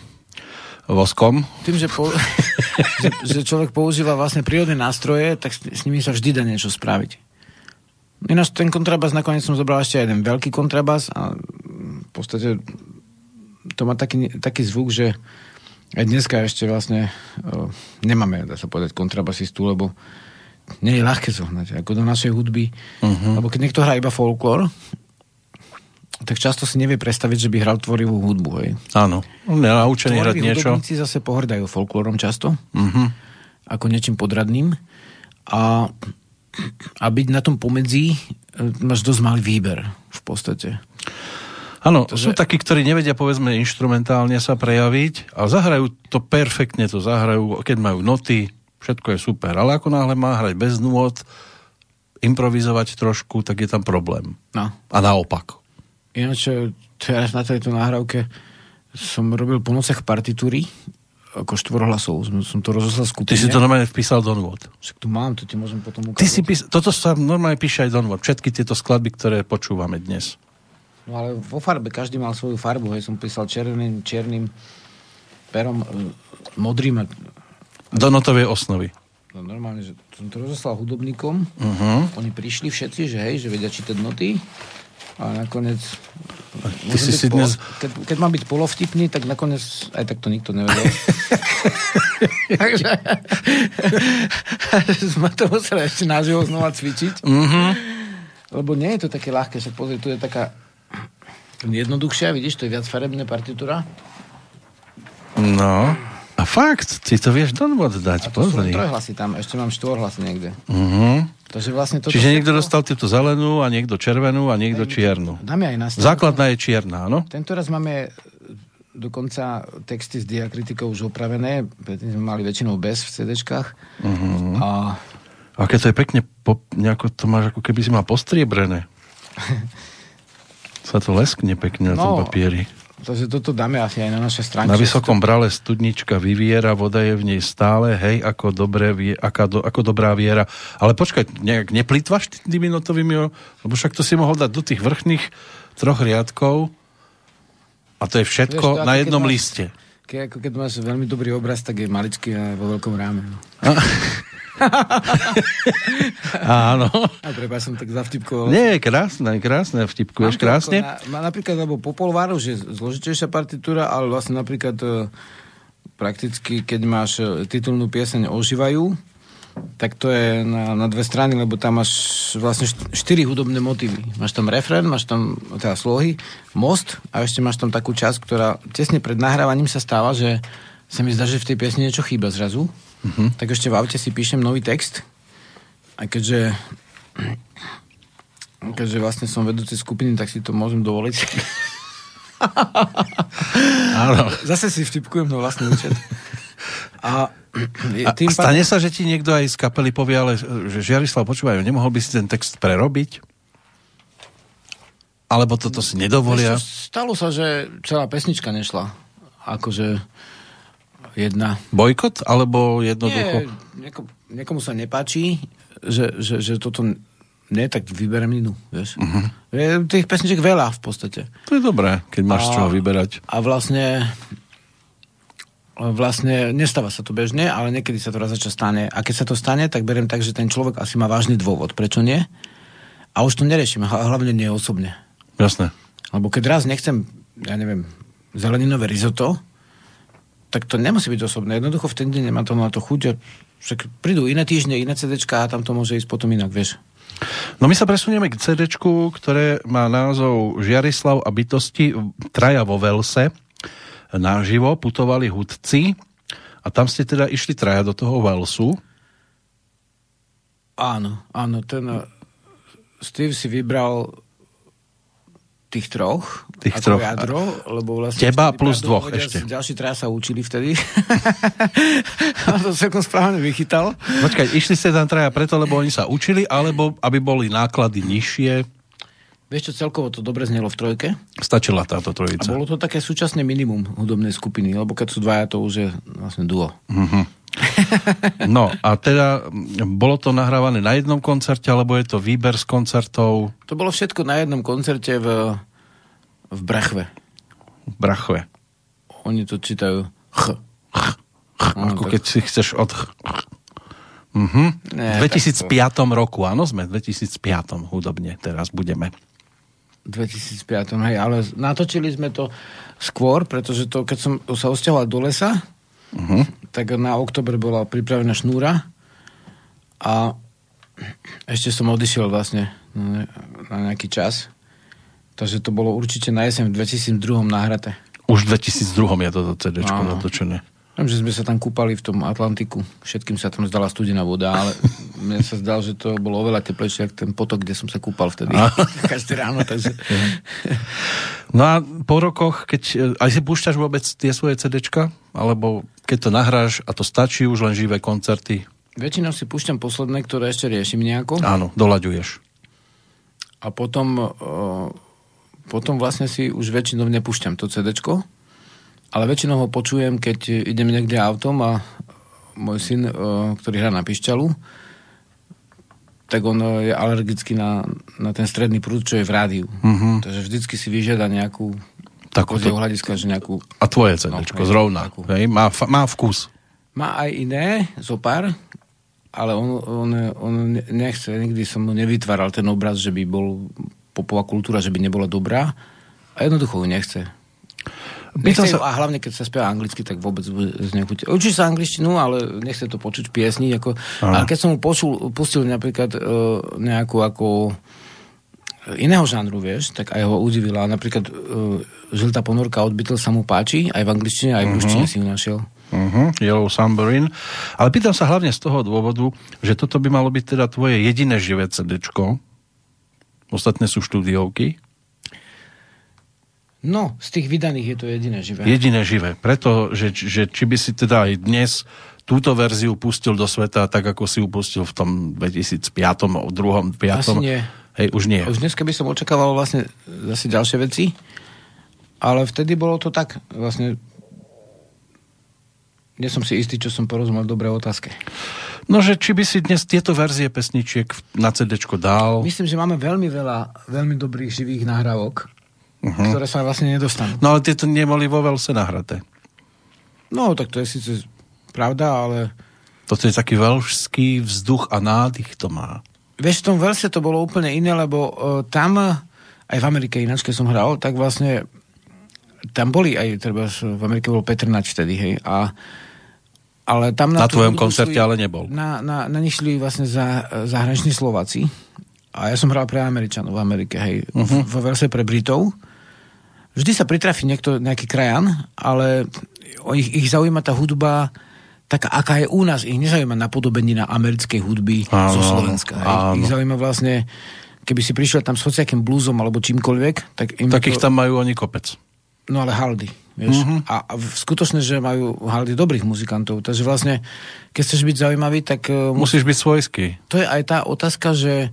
voskom. Tým, že človek používa vlastne prírodné nástroje, tak s nimi sa vždy dá niečo spraviť. Ináč ten kontrabas, nakoniec som zobral ešte jeden veľký kontrabas a v podstate to má taký zvuk, že aj dneska ešte vlastne nemáme, dá sa povedať, kontrabasistu, lebo nie je ľahké zohnať, ako do našej hudby. Uh-huh. Lebo keď niekto hrá iba folklor, tak často si nevie predstaviť, že by hral tvorivú hudbu, hej? Áno, nenaučený hrať niečo. Tvoriví hudobníci zase pohrdajú folklorom často, ako niečím podradným a byť na tom pomedzi, máš dosť malý výber v podstate. Áno, sú takí, ktorí nevedia, povedzme, inštrumentálne sa prejaviť, ale zahrajú to perfektne, to zahrajú, keď majú noty, všetko je super, ale ako náhle má hrať bez nôt, improvizovať trošku, tak je tam problém. No. A naopak. Ináč, teraz na tejto nahrávke som robil po nocech partitúry, ako 4 hlasov. Som to rozoslal skupine. Ty si to normálne vpísal do nôd. Však tu mám, to ti môžem potom ukázať. Toto sa normálne píše aj do nôd. Všetky tieto skladby, ktoré počúvame dnes. No ale vo farbe, každý mal svoju farbu. Hej. Som písal černým perom, modrým. Do notovej osnovy. No normálne, že som to rozoslal hudobníkom. Uh-huh. Oni prišli všetci, že hej, že vedia čítať noty. A nakoniec... Keď mám byť polovtipný, tak nakoniec aj tak to nikto nevedel. Takže sme to museli ešte naživo znova cvičiť. Mm-hmm. Lebo nie je to také ľahké. Však pozri, tu je taká jednoduchšia, vidíš, to je viac farebná partitúra. No, a fakt, ty to vieš do nôd dať. A to pozri. Sú 3 hlasy tam, ešte mám 4 hlasy niekde. Mhm. Takže vlastne toto. Čiže niekto dostal túto zelenú a niekto červenú a niekto čiernu. Dáme aj na stránku. Základná je čierna, áno? Tentoraz máme dokonca texty s diakritikou už opravené, pretože sme mali väčšinou bez v CD-čkách. Uh-huh. A keď to je pekne, nejako to máš, ako keby si mal postriebrené. Sa to leskne pekne na tom papieri. Takže toto dáme asi aj na našej stránke. Na vysokom brale studnička vyviera, voda je v nej stále, hej, ako, dobré, ako dobrá viera. Ale počkaj, nejak neplýtvaš tými notovými, lebo však to si mohol dať do tých vrchných troch riadkov a to je všetko to, na jednom liste. Keď máš veľmi dobrý obraz, tak je maličký a vo veľkom ráme. Áno. A treba som tak zavtipkoval. Nie, krásne, vtipkuješ krásne. Má napríklad, alebo Popolvárov, že zložitejšia partitúra, ale vlastne napríklad prakticky, keď máš titulnú pieseň Ožívajú, tak to je na dve strany, lebo tam máš vlastne 4 hudobné motívy. Máš tam refrén, máš tam teda slohy, most a ešte máš tam takú časť, ktorá tesne pred nahrávaním sa stáva, že sa mi zdá, že v tej piesni niečo chýba zrazu. Uh-huh. Tak ešte v aute si píšem nový text a keďže vlastne som vedúci skupiny, tak si to môžem dovoliť. Áno. Zase si vtipkujem na vlastný účet. A stane sa, že ti niekto aj z kapely povie, ale že Žiarislav, počúvaj, nemohol by si ten text prerobiť? Alebo toto si nedovolia? Stalo sa, že celá pesnička nešla. Akože jedna. Bojkot? Alebo jednoducho? Nie, niekomu sa nepáči, že toto nie, tak vyberem inú, vieš. Uh-huh. Je tých pesniček veľa v podstate. To je dobré, keď máš z čoho vyberať. A vlastne nestáva sa to bežne, ale niekedy sa to raz začas stane. A keď sa to stane, tak beriem tak, že ten človek asi má vážny dôvod. Prečo nie? A už to neriešim. Hlavne nie osobne. Jasné. Lebo keď raz nechcem, ja neviem, zeleninové risotto, tak to nemusí byť osobné. Jednoducho v ten deň nemá to na to chuť. Však prídu iné týždne, iné CDčka a tam to môže ísť potom inak, vieš. No my sa presunieme k CDčku, ktoré má názov Žiarislav a bytosti traja vo Velse. Naživo putovali hudci a tam ste teda išli traja do toho Velsu. Áno, ten Steve si vybral tých troch jadro, lebo vlastne teba plus dvoch ešte. Ďalší traja sa učili vtedy. A to sa správne vychytal. Počkaj, išli ste tam traja preto, lebo oni sa učili, alebo aby boli náklady nižšie? Vieš čo, celkovo to dobre znelo v trojke. Stačila táto trojica. A bolo to také súčasné minimum hudobnej skupiny, lebo keď sú dvaja, to už je vlastne duo. Mhm. No a teda bolo to nahrávané na jednom koncerte, alebo je to výber z koncertov? To bolo všetko na jednom koncerte v Brachve. V Brachve. Oni to čítajú ch. Ako tak, keď si chceš od ch. Uh-huh. Nie, v 2005 roku, áno, sme v 2005 hudobne, teraz budeme. 2005, hej, ale natočili sme to skôr, pretože to, keď som sa osťahoval do lesa, uh-huh, tak na október bola pripravená šnúra a ešte som odišiel vlastne na nejaký čas. Takže to bolo určite na jeseň v 2002 nahraté. Už v 2002 je toto CDčko natočené. Viem, že sme sa tam kúpali v tom Atlantiku. Všetkým sa tam zdala studená voda, ale mne sa zdal, že to bolo oveľa teplejšie ako ten potok, kde som sa kúpal vtedy. Každé ráno, takže. No a po rokoch, keď aj si púšťaš vôbec tie svoje CDčka? Alebo keď to nahráš a to stačí už len živé koncerty? Väčšinou si púšťam posledné, ktoré ešte riešim nejako. Áno, doľaďuješ. A potom vlastne si už väčšinou nepúšťam to CDčko. Ale väčšinou ho počujem, keď idem niekde autom a môj syn, ktorý hrá na pišťalu, tak on je alergický na ten stredný prúd, čo je v rádiu. Mm-hmm. Takže vždycky si vyžiada nejakú takúto hľadiska, že nejakú. A tvoje CDčko zrovna. Hej, má vkus. Má aj iné, zopár, ale on nechce. Nikdy som mu nevytváral ten obraz, že by bol popová kultúra, že by nebola dobrá. A jednoducho ho nechce. A hlavne, keď sa spieva anglicky, tak vôbec znechutia. Učí sa angličtinu, ale nechce to počuť v piesni. Ako. Ale keď som mu pustil napríklad nejakú ako iného žánru, vieš, tak aj ho udivila. Napríklad Žltá ponorka od Beatles sa mu páči, aj v angličtine, aj v ruštine si ju našiel. Yellow Submarine. Ale pýtam sa hlavne z toho dôvodu, že toto by malo byť teda tvoje jediné živé CDčko. Ostatné sú štúdiovky. No, z tých vydaných je to jediné živé. Jediné živé. Preto, že či by si teda aj dnes túto verziu pustil do sveta, tak ako si ju pustil v tom 2005. o 2. 5. Asi nie. Hej, už nie. Už dnes by som očakával vlastne zase ďalšie veci, ale vtedy bolo to tak vlastne. Nie som si istý, čo som porozumel dobré otázke. No, že či by si dnes tieto verzie pesničiek na CDčko dal? Myslím, že máme veľmi veľa veľmi dobrých živých nahrávok, ktoré sa vlastne nedostanú. No, ale tieto neboli vo Velse nahraté. No, tak to je síce pravda, ale... Toto je taký veľšský vzduch a nádych to má. Vieš, v tom Velse to bolo úplne iné, lebo tam, aj v Amerike ináč, keď som hral, tak vlastne tam boli aj, treba v Amerike bol Petrnač vtedy, hej, a ale tam na tvojom koncerte ale nebol. Na nich šli vlastne zahraniční Slováci. A ja som hral pre Američanov v Amerike, hej. Vo Velse pre Britov. Vždy sa pritrafí nejaký krajan, ale ich zaujíma tá hudba taká, aká je u nás. Ich nezaujíma napodobenina americkej hudby zo Slovenska. Hej. Ich zaujíma vlastne, keby si prišiel tam s hociakým blúzom alebo čímkoľvek, tak im tak to... ich tam majú oni kopec. No ale haldy, vieš. A skutočne, že majú haldy dobrých muzikantov. Takže vlastne, keď chceš byť zaujímavý, tak... Musíš byť svojský. To je aj tá otázka, že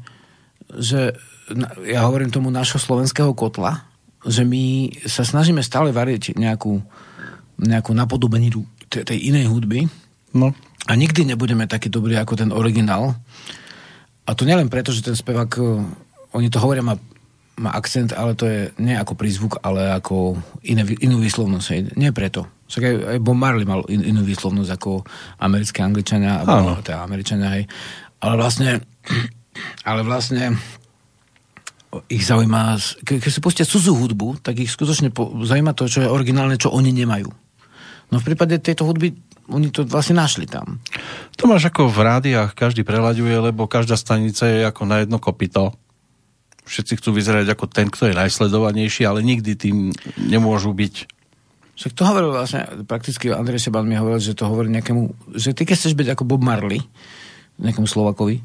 ja hovorím tomu našho slovenského kotla, že my sa snažíme stále variť nejakú napodobeninu tej inej hudby. No. A nikdy nebudeme takí dobrí ako ten originál. A to nielen preto, že ten spevák, oni to hovoria, má akcent, ale to je nie ako prízvuk, ale ako inú výslovnosť. Nie preto. Však aj Bob Marley mal inú výslovnosť ako americké Angličania, alebo teda Američania. Hej. Ale vlastne ich zaujíma, keď si pustia cudzú hudbu, tak ich skutočne zaujíma to, čo je originálne, čo oni nemajú. No v prípade tejto hudby oni to vlastne našli tam. To máš ako v rádiách, každý prelaďuje, lebo každá stanica je ako na jedno kopyto. Všetci chcú vyzerať ako ten, kto je najsledovanejší, ale nikdy tým nemôžu byť. Však to hovoril vlastne, prakticky Andrej Šeban mi hovoril, že to hovorí nejakému, že ty keď chceš byť ako Bob Marley, nejakému Slovakovi,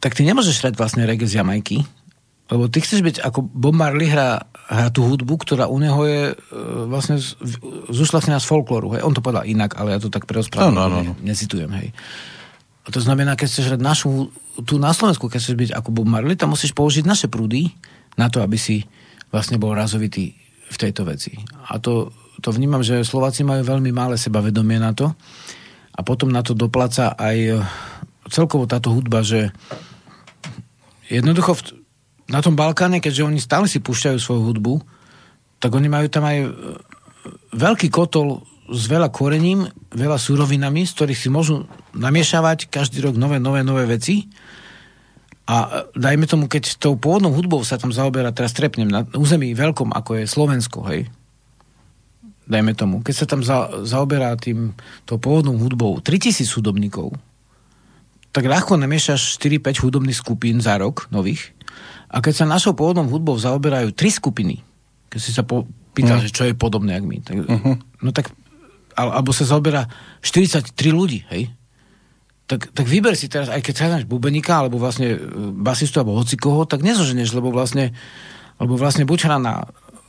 tak ty nemôžeš hrať vlastne reggae z Jamajky, lebo ty chceš byť ako Bob Marley hrá tú hudbu, ktorá u neho je vlastne zušľacnená z folklóru. Hej. On to povedal inak, ale ja to tak preospravím. No. Necitujem, hej. A to znamená, keď chceš hrať našu, tu na Slovensku, keď chceš byť ako Bob Marley, tam musíš použiť naše prúdy na to, aby si vlastne bol razovitý v tejto veci. A to vnímam, že Slováci majú veľmi malé sebavedomie na to. A potom na to dopláca aj celkovo táto hudba, že jednoducho na tom Balkáne, keďže oni stále si púšťajú svoju hudbu, tak oni majú tam aj veľký kotol s veľa korením, veľa surovinami, z ktorých si môžu namiešavať každý rok nové veci. A dajme tomu, keď tou pôvodnou hudbou sa tam zaoberá, teraz trepnem, na území veľkom, ako je Slovensko, hej. Dajme tomu, keď sa tam zaoberá tou pôvodnou hudbou 3000 hudobníkov, tak ľahko namiešaš 4-5 hudobných skupín za rok nových. A keď sa našou pôvodnou hudbou zaoberajú 3 skupiny, keď si sa pýtal, že čo je podobné, jak my, tak, no tak alebo sa zaoberá 43 ľudí, hej? Tak vyber si teraz, aj keď sa náš bubeníka, alebo vlastne basistu, alebo hocikoho, tak nezoženeš, lebo vlastne buď hrá na,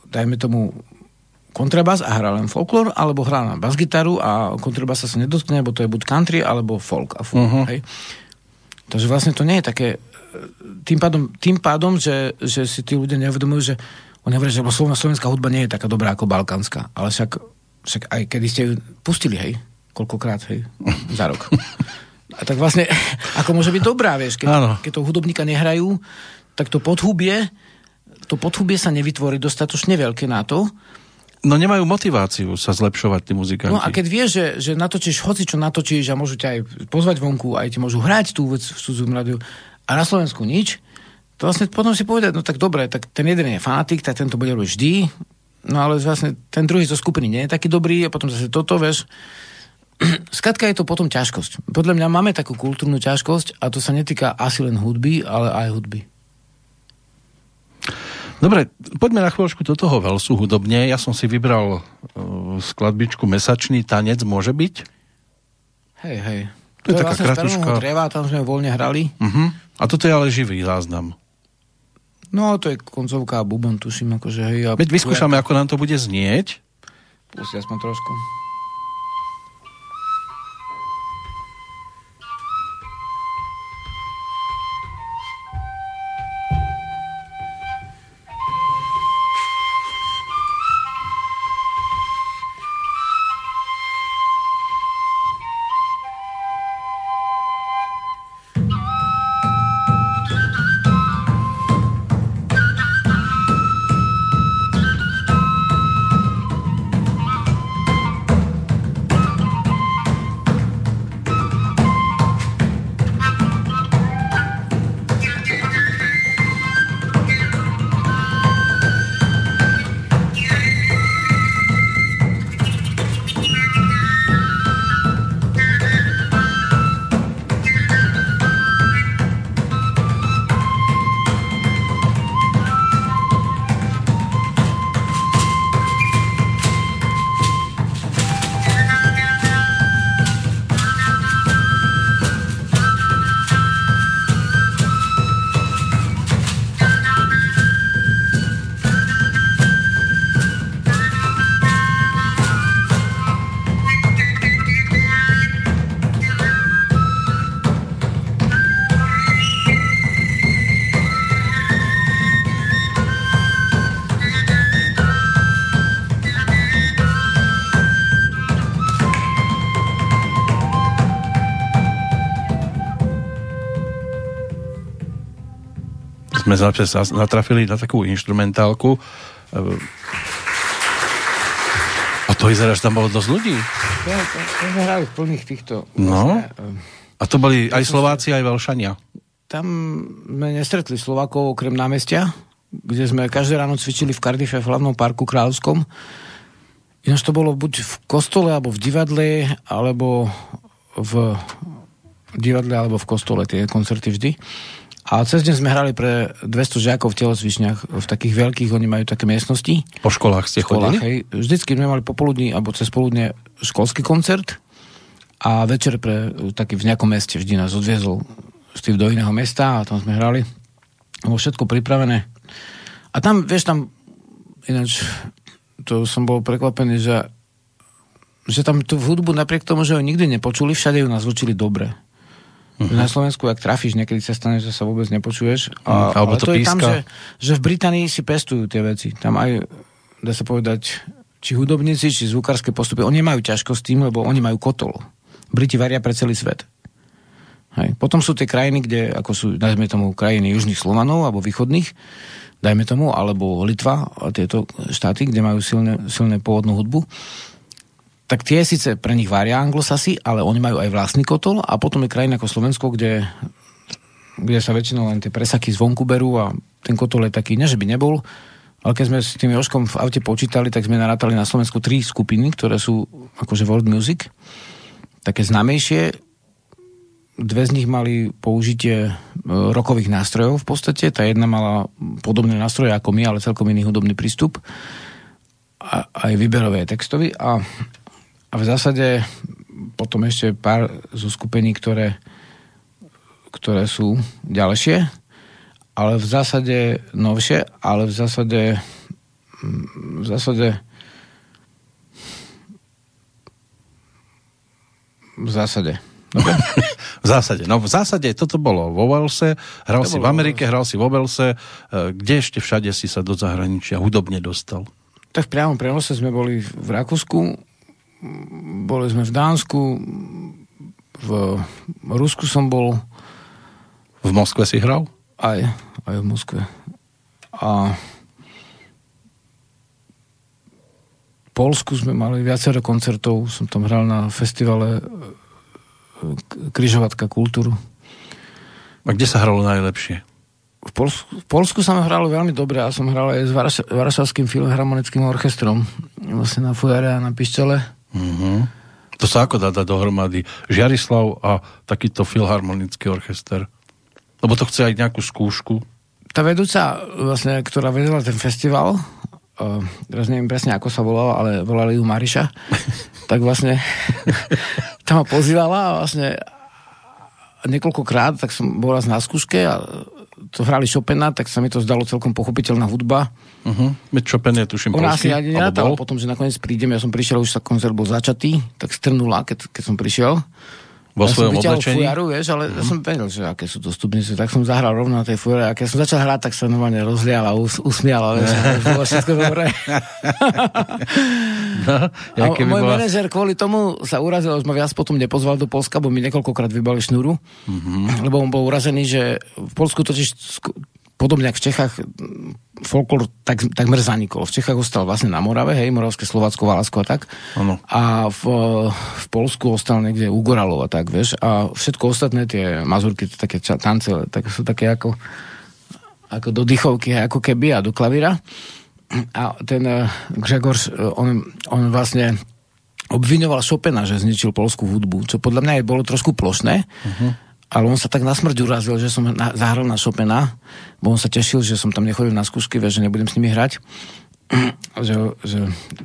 dajme tomu, kontrabas a hrá len folklor, alebo hrá na basgitaru a kontrabasa sa nedotkne, lebo to je buď country, alebo folk a folk, hej? Takže vlastne to nie je také... Tým pádom že si tí ľudia neuvedomujú, že oni hovorí, že slovenská hudba nie je taká dobrá ako balkánska, ale však aj kedy ste ju pustili, hej, koľkokrát, hej, za rok. A tak vlastne, ako môže byť dobrá, vieš, keď toho hudobníka nehrajú, tak to podhubie sa nevytvorí dostatočne veľké na to. No nemajú motiváciu sa zlepšovať tí muzikanti. No a keď vieš, že natočíš, hocičo natočíš a môžu ťa aj pozvať vonku, aj ti môžu hrať tú vec v cudzom rádiu a na Slovensku nič, to vlastne potom si povedať, no tak dobre, tak ten jeden je fanatik, tak tento bude robiť vždy. No ale vlastne ten druhý zo skupiny nie je taký dobrý a potom zase toto, vieš. Skladka je to potom ťažkosť. Podľa mňa máme takú kultúrnu ťažkosť a to sa netýka asi len hudby, ale aj hudby. Dobre, poďme na chvíľočku do toho Velsu hudobne. Ja som si vybral skladbičku Mesačný tanec môže byť? Hej. To je taká kratuška. Dreva, tam sme voľne hrali. Uh-huh. A toto je ale živý záznam. No, to je koncovka a bubon, tuším, akože hej. A my vyskúšame, ako nám to bude znieť. Pusti aspoň trošku. Sme natrafili na takú inštrumentálku. A to vyzerá, že tam bolo dosť ľudí. To sme hrali v plných týchto... No. A to boli aj Slováci, aj Velšania. Tam sme nestretli Slovákov okrem námestia, kde sme každé ráno cvičili v Cardiffe v hlavnom parku Kráľovskom. Ináč to bolo buď v kostole, alebo v divadle, alebo v kostole tie koncerty vždy. A cez deň sme hrali pre 200 žiakov v telocvičniach, v takých veľkých, oni majú také miestnosti. Po školách ste chodili? Hej. Vždycky sme mali popoludní, alebo cez poludne školský koncert a večer pre taký v nejakom meste vždy nás odviezol Steve do iného mesta a tam sme hrali. Bolo všetko pripravené. A tam, vieš, ináč, to som bol prekvapený, že tam tú hudbu napriek tomu, že ho nikdy nepočuli, všade ju nazvučili dobre. Uh-huh. Na Slovensku, ak trafíš, niekedy sa stane, že sa vôbec nepočuješ. Alebo to je píska. Tam, že v Británii si pestujú tie veci. Tam aj, dá sa povedať, či hudobníci, či zvukárske postupy. Oni nemajú ťažko s tým, lebo oni majú kotol. Briti varia pre celý svet. Hej. Potom sú tie krajiny, kde, ako sú, dajme tomu, krajiny južných Slovanov, alebo východných, dajme tomu, alebo Litva, a tieto štáty, kde majú silné pôvodnú hudbu. Tak tie síce pre nich varia anglosasi, ale oni majú aj vlastný kotol a potom je krajina ako Slovensko, kde sa väčšinou len tie presaky zvonku berú a ten kotol je taký, ne že by nebol, ale keď sme s tým Jožkom v aute počítali, tak sme narátali na Slovensku 3 skupiny, ktoré sú akože world music, také známejšie. 2 z nich mali použitie rockových nástrojov v podstate, tá jedna mala podobné nástroje ako my, ale celkom iný hudobný prístup, a aj výberové textový a v zásade potom ešte pár zo skupení, ktoré sú ďalšie, ale v zásade novšie, ale v zásade. Okay. V zásade toto bolo vo Walese, hral si v Amerike, hral si vo Walese, kde ešte všade si sa do zahraničia hudobne dostal? Tak v priamom prenose sme boli v Rakúsku, boli sme v Dánsku, v Rusku som bol. V Moskve si hral? Aj v Moskve. A v Polsku sme mali viacero koncertov, som tam hral na festivale Križovatka kultúru. A kde sa hralo najlepšie? V Polsku sa mi hralo veľmi dobre a som hral aj s Varšavským filharmonickým orchestrom, vlastne na fujare a na pišťale. Mm-hmm. To sa ako dá dohromady Žiarislav a takýto filharmonický orchester, lebo to chce aj nejakú skúšku. Tá vedúca, vlastne, ktorá vedela ten festival, teraz neviem presne, ako sa volala, ale volali ju Mariša, tak vlastne tam ma pozývala a vlastne niekoľkokrát, tak som bola na skúške a to hrali Chopina, tak sa mi to zdalo celkom pochopiteľná hudba. Chopin je tuším polský. Ona asi jadina, ale potom, že nakoniec prídem, ja som prišiel, už sa koncert bol začatý, tak strnula, keď som prišiel. Vo ja svojom oblečení? Fujaru, vieš, ale ja som vedel, že aké sú dostupnice, tak som zahral rovno na tej fujare, a keď som začal hrať, tak sa normálne rozliala, usmiala, vieš, bolo všetko dobré. Môj manažer kvôli tomu sa urazil, už ma viac potom nepozval do Polska, bo mi niekoľkokrát vybali šnuru, lebo on bol urazený, že v Polsku totiž podobne ako v Čechách folklór takmer zanikol. V Čechách ostal vlastne na Morave, hej, Moravské, Slovácko, Valasko a tak. Ano. A v Polsku ostal niekde u Goralov a tak, vieš. A všetko ostatné, tie mazurky, také tance, tak sú také ako do dýchovky, ako keby a do klavíra. A ten Grzegorz, on vlastne obviňoval Chopina, že zničil polskú hudbu, čo podľa mňa bolo trošku plošné. Ale on sa tak na smrť urazil, že som zahral na Chopina, bo on sa tešil, že som tam nechodil na skúšky, vieš, že nebudem s nimi hrať. Že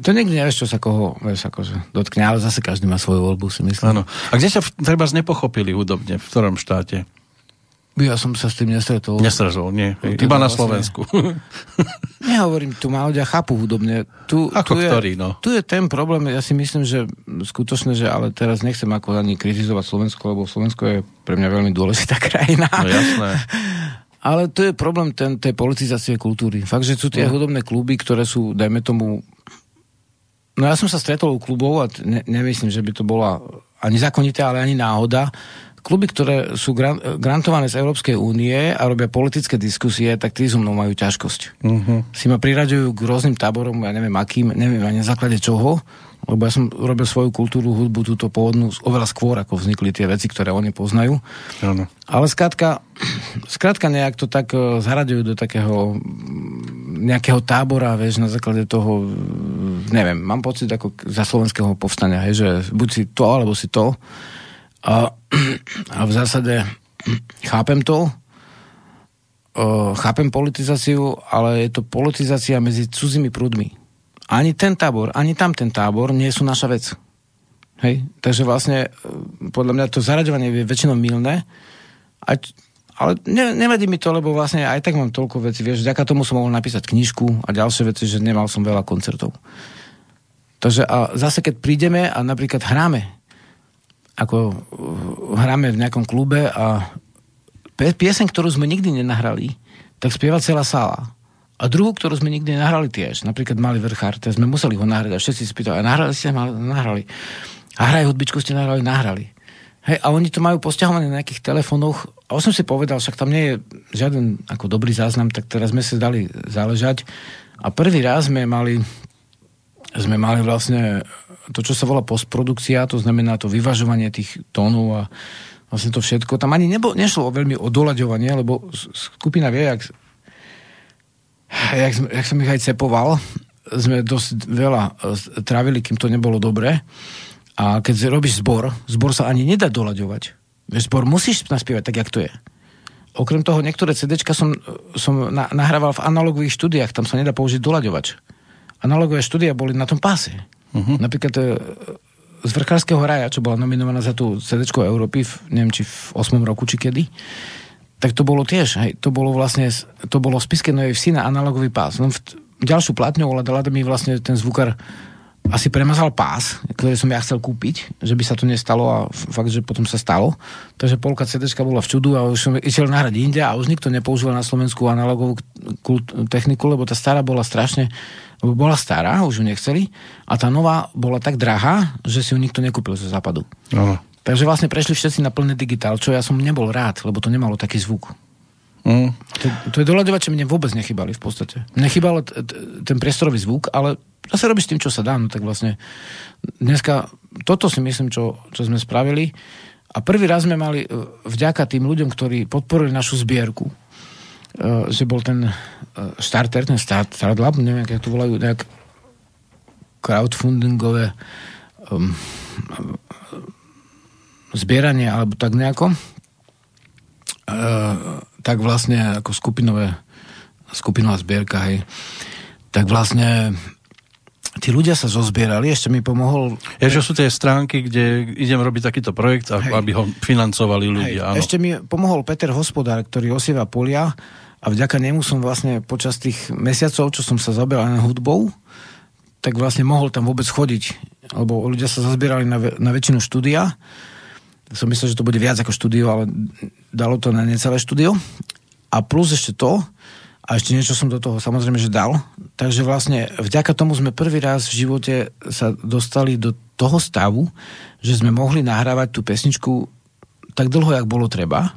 to nikdy nevieš, čo sa koho, vieš, akože dotkne, ale zase každý má svoju voľbu, si myslím. Áno. A kde sa treba nepochopili hudobne? V ktorom štáte? Ja som sa s tým nestretol. Nestretol, nie. Iba na Slovensku. Nehovorím, tu má ľudia chápu hudobne. Tu je ten problém, ja si myslím, že skutočne, že ale teraz nechcem ako ani kritizovať Slovensko, lebo Slovensko je pre mňa veľmi dôležitá krajina. No jasné. Ale tu je problém tej politizácie kultúry. Fakt, že sú tie hudobné kluby, ktoré sú, dajme tomu... No ja som sa stretol u klubov a nemyslím, že by to bola ani zákonitá, ale ani náhoda. Kluby, ktoré sú grantované z Európskej únie a robia politické diskusie, tak tí so mnou majú ťažkosť. Si ma priraďujú k rôznym táborom, ja neviem akým, neviem ani na základe čoho, lebo ja som robil svoju kultúru, hudbu, túto pôvodnú, oveľa skôr, ako vznikli tie veci, ktoré oni poznajú. Ano. Ale skrátka nejak to tak zaraďujú do takého nejakého tábora, vieš, na základe toho, neviem, mám pocit ako za slovenského povstania, hej, že buď si to, alebo si to. A v zásade chápem to, chápem politizáciu, ale je to politizácia medzi cudzými prúdmi. Ani ten tábor, ani tamten tábor nie sú naša vec. Hej? Takže vlastne podľa mňa to zaraďovanie je väčšinou mylné, ale nevadí mi to, lebo vlastne aj tak mám toľko vecí, vieš, vďaka tomu som mohol napísať knižku a ďalšie veci, že nemal som veľa koncertov. Takže a zase keď prídeme a napríklad hráme v nejakom klube a pieseň, ktorú sme nikdy nenahrali, tak spieva celá sála. A druhú, ktorú sme nikdy nenahrali tiež, napríklad Malý vrchár, teraz sme museli ho nahrať a všetci spýtali, a nahrali ste? Nahrali. A hraj hudbičku ste nahrali. Hej, a oni to majú posťahované na nejakých telefónoch. A som si povedal, však tam nie je žiaden ako dobrý záznam, tak teraz sme sa dali záležať. A prvý raz sme mali vlastne to, čo sa volá postprodukcia, to znamená to vyvažovanie tých tónov a vlastne to všetko. Tam ani nešlo veľmi o doľaďovanie, lebo skupina vie, jak som ich aj cepoval, sme dosť veľa trávili, kým to nebolo dobre. A keď robíš zbor sa ani nedá doľaďovať. Zbor musíš naspievať tak, jak to je. Okrem toho, niektoré CDčka som nahrával v analogových štúdiách, tam sa nedá použiť doľaďovač. Analogové štúdia boli na tom páse. Napríklad z Vrchárskeho raja, čo bola nominovaná za tú CDčku Európy, neviem, či v 8. roku, či kedy, tak to bolo tiež, hej, to bolo v Spišskej Novej Vsi na analogový pás. No, ďalšiu platňu ovládala mi vlastne ten zvukar asi premazal pás, ktorý som ja chcel kúpiť, že by sa to nestalo a fakt, že potom sa stalo. Takže polka CDčka bola v čudu a už som išiel nahrať inde a už nikto nepoužíval na Slovensku analogovú techniku, lebo tá stará bola strašne už ju nechceli a tá nová bola tak drahá, že si ju nikto nekúpil zo západu. Aha. Takže vlastne prešli všetci na plný digitál, čo ja som nebol rád, lebo to nemalo taký zvuk. To je doľaďovače, mne vôbec nechybali v podstate. Mne chýbal ten priestorový zvuk, ale zase robíš tým, čo sa dá, no tak vlastne dneska toto si myslím, čo sme spravili a prvý raz sme mali vďaka tým ľuďom, ktorí podporili našu zbierku, že bol ten starter, ten startlab, neviem, jak to volajú, nejak crowdfundingové zbieranie, alebo tak nejako, tak vlastne ako skupinová zbierka, hej. tak vlastne tí ľudia sa zozbierali, ešte mi pomohol... Že sú tie stránky, kde idem robiť takýto projekt, aby ho financovali ľudia. Áno. Ešte mi pomohol Peter Hospodár, ktorý osieva polia a vďaka nemu som vlastne počas tých mesiacov, čo som sa zaberal na hudbou, tak vlastne mohol tam vôbec chodiť, lebo ľudia sa zozbierali na väčšinu štúdia. Som myslel, že to bude viac ako štúdio, ale dalo to na necelé štúdio. A plus ešte to... A ešte niečo som do toho samozrejme, že dal. Takže vlastne vďaka tomu sme prvý raz v živote sa dostali do toho stavu, že sme mohli nahrávať tú pesničku tak dlho, jak bolo treba.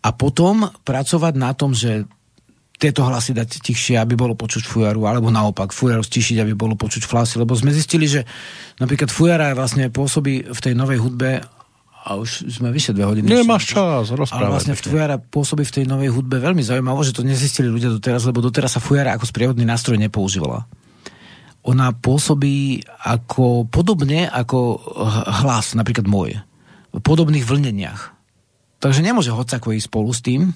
A potom pracovať na tom, že tieto hlasy dať tichšie, aby bolo počuť fujaru, alebo naopak fujaru stišiť, aby bolo počuť flasy. Lebo sme zistili, že napríklad fujara vlastne pôsobí v tej novej hudbe. A už sme vyše 2 hodiny. Nemáš čas rozprávať. Ale vlastne fujara pôsobí v tej novej hudbe veľmi zaujímavo, že to nezistili ľudia doteraz, lebo doteraz sa fujara ako sprievodný nástroj nepoužívala. Ona pôsobí ako podobne ako hlas, napríklad môj. V podobných vlneniach. Takže nemôže hocako ísť spolu s tým,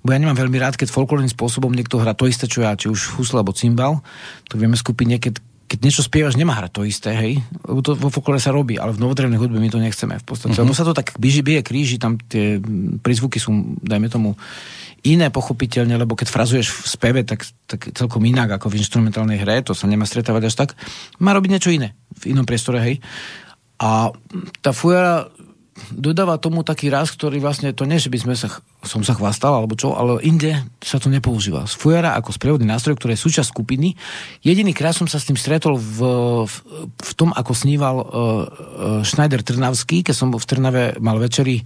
bo ja nemám veľmi rád, keď folklórnym spôsobom niekto hrá to isté, čo ja, či už husla alebo cymbal. To vieme skupine, keď niečo spievaš, nemá hrať to isté, hej? Lebo to vo folklore sa robí, ale v novodrevnej hudbe my to nechceme v podstate. Lebo sa to tak bije, kríži, tam tie prízvuky sú, dajme tomu, iné pochopiteľne, lebo keď frazuješ v speve, tak celkom inak ako v instrumentálnej hre, to sa nemá stretávať až tak. Má robiť niečo iné, v inom priestore, hej? A tá fujara dodáva tomu taký raz, ktorý vlastne, to nie, že by som sa chvastal, alebo čo, ale inde sa to nepoužíva. Z fujara ako sprievodný nástroj, ktorý je súčasť skupiny. Jediný krát som sa s tým stretol v tom, ako sníval Schneider Trnavský, keď som v Trnave mal večeri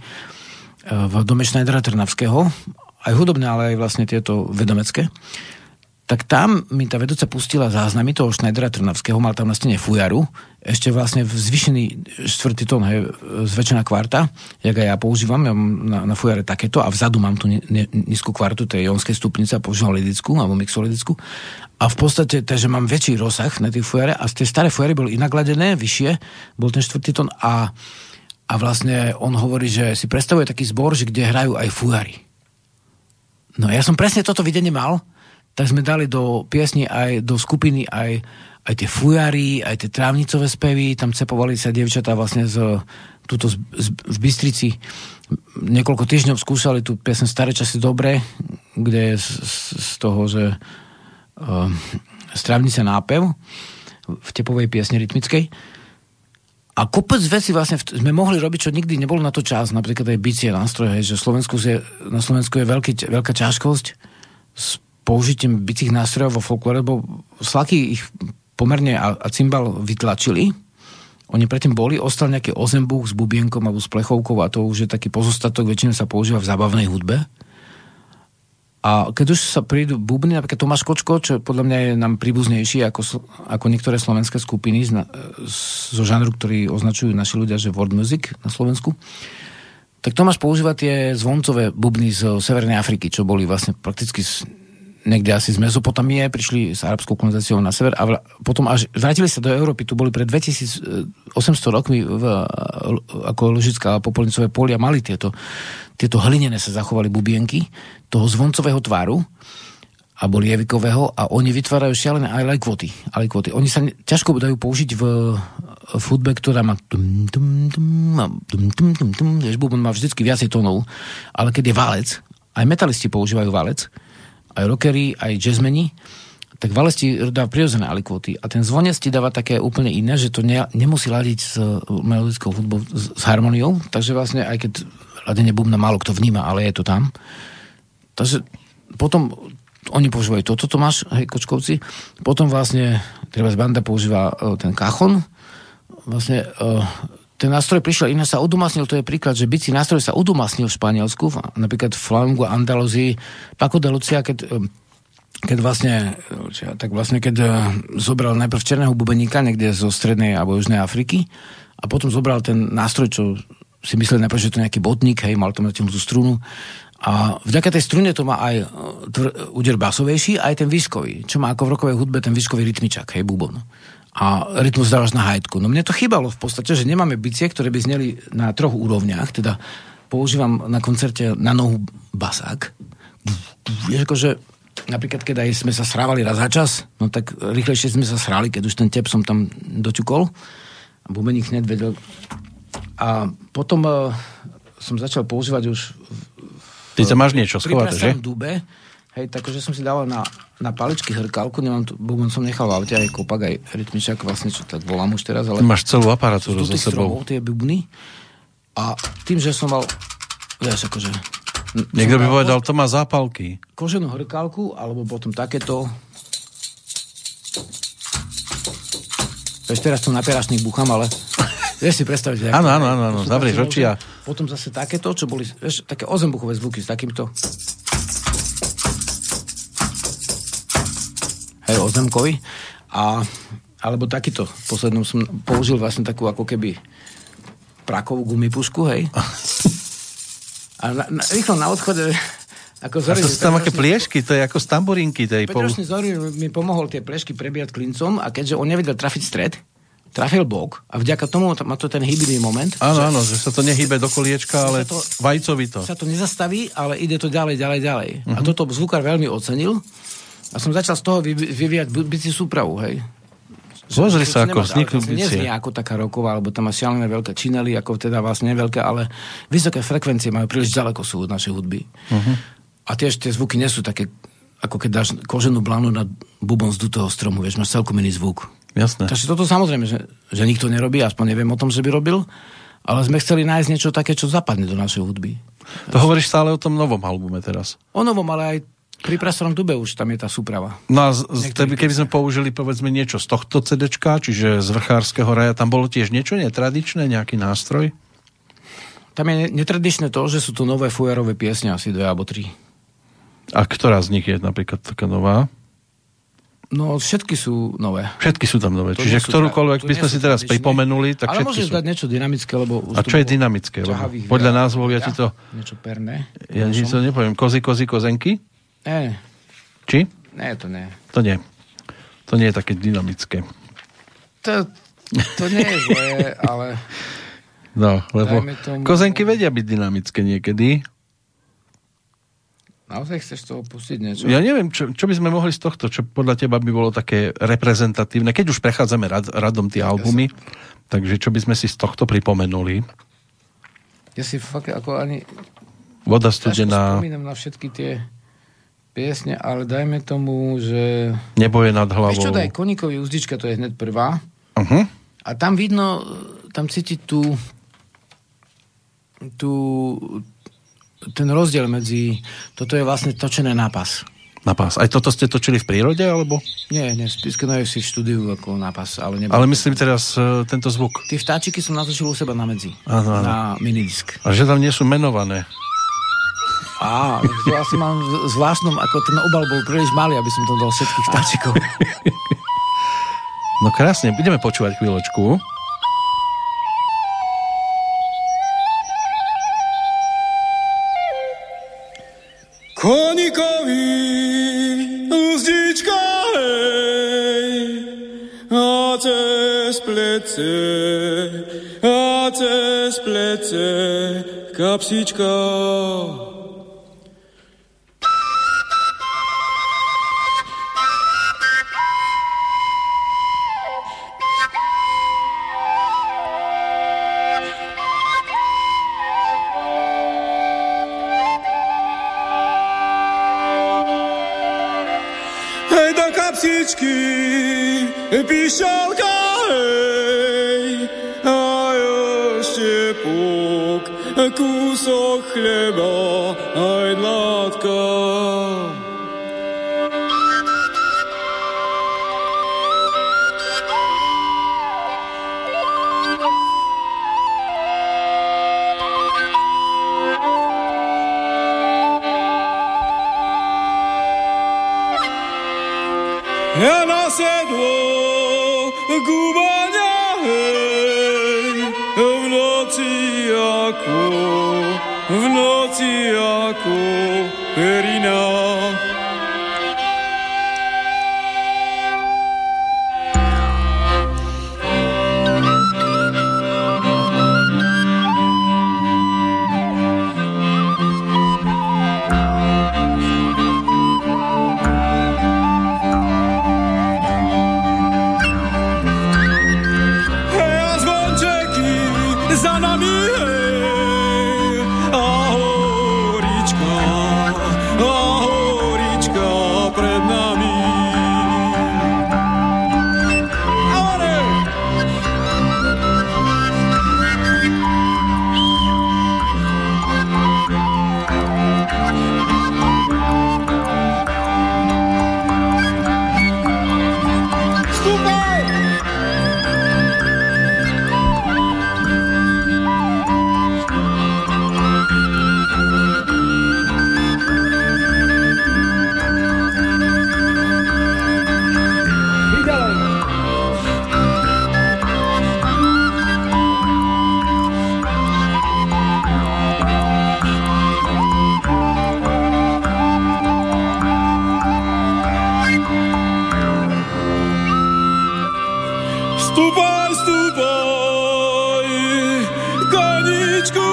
v dome Schneidera Trnavského, aj hudobné, ale aj vlastne tieto vedomecké. Tak tam mi tá vedúca pustila záznamy toho Schneidera Trnavského, mal tam na stene fujaru, ešte vlastne zvýšený 4. tón, hej, zväčšená kvarta, jak aj ja používam, ja mám na fujare takéto a vzadu mám tu nízku kvartu, to je jonskej stupnice a používam lidickú, alebo mixoledickú. A v podstate, takže mám väčší rozsah na tých fujare a tie staré fujary boli inakladené, vyššie, bol ten 4. tón a vlastne on hovorí, že si predstavuje taký zbor, že kde hrajú aj fujary. No ja som presne toto videnie mal, tak sme dali do piesni aj do skupiny aj tie fujary, aj tie trávnicové spevy, tam cepovali sa dievčatá vlastne v Bystrici. Niekoľko týždňov skúšali tú piesň Staré časy dobré, kde je z toho, že z trávnice nápev v tepovej piesni rytmickej. A kopec veci vlastne sme mohli robiť, čo nikdy nebol na to čas, napríklad aj bicie nástroje, že na Slovensku je veľká ťažkosť s použitím bicích nástrojov vo folklore, lebo slaky ich pomerne a cymbal vytlačili. Oni predtým boli, ostal nejaký ozembuch s bubienkom alebo s plechovkou a to už je taký pozostatok, väčšinou sa používa v zábavnej hudbe. A keď už sa prídu bubny, napríklad Tomáš Kočko, čo podľa mňa je nám príbuznejší ako niektoré slovenské skupiny zo žánru, ktorý označujú naši ľudia, že world music na Slovensku, tak Tomáš používa tie zvoncové bubny z Severnej Afriky, čo boli vlastne prakticky niekde asi z Mezopotamie, prišli s arabskou kolonizáciou na sever a potom až vrátili sa do Európy, tu boli pred 2800 rokmi ako Lužická a Popolnicové polia mali tieto hlinené sa zachovali bubienky toho zvoncového tvaru alebo lievikového a oni vytvárajú šialené aj lajkvoty. Oni sa ťažko dajú použiť v hudbe, ktorá má bubon má vždycky viacej tónov, ale keď je valec, aj metalisti používajú valec, aj rockeri, aj jazzmeni, tak valec ti dá prirodzené alikvóty. A ten zvonec ti dáva také úplne iné, že to nemusí ladiť s melodickou hudbou, s harmoniou, takže vlastne aj keď ladenie bubna málo kto vníma, ale je to tam. Takže potom oni používajú toto máš, hej, Kočkovci, potom vlastne treba banda používa ten kachon, vlastne ten nástroj prišiel, iné sa udomácnil, to je príklad, že bicí nástroj sa udomácnil v Španielsku, napríklad v Flamingu, Andalúzii, Paco de Lucia, keď zobral najprv černého bubeníka niekde zo strednej alebo južnej Afriky a potom zobral ten nástroj, čo si myslel najprv, že to je nejaký botník, hej, mal tam tú strunu a vďaka tej strune to má aj úder basovejší, aj ten výskový, čo má ako v rokovej hudbe ten výskový rytmičak, hej, bubon. A rytmus dávaš na hajtku. No mne to chýbalo v podstate, že nemáme bicie, ktoré by zneli na 3 úrovniach, teda používam na koncerte na nohu basák. Je akože napríklad, keď aj sme sa srávali raz za čas, no tak rýchlejšie sme sa srali, keď už ten tep som tam doťukol. A bubeník hneď vedel. A potom som začal používať už... Ty tam máš niečo schováte, že? Pri dube, hej, takže som si dával na paličky hrkálku, nemám tu, bubon som nechal v aute, aj kopak, aj rytmičák, vlastne čo tak volám už teraz, ale... Máš celú aparatúru za sebou. Tie bubny. A tým, že som mal, vieš, akože... Niekto by povedal, to má zápalky. Koženú hrkálku, alebo potom takéto... Vieš, teraz to na pierašných buchám, ale... Vieš si predstaviť... Áno, zavrieš oči a... Potom zase takéto, čo boli, vieš, také ozembuchové zvuky s takýmto... Hej, ozemkovi. Alebo takýto. V poslednom som použil vlastne takú, ako keby... prakovú gumipušku, hej. A rýchlo na odchode... Ako Zori, a to sú tam aké pliešky, to je ako z tamburinky. Petrošný Zori mi pomohol tie pliešky prebíjať klincom a keďže on nevedel trafiť stred, trafil bok a vďaka tomu má to ten hybný moment. Áno, že sa to nehýbe do koliečka, ale vajcovito. Sa to nezastaví, ale ide to ďalej. Uh-huh. A toto zvukár veľmi ocenil a som začal z toho vyvíjať bicí súpravu, hej. Zložili sa ako vzniknú bicie. Neznie ako taká roková, alebo tam má šialené veľké činely, ako teda vlastne veľké, ale vysoké frekvencie majú príliš ďaleko sú od našej hudby. Uh-huh. A tiež tie zvuky nie sú také, ako keď dáš koženú blánu na bubon z dutého stromu, vieš, máš celkom iný zvuk. Jasné. Takže toto samozrejme, že nikto nerobí, aspoň neviem o tom, že by robil, ale sme chceli nájsť niečo také, čo zapadne do našej hudby. To hovoríš stále o tom novom albume teraz. O novom, ale aj pri Prasorom dube už tam je tá súprava. No a keby sme použili, povedzme, niečo z tohto CDčka, čiže z Vrchárskeho raja, tam bolo tiež niečo netradičné, nejaký nástroj? Tam je netradičné to, že sú to nové fujarové piesne, asi 2 alebo 3. A ktorá z nich je napríklad taká nová? No, všetky sú nové. Všetky sú tam nové. Čiže ktorúkoľvek by sme si teraz pripomenuli, tak všetky sú. Ale môžeš dať niečo dynamické, lebo... A čo je dynamické? Podľa názvov ja ti to... Niečo perné. Ja ti to nepoviem. Kozy, kozenky? Nie. Či? Nie, to nie. To nie. To nie je také dynamické. To nie je zlé, ale... No, lebo tomu... kozenky vedia byť dynamické niekedy. Naozaj chceš to opustiť niečo? Ja neviem, čo by sme mohli z tohto, čo podľa teba by bolo také reprezentatívne, keď už prechádzame radom tie albumy, takže čo by sme si z tohto pripomenuli? Ja si fakt ako ani... Voda studená... Ja spomínam na všetky tie... piesne, ale dajme tomu, že... Nebo je nad hlavou. Víš čo, daj Koníkovi úzdička, to je hneď prvá. Uh-huh. A tam vidno, tam cítiť ten rozdiel medzi... Toto je vlastne točené na pás. Na pás. Aj toto ste točili v prírode, alebo? Nie, spískanajú si v štúdiu ako na pás. Ale myslím teraz tento zvuk. Tie vtáčiky som natočil u seba na medzi. Ano. Na minidisk. A že tam nie sú menované. Á, to asi mám zvláštnom, ako ten obal bol príliš malý, aby som tam dal všetkých vtáčikov. No krásne, ideme počúvať chvíľočku. Koníkovi úzdička, hej, a cez plece kapsička. Píšalka, hej, a ešte púk, kúsok chleba, aj dlátka. Ja nasedlo gubania, hej, v noci ako perina. Stúpaj, koničku,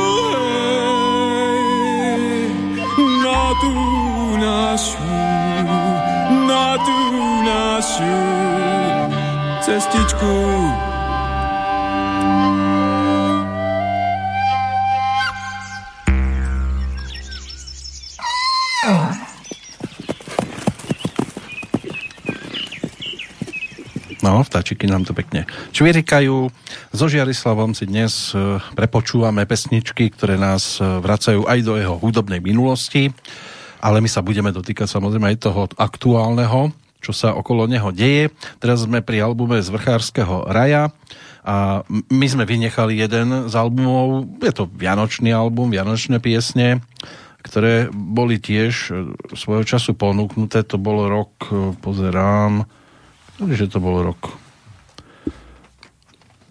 hej, na tú našu cestičku. No, vtáčiky nám to pekne čvirikajú. So Žiarislavom si dnes prepočúvame pesničky, ktoré nás vracajú aj do jeho hudobnej minulosti, ale my sa budeme dotýkať samozrejme aj toho aktuálneho, čo sa okolo neho deje. Teraz sme pri albume Z vrchárskeho raja a my sme vynechali jeden z albumov, je to vianočný album, vianočné piesne, ktoré boli tiež svojho času ponúknuté. To bol rok, pozerám, že to bol rok.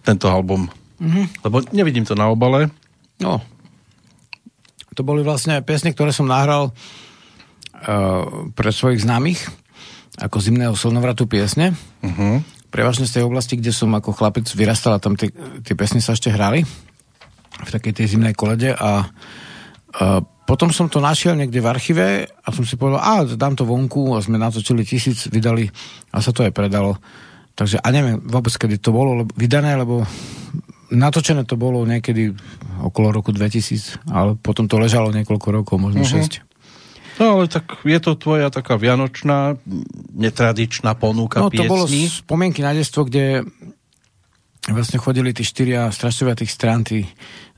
Tento album. Mm-hmm. Lebo nevidím to na obale. No. To boli vlastne piesne, ktoré som nahral pre svojich známych ako Zimného slnovratu piesne. Mm-hmm. Prevažne z tej oblasti, kde som ako chlapec vyrastal a tam tie piesne sa ešte hrali v takej tej zimnej kolede a potom som to našiel niekde v archíve a som si povedal, dám to vonku a sme natočili 1000, vydali a sa to aj predalo. Takže a neviem vôbec, kedy to bolo vydané, lebo natočené to bolo niekedy okolo roku 2000, ale potom to ležalo niekoľko rokov, možno 6. No ale tak je to tvoja taká vianočná, netradičná ponuka piesní. No to bolo spomienky na detstvo, kde vlastne chodili tí 4 strašťovia tých strán, tí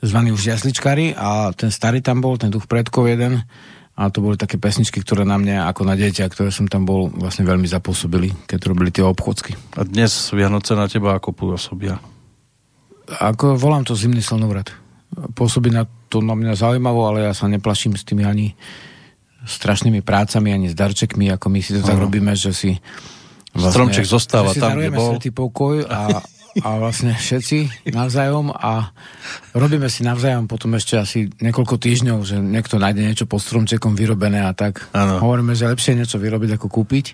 zvaní už jasličkári a ten starý tam bol, ten duch predkov jeden a to boli také pesničky, ktoré na mňa ako na dieťa, ktoré som tam bol, vlastne veľmi zapôsobili, keď robili tie obchôdzky. A dnes Vianoce na teba ako pôsobia? Ako volám to Zimný slnovrat. Pôsobí na to na mňa zaujímavo, ale ja sa neplaším s tými ani strašnými prácami, ani s darčekmi, ako my si to tak robíme, že si vlastne, stromček zostáva tam, kde bol. Svätý pokoj a vlastne všetci navzájom a robíme si navzájom potom ešte asi niekoľko týždňov, že niekto nájde niečo pod stromčekom vyrobené a tak. Ano. Hovoríme, že lepšie niečo vyrobiť ako kúpiť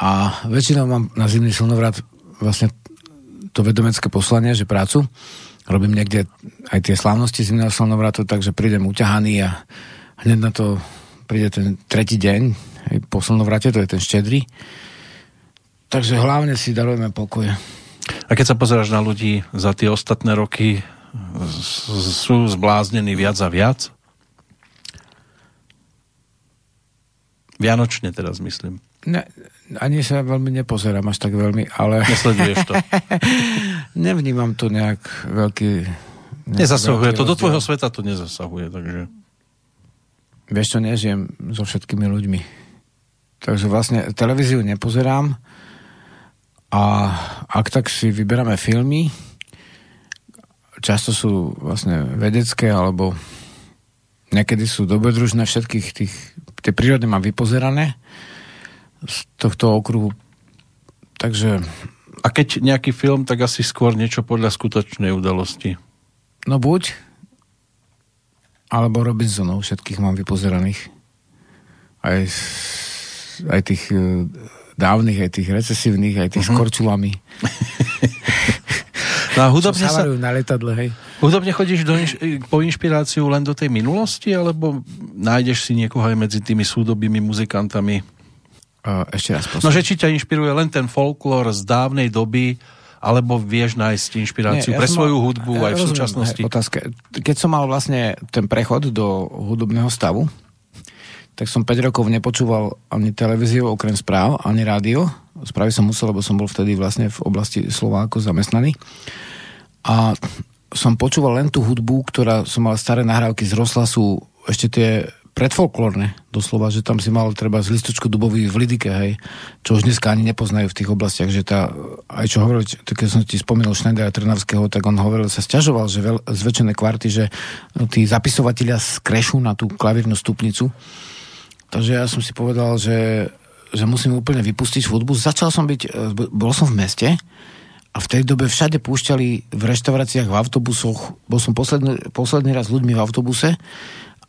a väčšinou mám na Zimný slnovrat vlastne to vedomecké poslanie, že prácu robím niekde aj tie slávnosti Zimného slnovratu, takže prídem uťahaný a hneď na to príde ten tretí deň aj po slnovrate, to je ten štedrý, takže hlavne si darujeme pokoje. A keď sa pozeráš na ľudí za tie ostatné roky, sú zbláznení viac a viac? Vianočne teraz myslím. Ne, ani sa veľmi nepozerám až tak veľmi, ale... Nesleduješ to. Nevnímam to nejak veľký... Nezasahuje to, do tvojho sveta to nezasahuje, takže... Vieš čo, nežijem so všetkými ľuďmi. Takže vlastne televíziu nepozerám. A ak tak si vyberáme filmy, často sú vlastne vedecké, alebo niekedy sú dobrodružné, všetkých tých, tie prírody mám vypozerané z tohto okruhu. Takže... A keď nejaký film, tak asi skôr niečo podľa skutočnej udalosti. No buď, alebo Robinsonov, všetkých mám vypozeraných. Aj tých... dávnych, aj tých recesívnych, aj tých s korčulami. No a hudobne sa... na letadle, hej. Hudobne chodíš po inšpiráciu len do tej minulosti, alebo nájdeš si niekoho aj medzi tými súdobými muzikantami? Ešte raz posledný. No, že či ťa inšpiruje len ten folklór z dávnej doby, alebo vieš nájsť inšpiráciu pre svoju hudbu aj v súčasnosti? Otázka. Keď som mal vlastne ten prechod do hudobného stavu, tak som 5 rokov nepočúval ani televíziu, okrem správ, ani rádio. Správy som musel, lebo som bol vtedy vlastne v oblasti Slovákov zamestnaný. A som počúval len tú hudbu, ktorá som mal staré nahrávky z Roslasu, ešte tie predfolklórne, doslova, že tam si mal treba z listočku dubový v Lidike, hej, čo už dneska ani nepoznajú v tých oblastiach, že tá, aj čo hovoril, keď som ti spomínal Šneidera Trnavského, tak on hovoril, sa sťažoval, že zväčšené kvarty, že tí zapisovatelia skrešú na tú klavírnu stupnicu. Takže ja som si povedal, že musím úplne vypustiť hudbu. Bol som v meste a v tej dobe všade púšťali v reštauráciách, v autobusoch. Bol som posledný raz s ľuďmi v autobuse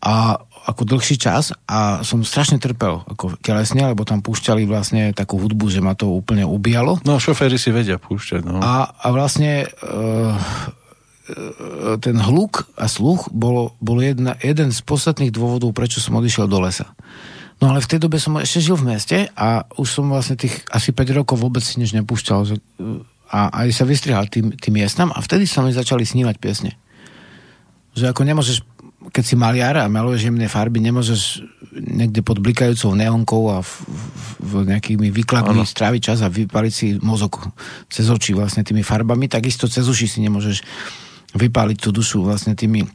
a ako dlhší čas a som strašne trpel ako telesne, lebo tam púšťali vlastne takú hudbu, že ma to úplne ubíjalo. No, šoféry si vedia púšťať, no. A vlastne ten hluk a sluch bol jeden z podstatných dôvodov, prečo som odišiel do lesa. No ale v tej dobe som ešte žil v meste a už som vlastne tých asi 5 rokov vôbec si nič nepúšťal, že, a aj sa vystrihal tým miestam a vtedy sa mi začali snívať piesne. Že ako nemôžeš, keď si maliar a maluješ jemné farby, nemôžeš niekde pod blikajúcou neonkou a v nejakými výkladmi stráviť čas a vypáliť si mozog cez oči vlastne tými farbami, takisto cez uši si nemôžeš vypáliť tú dušu vlastne tými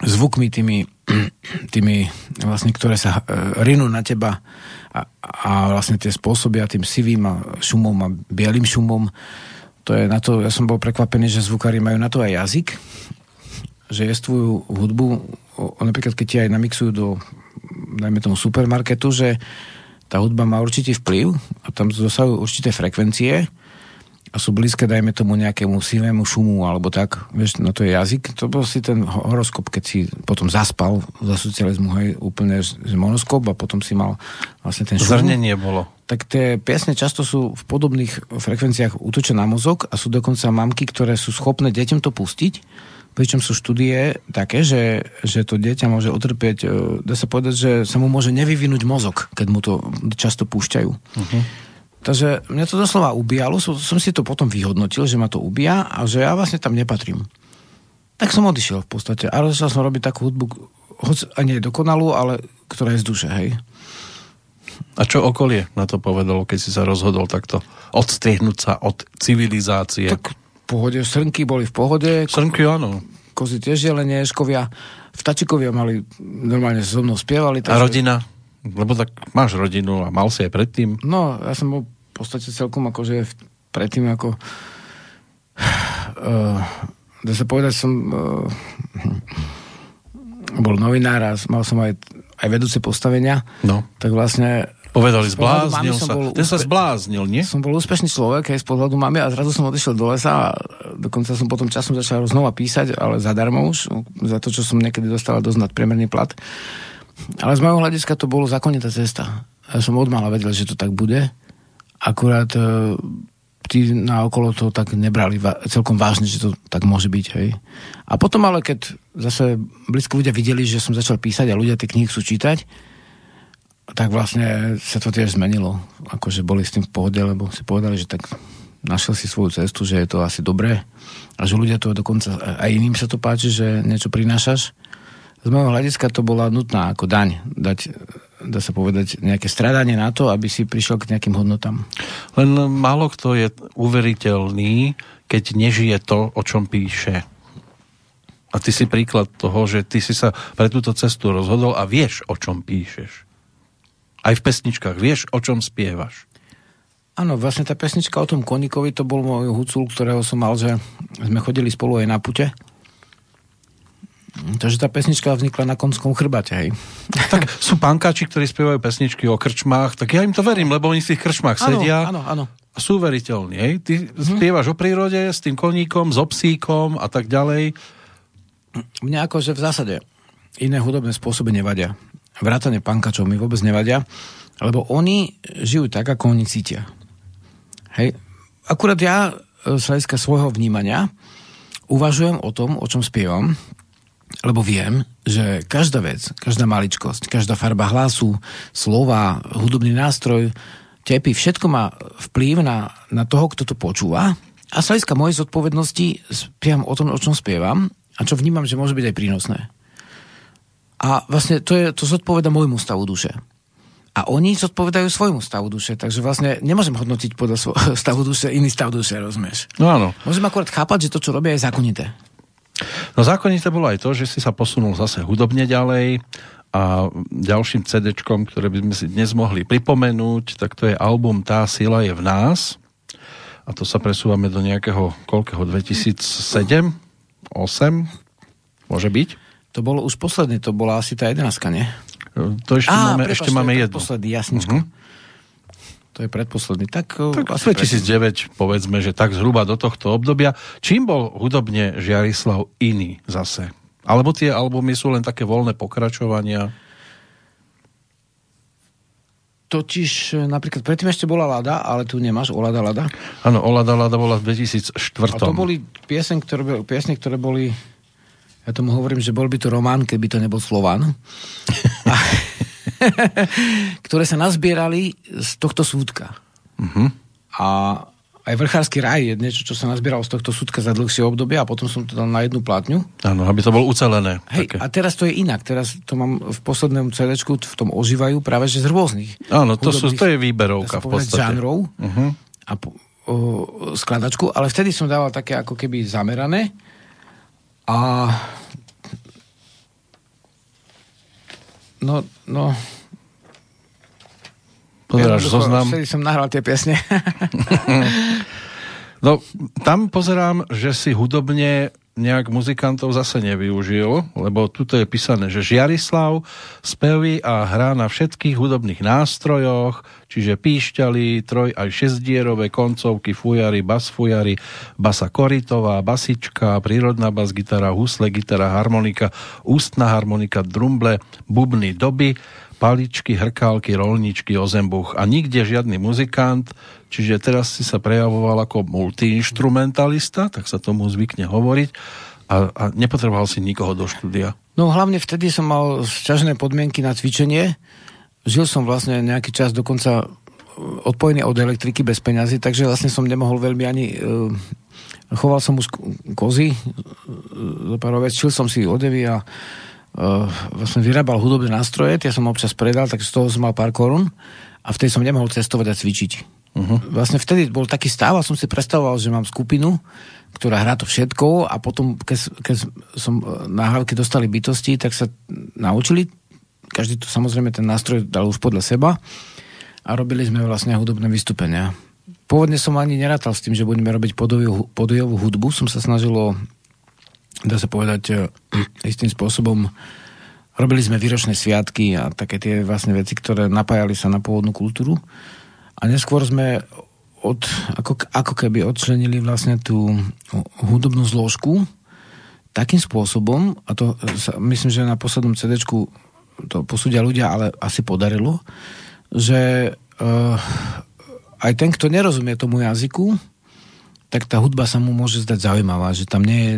zvukmi, tými vlastne, ktoré sa rinú na teba a vlastne tie spôsobia tým sivým a šumom a bielým šumom. To je na to, ja som bol prekvapený, že zvukári majú na to aj jazyk, že jestvujú hudbu, napríklad keď ti aj namixujú do, dajme tomu, supermarketu, že tá hudba má určitý vplyv a tam dosahujú určité frekvencie a sú blízke, dajme tomu, nejakému silému šumu alebo tak, vieš, no to je jazyk. To bol si ten horoskop, keď si potom zaspal za socializmu, hej, úplne z monoskop a potom si mal vlastne ten šum. Zrnenie bolo. Tak tie piesne často sú v podobných frekvenciách utočené na mozog a sú dokonca mamky, ktoré sú schopné deťom to pustiť. Pričom sú štúdie také, že to dieťa môže utrpieť, dá sa povedať, že sa mu môže nevyvinúť mozog, keď mu to často púšťajú. Uh-huh. Takže mňa to doslova ubíjalo, som si to potom vyhodnotil, že ma to ubíja a že ja vlastne tam nepatrím. Tak som odišiel v podstate a začal som robiť takú hudbu, hoď ani dokonalú, ale ktorá je z duše, hej. A čo okolie na to povedalo, keď si sa rozhodol takto odstriehnúť sa od civilizácie? Tak pohode, srnky boli v pohode. Srnky, áno. Kozy tiež jelene, škovia, vtačikovia mali, normálne so mnou spievali. Takže... A rodina? Lebo tak máš rodinu a mal si aj predtým. No, ja som bol v podstate celkom akože predtým ako... dá sa povedať, som bol novinár a mal som aj vedúce postavenia. No. Tak vlastne... Povedali, zbláznil sa. Ten sa zbláznil, nie? Som bol úspešný človek, aj z pohľadu mami a zrazu som odišiel do lesa a dokonca som potom časom začal znova písať, ale zadarmo už, za to, čo som niekedy dostal dosť nadpriemerný plat. Ale z mojho hľadiska to bolo zákonitá cesta. Ja som odmala vedel, že to tak bude. Akurát tí naokolo to tak nebrali celkom vážne, že to tak môže byť, hej. A potom ale, keď zase blízko ľudia videli, že som začal písať a ľudia tie knihy chcú čítať, tak vlastne sa to tiež zmenilo. Akože boli s tým v pohode, lebo si povedali, že tak našiel si svoju cestu, že je to asi dobré a že ľudia to dokonca, aj iným sa to páči, že niečo prinášaš. Z môjho hľadiska to bola nutná ako daň, dať, dá sa povedať, nejaké stradanie na to, aby si prišiel k nejakým hodnotám. Len málo kto je uveriteľný, keď nežije to, o čom píše. A ty si príklad toho, že ty si sa pre túto cestu rozhodol a vieš, o čom píšeš. Aj v pesničkách. Vieš, o čom spievaš? Áno, vlastne tá pesnička o tom koníkovi, to bol môj hucul, ktorého som mal, že sme chodili spolu aj na pute. Takže tá pesnička vznikla na Konskom chrbate, hej. Tak sú pankáči, ktorí spievajú pesničky o krčmách, tak ja im to verím, lebo oni v tých krčmách sedia. Áno, áno, áno. A sú veriteľní, hej. Ty spievaš o prírode s tým koníkom, so psíkom a tak ďalej. Mne akože v zásade iné hudobné spôsoby nevadia. Vrátane pankačov mi vôbec nevadia, lebo oni žijú tak, ako oni cítia. Hej. Akurát ja z hľadiska svojho vnímania uvažujem o tom, o čom spievam, lebo viem, že každá vec, každá maličkosť, každá farba hlasu, slova, hudobný nástroj, tepy, všetko má vplyv na toho, kto to počúva a z hľadiska mojej zodpovednosti spievam o tom, o čom spievam a čo vnímam, že môže byť aj prínosné. A vlastne to zodpoveda môjmu stavu duše. A oni zodpovedajú svojmu stavu duše, takže vlastne nemôžem hodnotiť podľa stavu duše iný stav duše, rozumieš? No áno. Môžem akorát chápať, že to, čo robia, je zákonité. No zákonité bolo aj to, že si sa posunul zase hudobne ďalej a ďalším CD-čkom, ktoré by sme si dnes mohli pripomenúť, tak to je album Tá sila je v nás. A to sa presúvame do nejakého, koľkého, 2007? 8? Môže byť? To bolo už posledné, to bola asi tá 11, nie? To ešte máme jednu. Predposledný, jasničko. Uh-huh. To je predposledný. Tak 2009, povedzme, že tak zhruba do tohto obdobia. Čím bol hudobne Žiarislav iný zase? Alebo tie albumy sú len také voľné pokračovania? totiž napríklad predtým ešte bola Lada, ale tu nemáš Olada Lada? Áno, Olada Lada bola v 2004. A to boli piesne, ktoré boli, ja tomu hovorím, že bol by to Román, keby to nebol Slován. A, ktoré sa nazbierali z tohto súdka. Uh-huh. A aj Vrchársky raj je niečo, čo sa nazbieralo z tohto súdka za dlhšie obdobie a potom som to dal na jednu platňu. Áno, aby to bolo ucelené. Hej, také. A teraz to je inak. Teraz to mám v poslednom CDčku, v tom ožívajú práve že z rôznych. Áno, to je výberovka v podstate. Žánrov uh-huh. a skladačku, ale vtedy som dával také ako keby zamerané a no pozeráš zoznam. Vtedy som nahral tie piesne. No, tam pozerám, že si hudobne nejak muzikantov zase nevyužil, lebo tuto je písané, že Žiarislav speví a hrá na všetkých hudobných nástrojoch, čiže píšťaly, troj aj šesťdierové koncovky, fujary, basa koritová, basička, prírodná bas gitara, husle, gitara, harmonika, ústna harmonika, drumble, bubny, doby, paličky, hrkálky, rolničky, ozembuch a nikde žiadny muzikant, čiže teraz si sa prejavoval ako multiinstrumentalista, tak sa tomu zvykne hovoriť a nepotreboval si nikoho do štúdia. No hlavne vtedy som mal sťažné podmienky na cvičenie, žil som vlastne nejaký čas dokonca odpojený od elektriky bez peňazí, takže vlastne som nemohol veľmi ani... Choval som už kozy, čil som si odevy a vlastne vyrábal hudobné nástroje, tie som občas predal, tak z toho som mal pár korún a vtedy som nemohol cestovať a cvičiť. Uh-huh. Vlastne vtedy bol taký stav a som si predstavoval, že mám skupinu, ktorá hrá to všetko a potom, keď som nahrávky dostali bytosti, tak sa naučili, každý to samozrejme ten nástroj dal už podľa seba a robili sme vlastne hudobné vystúpenia. Pôvodne som ani nerátal s tým, že budeme robiť podujovú hudbu, som sa snažil dá sa povedať istým spôsobom. Robili sme výročné sviatky a také tie vlastne veci, ktoré napájali sa na pôvodnú kultúru. A neskôr sme ako keby odčlenili vlastne tú hudobnú zložku takým spôsobom, a to myslím, že na poslednom CD-čku to posúdia ľudia, ale asi podarilo, že aj ten, kto nerozumie tomu jazyku, tak tá hudba sa mu môže zdať zaujímavá, že tam nie je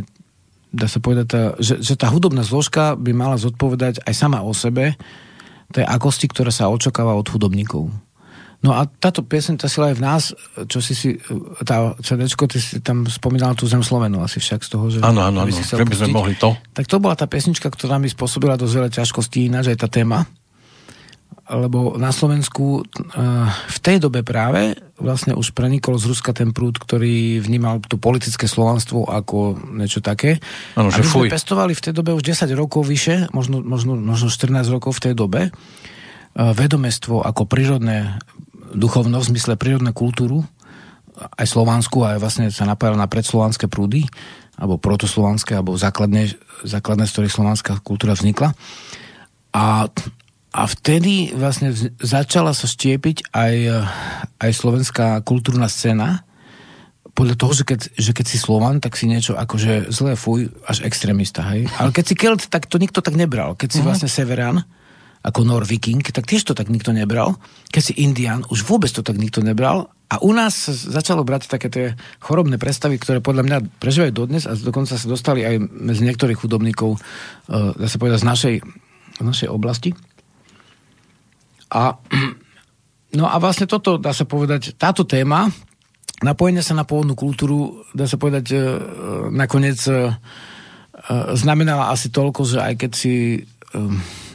dá sa povedať, že tá hudobná zložka by mala zodpovedať aj sama o sebe tej akosti, ktorá sa očakáva od hudobníkov. No a táto pieseň, tá sila je v nás, čo si tá CDčko, ty si tam spomínal tú Zem Slovenu asi však z toho, že... Áno, že by sme mohli to. Tak to bola tá piesnička, ktorá mi spôsobila dosť veľa ťažkostí, ináč aj tá téma. Lebo na Slovensku v tej dobe práve vlastne už prenikol z Ruska ten prúd, ktorý vnímal to politické slovanstvo ako niečo také. Ano, že a my sme pestovali v tej dobe už 10 rokov vyše, možno 14 rokov v tej dobe, vedomestvo ako prírodné duchovno, v zmysle prírodnú kultúru, aj slovanskú, aj vlastne sa napájala na predslovanské prúdy, alebo protoslovanské, alebo základné, z ktorých slovanská kultúra vznikla. A vtedy vlastne začala sa štiepiť aj slovenská kultúrna scéna podľa toho, že keď si Slovan, tak si niečo akože zlé, fuj, až extrémista, hej. Ale keď si Kelt, tak to nikto tak nebral. Keď si vlastne Severan, ako Norviking, tak tiež to tak nikto nebral. Keď si Indián, už vôbec to tak nikto nebral. A u nás začalo brať také tie chorobné predstavy, ktoré podľa mňa prežívajú dodnes a dokonca sa dostali aj medzi niektorých hudobníkov, dá sa povedať, z našej oblasti. No a vlastne toto, dá sa povedať, táto téma, napojenie sa na pôvodnú kultúru, dá sa povedať, nakoniec znamenala asi toľko, že aj keď si,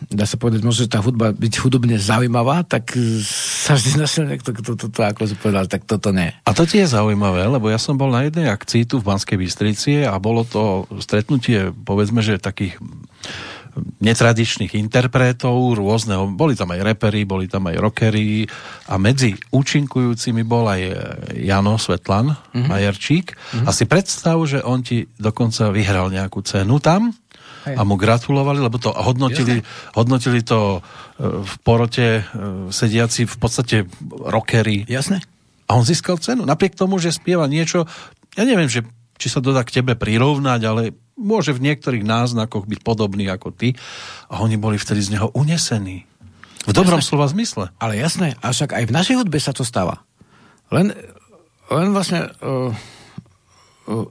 dá sa povedať, môže tá hudba byť hudobne zaujímavá, tak sa vždy našiel niekto, kto ako si povedal, tak toto nie. A to ti je zaujímavé, lebo ja som bol na jednej akcii tu v Banskej Bystrici a bolo to stretnutie, povedzme, že takých netradičných interpretov, rôzneho, boli tam aj reperi, boli tam aj rockeri a medzi účinkujúcimi bol aj Jano Svetlan Majerčík. Mm-hmm. A si predstav, že on ti dokonca vyhral nejakú cenu tam a mu gratulovali, lebo to hodnotili to v porote sediaci v podstate rockeri. Jasné. A on získal cenu. Napriek tomu, že spieva niečo, ja neviem, že či sa dodá k tebe prirovnať, ale môže v niektorých náznakoch byť podobný ako ty. A oni boli vtedy z neho unesení. V dobrom slova zmysle. Ale jasné, a však aj v našej hudbe sa to stáva. Len vlastne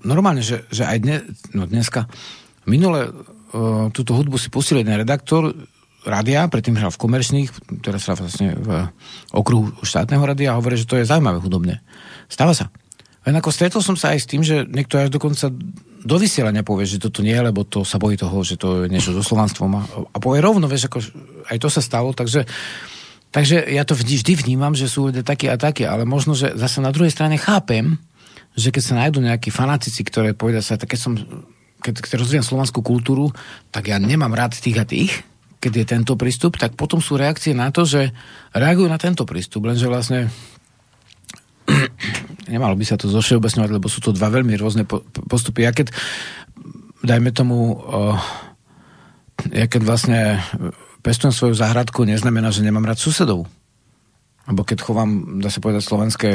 normálne, že aj dneska minule túto hudbu si pustil jeden redaktor rádia, predtým hral v komerčných, teraz sa vlastne v okruhu štátneho rádia a hovorí, že to je zaujímavé hudobne. Stáva sa. Len ako stretol som sa aj s tým, že niekto až dokonca do vysielania povie, že toto nie, lebo to sa bojí toho, že to je niečo so slovanstvom a povie rovno, vieš, ako aj to sa stalo, takže ja to vždy vnímam, že sú ľudia takí a takí, ale možno, že zase na druhej strane chápem, že keď sa nájdú nejakí fanatici, ktoré povedia sa, keď rozvíjam slovanskú kultúru, tak ja nemám rád tých a tých, keď je tento prístup, tak potom sú reakcie na to, že reagujú na tento prístup, lenže vlastne nemalo by sa to zovšeobecňovať, lebo sú to dva veľmi rôzne postupy. Ja keď, dajme tomu, ja keď vlastne pestujem svoju záhradku, neznamená, že nemám rád susedov. Alebo keď chovám, dá sa povedať, slovenské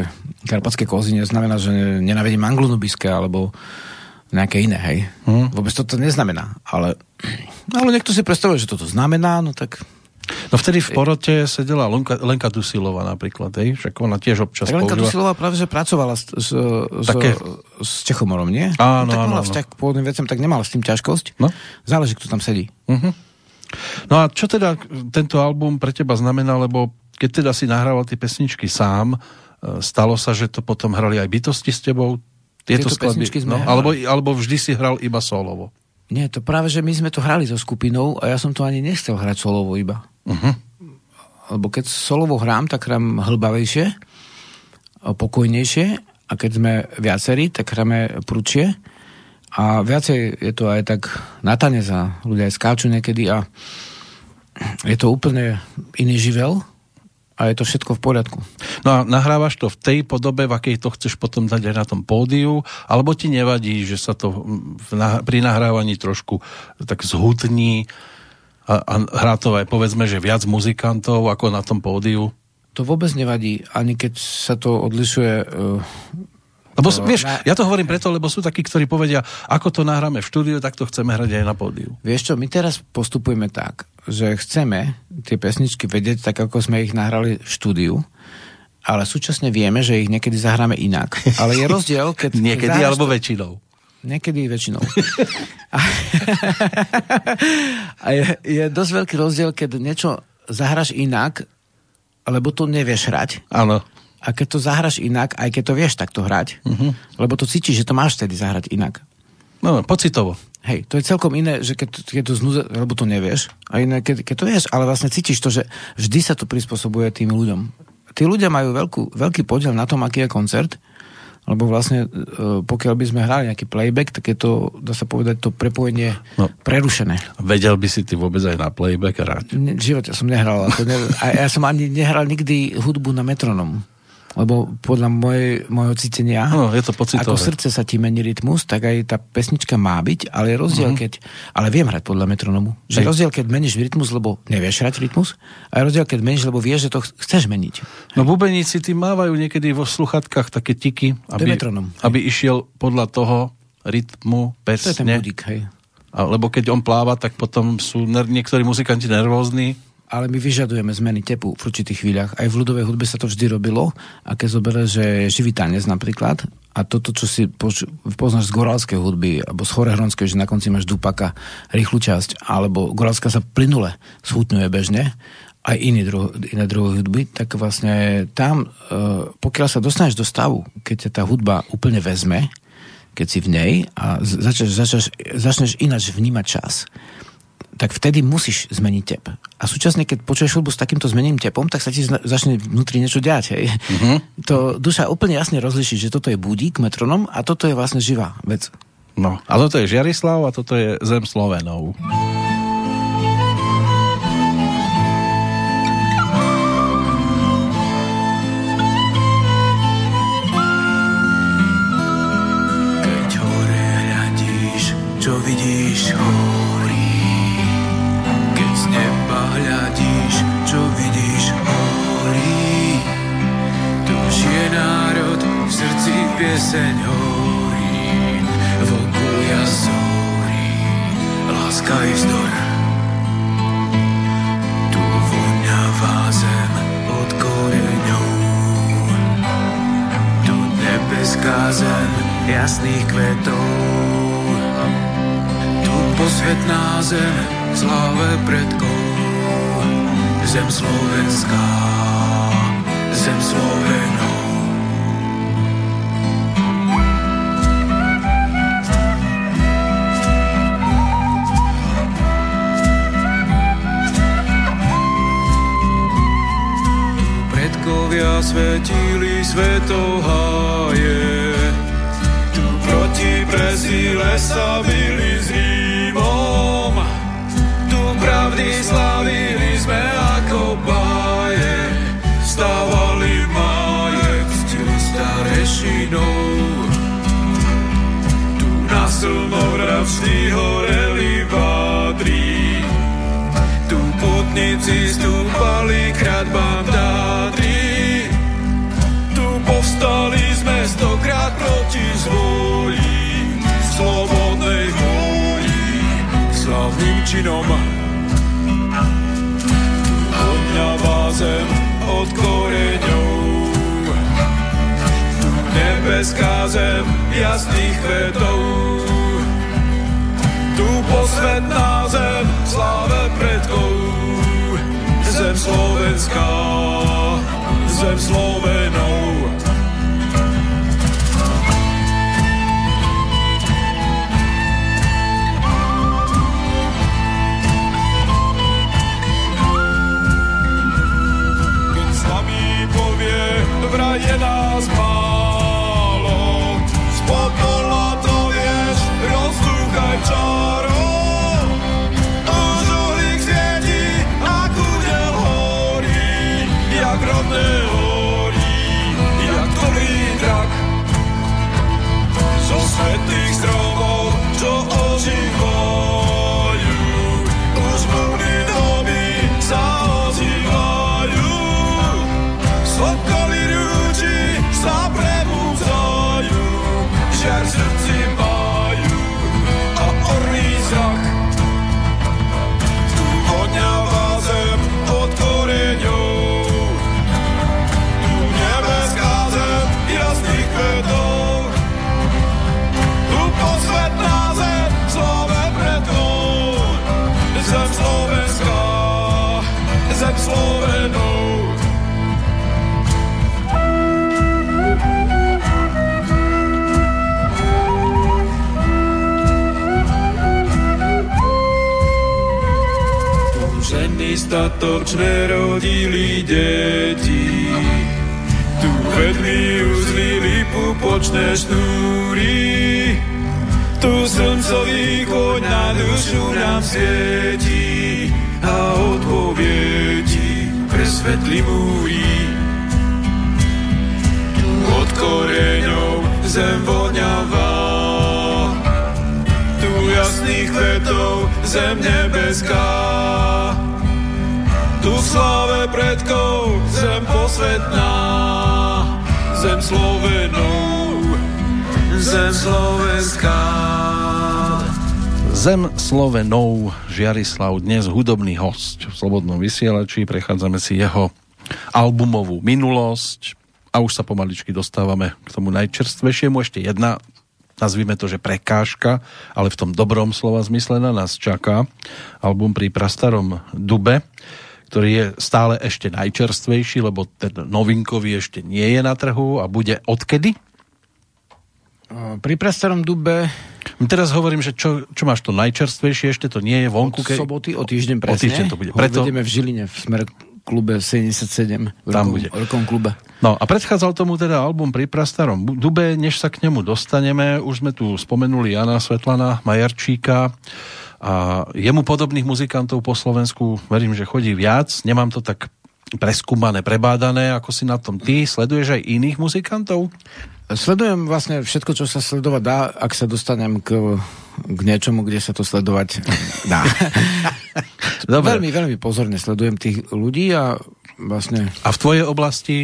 karpatské kozy, neznamená, že nenávidím anglonubiské, alebo nejaké iné, hej. Vôbec toto neznamená, ale niekto si predstavuje, že toto znamená, no tak... No vtedy v porote sedela Lenka Dusilová napríklad, hej, však ona tiež občas používa. Lenka Dusilová práve, že pracovala s Čechomorom, nie? Áno, tak mala vzťah k pôvodným veciam, tak nemala s tým ťažkosť. No? Záleží, kto tam sedí. Uh-huh. No a čo teda tento album pre teba znamená, lebo keď teda si nahrával tie pesničky sám, stalo sa, že to potom hrali aj bytosti s tebou, tieto skladby, no, alebo vždy si hral iba solovo? Nie, to práve, že my sme to hrali so skupinou a ja som to ani nechcel hrať solovo iba. Uh-huh. Lebo keď solovo hrám, tak hrám hĺbavejšie, pokojnejšie a keď sme viacerí, tak hráme prudšie a viacej je to aj tak na tanec a ľudia aj skáču niekedy a je to úplne iný živel. A je to všetko v poriadku. No a nahrávaš to v tej podobe, v akej to chceš potom dať aj na tom pódiu, alebo ti nevadí, že sa to pri nahrávaní trošku tak zhutní a hrá to aj povedzme, že viac muzikantov ako na tom pódiu? To vôbec nevadí, ani keď sa to odlišuje... Lebo, vieš, ja to hovorím preto, lebo sú takí, ktorí povedia, ako to nahráme v štúdiu, tak to chceme hrať aj na pódiu. Vieš čo, my teraz postupujeme tak, že chceme tie pesničky vedieť tak, ako sme ich nahrali v štúdiu, ale súčasne vieme, že ich niekedy zahráme inak. Ale je rozdiel, keď... niekedy alebo väčšinou. Niekedy väčšinou. A je dosť veľký rozdiel, keď niečo zahráš inak, lebo to nevieš hrať. Áno. A keď to zahraš inak, aj keď to vieš takto hrať, lebo to cítiš, že to máš vtedy zahrať inak. No, pocitovo. Hej, to je celkom iné, že keď to znúza, lebo to nevieš, a iné, keď to vieš, ale vlastne cítiš to, že vždy sa to prispôsobuje tým ľuďom. Tí ľudia majú veľký podiel na tom, aký je koncert, lebo vlastne, pokiaľ by sme hrali nejaký playback, tak je to, dá sa povedať, to prepojenie prerušené. Vedel by si ty vôbec aj na playback hrať? V živote som nehral. Ja som ani nehral nikdy hudbu na metronom. Lebo podľa môjho cítenia, je to pocitové. Ako srdce sa ti mení rytmus, tak aj tá pesnička má byť, ale je rozdiel, ale viem hrať podľa metronomu. Že rozdiel, keď meníš rytmus, lebo nevieš hrať rytmus, a rozdiel, keď meníš, lebo vieš, že to chceš meniť. No bubeníci tým mávajú niekedy vo sluchatkách také tiky, aby išiel podľa toho rytmu pesne. To je ten budík, hej. Lebo keď on pláva, tak potom sú niektorí muzikanti nervózni. Ale my vyžadujeme zmeny tepu v určitých chvíľach. Aj v ľudovej hudbe sa to vždy robilo. A keď zoberie, že živý tanec napríklad, a toto, čo si poznáš z goralskej hudby, alebo z chorehronskej, že na konci máš dupaka, rýchlu časť, alebo goralská sa plynule schutňuje bežne, aj iné druhy hudby, tak vlastne tam, pokiaľ sa dostaneš do stavu, keď ťa tá hudba úplne vezme, keď si v nej a začneš ináč vnímať čas, tak vtedy musíš zmeniť tep. A súčasne, keď počuješ hudbu s takýmto zmeneným tepom, tak sa ti začne vnútri niečo diať. Hej. To duša úplne jasne rozliší, že toto je budík, metronom, a toto je vlastne živá vec. No, a toto je Žiarislav a toto je Zem Slovenov. Keď hore hľadíš, čo vidíš hľadíš, čo vidíš, horí. Tu žije národ, v srdci pieseň horí. Vlku ja zorí, láska i vzdor. Tu voňavá Sladká zem jasných kvetov, tu posvetná zem v sláve predkov. Zem slovenská, zem Slovenov. Predkovia svetili svetov háje, tu proti presile sa bili s Rímom. Tu pravdy slavili sme ako báje, stávali máje, ctili starešinou. Tu na Slnovravští horeli vádri, tu putnici stúpali k hradbám Tátry. Povstali sme stokrát proti zvoli, v slobodnej vôli, slavným činom. Tu odňavá zem od koreňov, tu nebeská zem jasných kvetov, tu posvetná zem v sláve predkov, zem slovenská, zem Slovenov. Vraj je nás málo, z popola to vieš, rozdúchaj čaro. Už uhlík svieti a kúdel horí, jak rodné horí, jak dobrý drak. Zo svätých stromov, čo ožívajú, už múny doby sa ozývajú. Sokoly rúči sa prebúdzajú, žiar v srdci majú a orlí zrak. Tu voňavá zem od koreňov, tu nebeská zem jasných kvetov, tu posvetná zem slove predkov, zem slovenská, zem Slovenov. Ženy statočné rodili deti, tu vedli uzlili pupočné šnúry, tu slncový kôň na dušu nám svieti a odpovieti presvetli múry. Tu od koreňov zem voňavá, tu jasných kvetov zem nebeská, tu v sláve predkov zem posvetná, zem Slovenov, zem slovenská. Zem Slovenov, Žiarislav, dnes hudobný hosť v Slobodnom vysielači. Prechádzame si jeho albumovú minulosť a už sa pomaličky dostávame k tomu najčerstvejšiemu. Ešte jedna, nazvime to, že prekážka, ale v tom dobrom slova zmysle, na nás čaká album Pri prastarom dube, ktorý je stále ešte najčerstvejší, lebo ten novinkový ešte nie je na trhu a bude odkedy? Pri prastarom dube... Teraz hovorím, že čo máš to najčerstvejšie, ešte to nie je vonku. Od soboty, o týždeň presne. O týždeň to bude. Preto... Vedeme v Žiline, v Smer klube 77. Tam bude. Rokom klube. No a predchádzal tomu teda album Pri prastarom dube, než sa k nemu dostaneme. Už sme tu spomenuli Jana Svetlana Majerčíka, a jemu podobných muzikantov po Slovensku, verím, že chodí viac. Nemám to tak preskúmané, prebádané, ako si na tom ty. Sleduješ aj iných muzikantov? Sledujem vlastne všetko, čo sa sledovať dá, ak sa dostanem k niečomu, kde sa to sledovať dá. Dobre. Veľmi, veľmi pozorne sledujem tých ľudí a vlastne... A v tvojej oblasti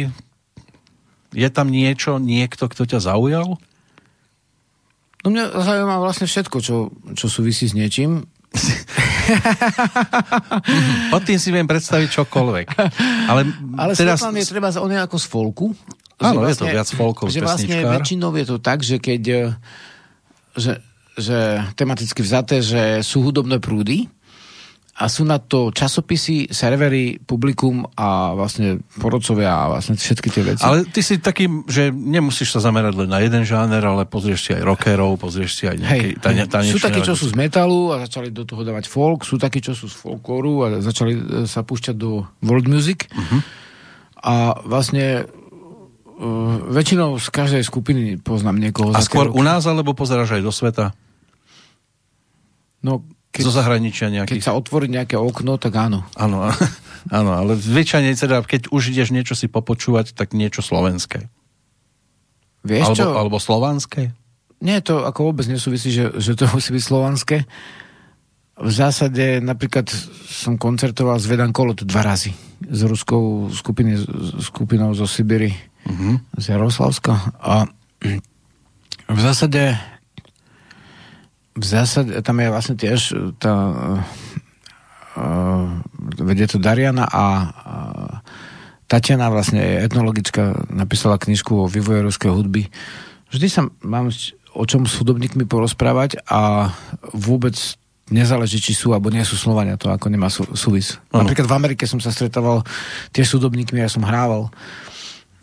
je tam niekto, kto ťa zaujal? No mňa zaujíma vlastne všetko, čo súvisí s niečím. Pod tým si viem predstaviť čokoľvek. Ale Svetlan je treba, on je ako z folku. Áno, vlastne, je to viac folkový pesničkár. Že vlastne väčšinou je to tak, že keď že tematicky vzaté, že sú hudobné prúdy a sú na to časopisy, servery, publikum a vlastne porodcovia a vlastne všetky tie veci. Ale ty si taký, že nemusíš sa zamerať len na jeden žáner, ale pozrieš si aj rockerov, pozrieš si aj nejaké tanečné. Sú takí, čo sú z metalu a začali do toho dávať folk, sú takí, čo sú z folkloru a začali sa púšťať do world music. Uh-huh. A vlastne väčšinou z každej skupiny poznám niekoho. A skôr u nás, alebo pozeráš aj do sveta? No, keď, zo zahraničia nejakých. Keď sa otvorí nejaké okno, tak áno. Áno, áno, ale zväčšane, teda, keď už ideš niečo si popočúvať, tak niečo slovenské. Vieš alebo, čo? Alebo slovanské? Nie, to ako vôbec nesúvisí, že to musí byť slovanské. V zásade, napríklad som koncertoval s Vedan Kolot 2 razy. S ruskou skupinou zo Sibiry. Uh-huh. Z Jaroslavska. A v zásade, tam je vlastne tiež tá, vedie to Dariana a Tatiana vlastne je etnologička, napísala knižku o vývoji ruskej hudby. Vždy sa mám o čom s hudobníkmi porozprávať a vôbec nezáleží, či sú alebo nie sú Slovania, to ako nemá súvis. Ano. Napríklad v Amerike som sa stretával tiež s hudobníkmi, ja som hrával.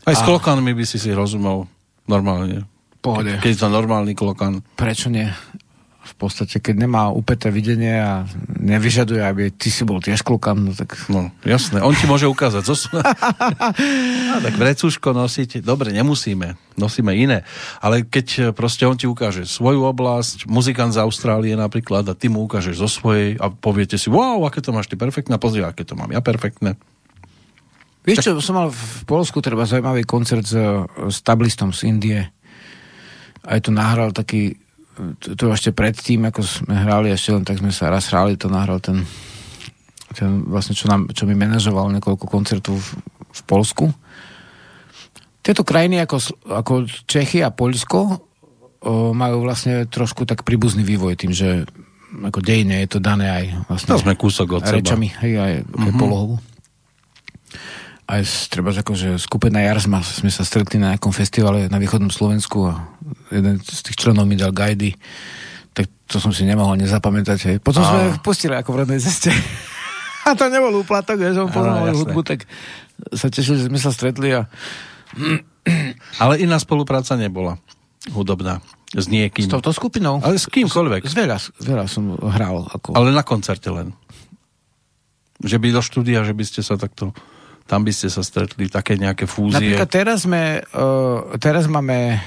Aj s klokanmi by si rozumel normálne. Pohode. Keď je to normálny klokan. Prečo nie? V podstate, keď nemá upäté videnie a nevyžaduje, aby ty si bol tiež klukám, no tak... No, jasné. On ti môže ukázať, co sú... No, tak vrecuško nosiť. Dobre, nemusíme. Nosíme iné. Ale keď proste on ti ukáže svoju oblasť, muzikant z Austrálie napríklad, a ty mu ukážeš zo svojej a poviete si, wow, aké to máš ty perfektné, a pozri, aké to mám ja perfektné. Vieš tak... čo, som mal v Polsku treba zaujímavý koncert s tablistom z Indie. Aj to nahral taký to ešte predtým, ako sme hrali, ešte len tak sme sa raz hrali, to nahral ten vlastne, čo mi manažoval niekoľko koncertov v Polsku. Tieto krajiny ako Čechy a Poľsko majú vlastne trošku tak príbuzný vývoj tým, že ako dejine je to dané aj vlastne to sme kúsok od rečami, seba. Hej, aj mm-hmm. polohovu. Aj treba, že skupina Jarzma sme sa stretli na nejakom festivale na východnom Slovensku a jeden z tých členov mi dal gajdy, tak to som si nemohol nezapamätať. Hej. Potom sme pustili ako v rodnej ceste. A to nebol úplatok, že on poznal hudbu, tak sa tešil, že sme sa stretli. Ale iná spolupráca nebola hudobná. S niekým. S touto skupinou. Ale s kýmkoľvek. Veľa som hral. Ale na koncerte len. Že by do štúdia, že by ste sa takto... Tam by ste sa stretli, také nejaké fúzie. Napríklad teraz máme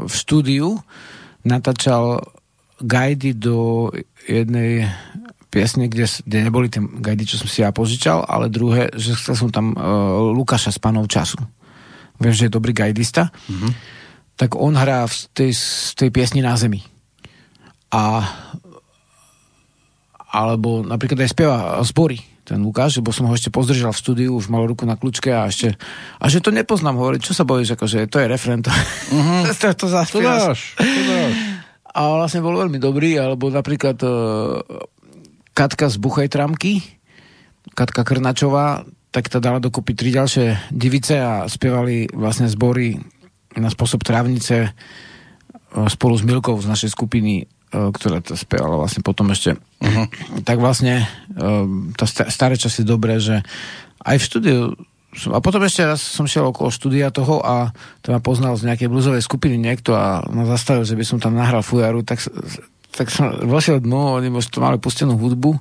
v štúdiu natáčal gajdy do jednej piesne, kde neboli tie gajdy, čo som si ja požičal, ale druhé, že chcel som tam Lukáša z Pánov času. Viem, že je dobrý gajdista. Mm-hmm. Tak on hrá z tej piesni Na zemi. Alebo napríklad aj spieva zbory. Ten Lukáš, lebo som ho ešte pozdržal v štúdiu, už mal ruku na kľúčke a ešte... A že to nepoznám, hovorí, čo sa bojíš, akože to je refrén, to... Uh-huh. to zaspívaš. A vlastne bol veľmi dobrý, alebo napríklad Katka z Buchajtramky, Katka Krnačová, tak tá dala dokopy 3 ďalšie divice a spievali vlastne zbory na spôsob Trávnice spolu s Milkou z našej skupiny, ktoré to spievala vlastne potom ešte. Uh-huh. Tak vlastne tá staré časy dobré, že aj v štúdiu som, a potom ešte raz som šiel okolo štúdia toho a to ma poznal z nejakej bluzovej skupiny niekto a ma zastavil, že by som tam nahral fujaru, tak som vošiel dnu, oni možno to mali pustenú hudbu,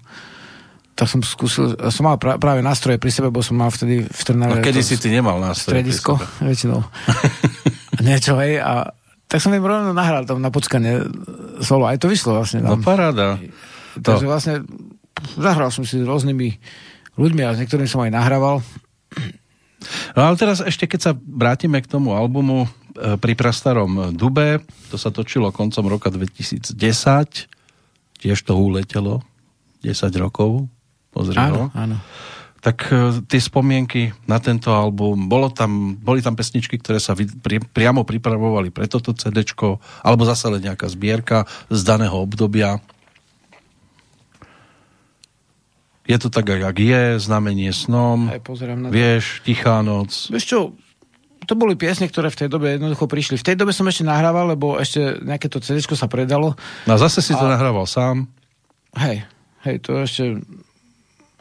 tak som skúsil, som mal práve nástroje pri sebe, bo som mal vtedy v Trnave. No kedy si ty nemal nástroje? Stredisko, väčšinou. Niečo, hej, a tak som im rovno nahral tam na počkanie solo. Aj to vyšlo vlastne tam. No paráda. Takže vlastne zahral som si s rôznymi ľuďmi a s niektorými som aj nahrával. No ale teraz ešte, keď sa vrátime k tomu albumu Pri prastarom dube, to sa točilo koncom roka 2010. Tiež to uletelo. 10 rokov. Pozrelo. Áno, áno. Tak tie spomienky na tento album, boli tam pesničky, ktoré sa priamo pripravovali pre toto CDčko, alebo zase len nejaká zbierka z daného obdobia. Je to tak, jak je, Znamenie snom, vieš, Tichá noc. Vieš čo, to boli piesne, ktoré v tej dobe jednoducho prišli. V tej dobe som ešte nahrával, lebo ešte nejaké to CDčko sa predalo. No a zase si to nahrával sám? Hej, to ešte...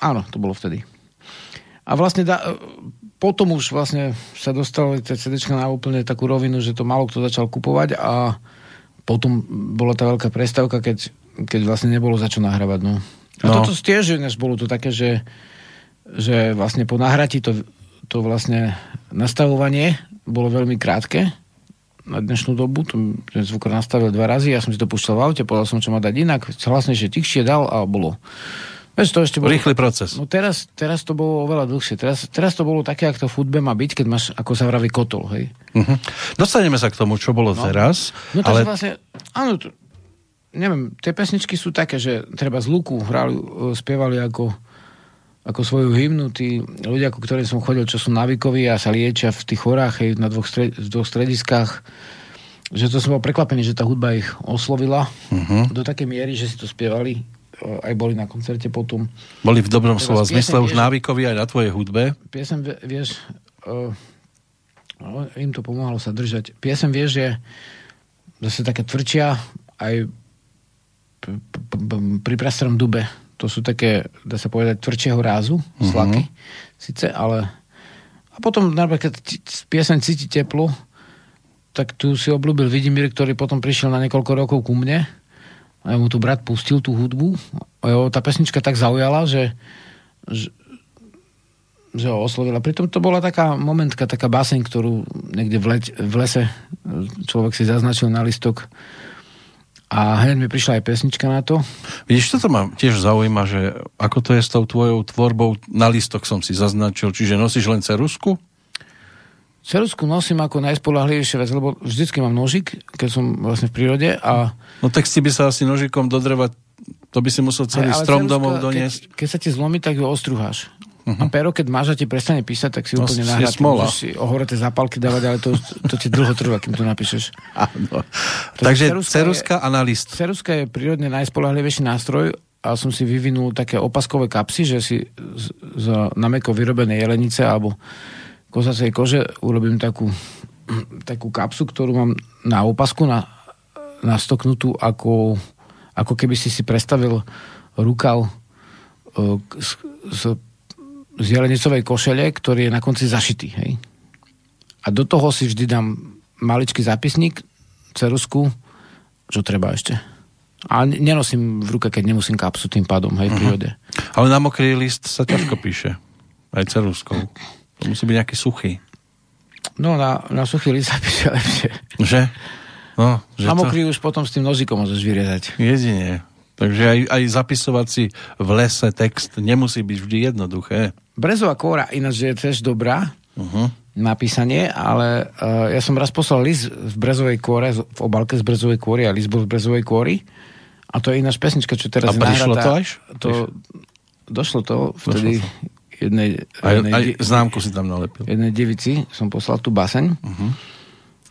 Áno, to bolo vtedy. A vlastne potom už vlastne sa dostali tie CDčka na úplne takú rovinu, že to málo kto začal kupovať a potom bola tá veľká prestávka, keď vlastne nebolo za čo nahrávať. No. A toto tiež než bolo to také, že vlastne po nahratí to vlastne nastavovanie bolo veľmi krátke na dnešnú dobu. Ten zvukár nastavil 2 razy, ja som si to púšťal v aute, povedal som, čo má dať inak, hlasnejšie, tichšie dal a bolo. Veď to ešte bolo... Rýchly proces. No teraz to bolo oveľa dlhšie. Teraz to bolo také, ako to v hudbe má byť, keď máš, ako sa vraví, kotol, hej? Uh-huh. Dostaneme sa k tomu, čo bolo teraz. No to ale... vlastne... Áno, neviem, tie pesničky sú také, že treba z luku hrali, spievali ako svoju hymnu, tí ľudia, ku ktorým som chodil, čo sú navíkoví a sa liečia v tých horách, hej, na dvoch strediskách, že to som bol prekvapený, že tá hudba ich oslovila do takej miery, že si to spievali, aj boli na koncerte potom. Boli v dobrom slova zmysle už návykoví aj na tvojej hudbe. Piesem, vieš, im to pomohlo sa držať. Piesem, vieš, je zase také tvrdšia aj pri prastrom dube. To sú také, dá sa povedať, tvrdšieho rázu, slaky, síce, ale... A potom, napríklad, pieseň Cíti teplo, tak tu si obľúbil Vidimír, ktorý potom prišiel na niekoľko rokov ku mne a ja mu tu brat pustil tú hudbu a jeho tá pesnička tak zaujala, že ho oslovila. Pritom to bola taká momentka, taká báseň, ktorú niekde v lese človek si zaznačil na listok. A hneď mi prišla aj pesnička na to. Vidíš, toto ma tiež zaujíma, že ako to je s tou tvojou tvorbou. Na listok som si zaznačil, čiže nosíš len ceruzku? Ceruzku nosím ako najspoľahlivejšia vec, lebo vždycky mám nožik, keď som vlastne v prírode. A... No tak si by sa asi nožikom do dreva, to by si musel celý strom domov doniesť. Keď sa ti zlomí, tak ju ostruháš. A pero, keď máš a ti prestane písať, tak si úplne nahratý. Môžeš si ohoreté zapálky dávať, ale to ti dlho trvá, kým to napíšeš. Áno. Takže ceruzka a na list. Ceruzka je prírodne najspoľahlivejší nástroj a som si vyvinul také opaskové kapsy, že si z nameko vyrobené jelenice alebo kozacej kože urobím takú kapsu, ktorú mám na opasku nastoknutú, ako keby si prestavil rukav z jelenicovej košele, ktorý je na konci zašitý. Hej? A do toho si vždy dám maličký zápisník, ceruzku, čo treba ešte. A nenosím v ruke, keď nemusím kapsu tým pádom, hej, v prírode. Ale na mokrý list sa ťažko píše. Aj ceruzkou. To musí byť nejaký suchý. No, na suchý list sa píše lepšie. Že? No, že na mokrý už potom s tým nožikom môžeš vyriezať. Jedine. Takže aj zapisovať si v lese text nemusí byť vždy jednoduché. Brezová kóra ináč je tiež dobrá napísanie, ale ja som raz poslal list v brezovej kóre, v obalke z brezovej kóry a list bol z brezovej kóry a to je ináč pesnička, čo teraz je náhrada. A prišlo to až? Došlo to vtedy jednej známku si tam nalepil. Jednej devici som poslal tú baseň.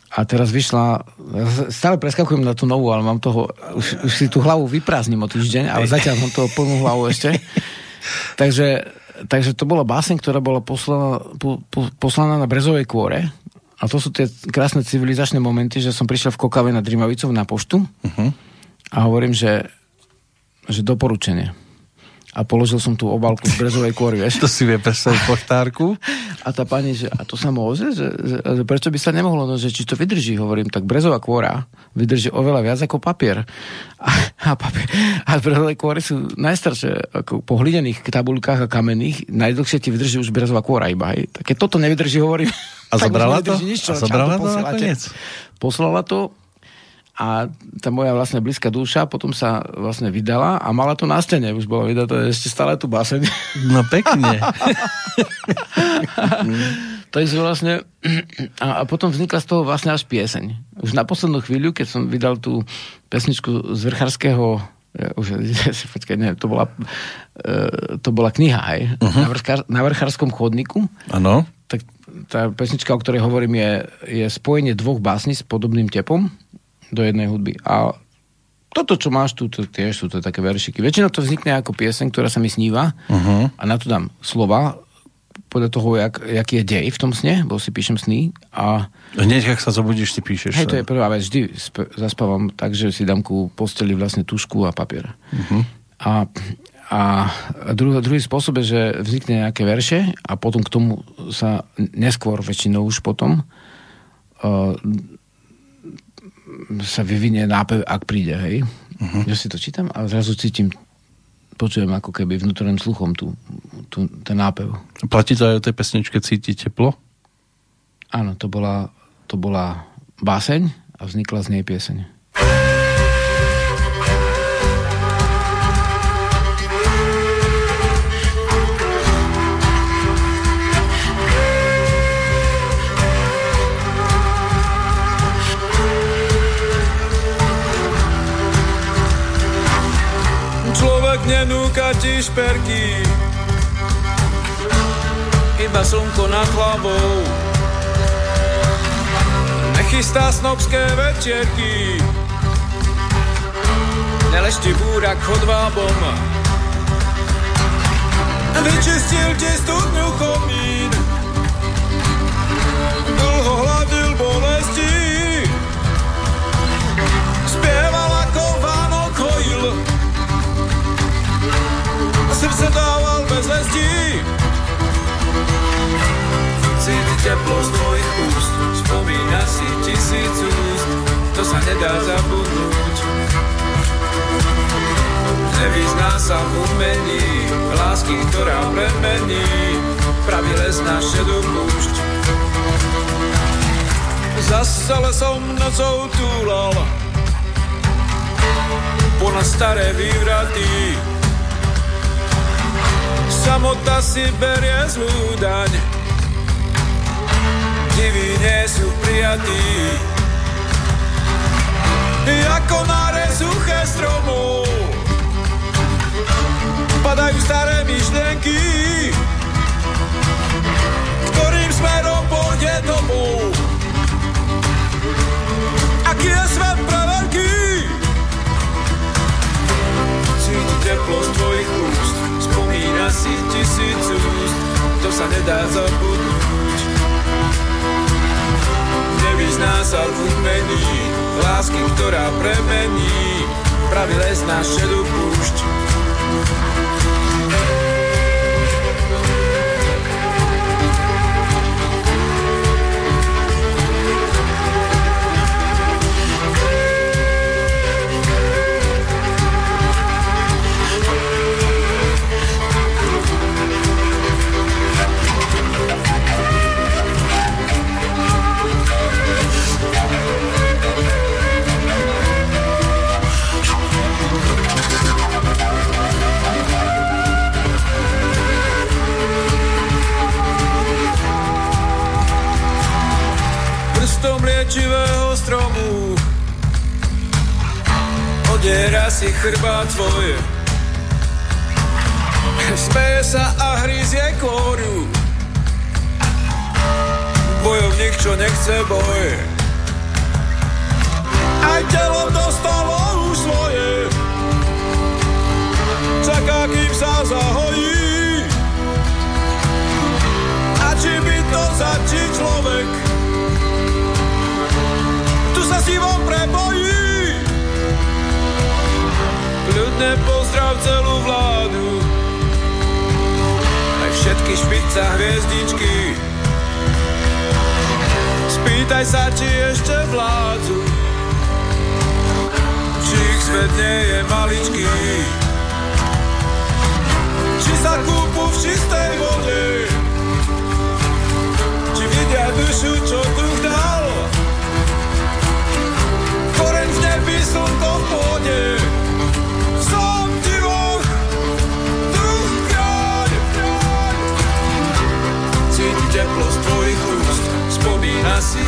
A teraz vyšla, stále preskakujem na tú novú, ale mám toho, už si tú hlavu vyprázdnim o týždeň, ale zatiaľ mám toho plnú hlavu ešte. takže to bola báseň, ktorá bola poslaná na brezovej kôre. A to sú tie krásne civilizačné momenty, že som prišiel v Kokave nad Rimavicou na poštu a hovorím, že doporučenie. A položil som tú obálku z brezovej kôry, vieš. To si vie predstaviť poštárku. A tá pani, že a to sa môže? Že prečo by sa nemohlo? No, že či to vydrží, hovorím. Tak brezová kôra vydrží oveľa viac ako papier. A brezové kôry sú najstaršie ako po hlinených tabuľkách a kamenných. Najdlhšie ti vydrží už brezová kôra iba. Hej. Tak keď toto nevydrží, hovorím. A zabrala to? Nič, a zabrala to nakoniec? Poslala to. A tá moja vlastne blízka duša potom sa vlastne vydala a mala to na stene. Už bola vydatá ešte stále tu baseň. No pekne. Takže vlastne... A potom vznikla z toho vlastne až pieseň. Už na poslednú chvíľu, keď som vydal tú pesničku z vrchárskeho... To bola kniha, hej? Na vrchárskom chodníku. Áno. Tak tá pesnička, o ktorej hovorím, je spojenie dvoch básní s podobným tepom do jednej hudby. A toto, čo máš tu, tiež sú to také veršiky. Väčšinou to vznikne ako pieseň, ktorá sa mi sníva a na to dám slova, podľa toho, aký je dej v tom sne, bo si píšem sny a... Hneď, ak sa zobudíš, si píšeš. Hej, to je prvá vec. Vždy zaspávam tak, že si dám ku posteli vlastne tušku a papier. Uh-huh. A druhý spôsob je, že vznikne nejaké verše a potom k tomu sa neskôr, väčšinou už potom sa vyvinie nápev, ak príde, hej. Uh-huh. Že si to čítam a zrazu cítim, počujem ako keby vnútorným sluchom tú ten nápev. Platí to aj o tej pesničke Cíti teplo? Áno, to bola báseň a vznikla z nej pieseň. Nenúka ti šperky, iba slnko nad hlavou. Nechystá snobské večierky, neležti búrak chodvábom. Vyčistil ti studňu komín, dlho hladil bolesti. Spieval ako Vánok hojil, srdce dával bez lestí. Cíti teplo z tvojich úst, spomína si 1000 úst, to sa nedá zabudnúť. Nevyzná sa v umení lásky, ktorá premení pravý les na šedú púšť. Zase lesom nocou túlal ponad staré vývraty. Samota si berie zlú daň, diví nie sú prijatí. Ako náre suché stromu padajú staré myšlenky, ktorým smerom pôjde domov. Aký je svet pre veľký? Cíti teplo z tvojich úst, spomína si 1000 úst, to sa nedá zabudnúť. Nevyzná sa v umení lásky, ktorá premení pravý les na šedú púšť. Liečivého stromu odiera si chrbát svoj, smeje sa a hryzie kôru, bojovník, čo nechce boj. Aj telo dostalo už svoje, čaká, kým sa zahojí. A či by to začí človek, sa s divom prebojí. Ľudne pozdrav celú vládu, aj všetky špica hviezdičky. Spýtaj sa, či ešte vládzu, či ich svet nie je maličký. Či sa kúpu v čistej vode, či vidia dušu, čo druh dal. Slnko v pôde, som divoch, druh kráľ. Cíti teplo z tvojich úst, spomína si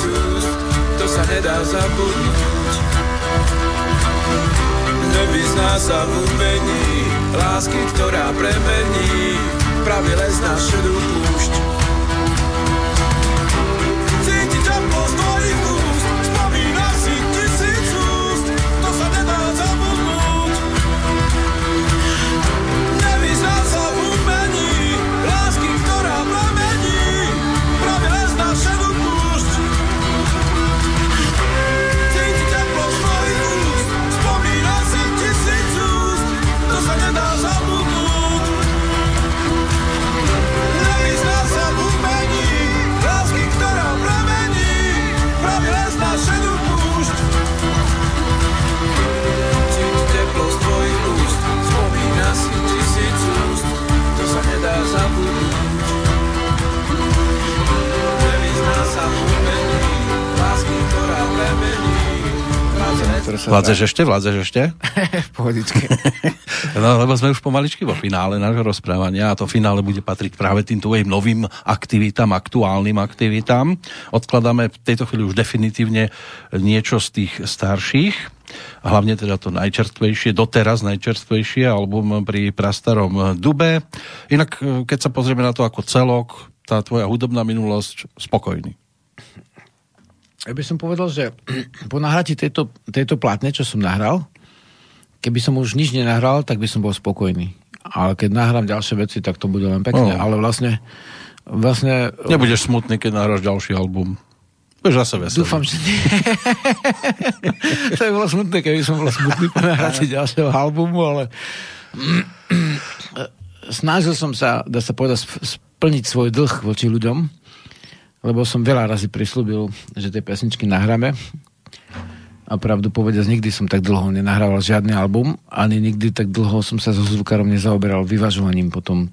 1000 úst, to sa nedá zabudnúť. Nevyzná sa v umení lásky, ktorá premení pravý les na šedú púšť. Cíti teplo z tvojich úst, spomína si 1000 úst, nevyzná sa v umení lásky, ktorá ktoré sa... Vládzeš ešte? Pohodičke. No, lebo sme už pomaličky vo finále nášho rozprávania a to finále bude patriť práve tým tvojim novým aktivitám, aktuálnym aktivitám. Odkladáme v tejto chvíli už definitívne niečo z tých starších, hlavne teda to najčerstvejšie album pri prastarom dube. Inak, keď sa pozrieme na to ako celok, tá tvoja hudobná minulosť, spokojný. Ja by som povedal, že po nahrati tejto platne, čo som nahral, keby som už nič nenahral, tak by som bol spokojný. Ale keď nahrám ďalšie veci, tak to bude len pekné. No. Ale vlastne... Nebudeš smutný, keď nahráš ďalší album. Budeš zase veselý. Dúfam, že nie. To by bolo smutné, keby som bol smutný po nahrati ďalšieho albumu, ale... Snažil som sa, dá sa povedať, splniť svoj dlh voči ľuďom, lebo som veľa razy prislúbil, že tie pesničky nahráme. A pravdu povedať, nikdy som tak dlho nenahrával žiadny album, ani nikdy tak dlho som sa so zvukárom nezaoberal vyvažovaním potom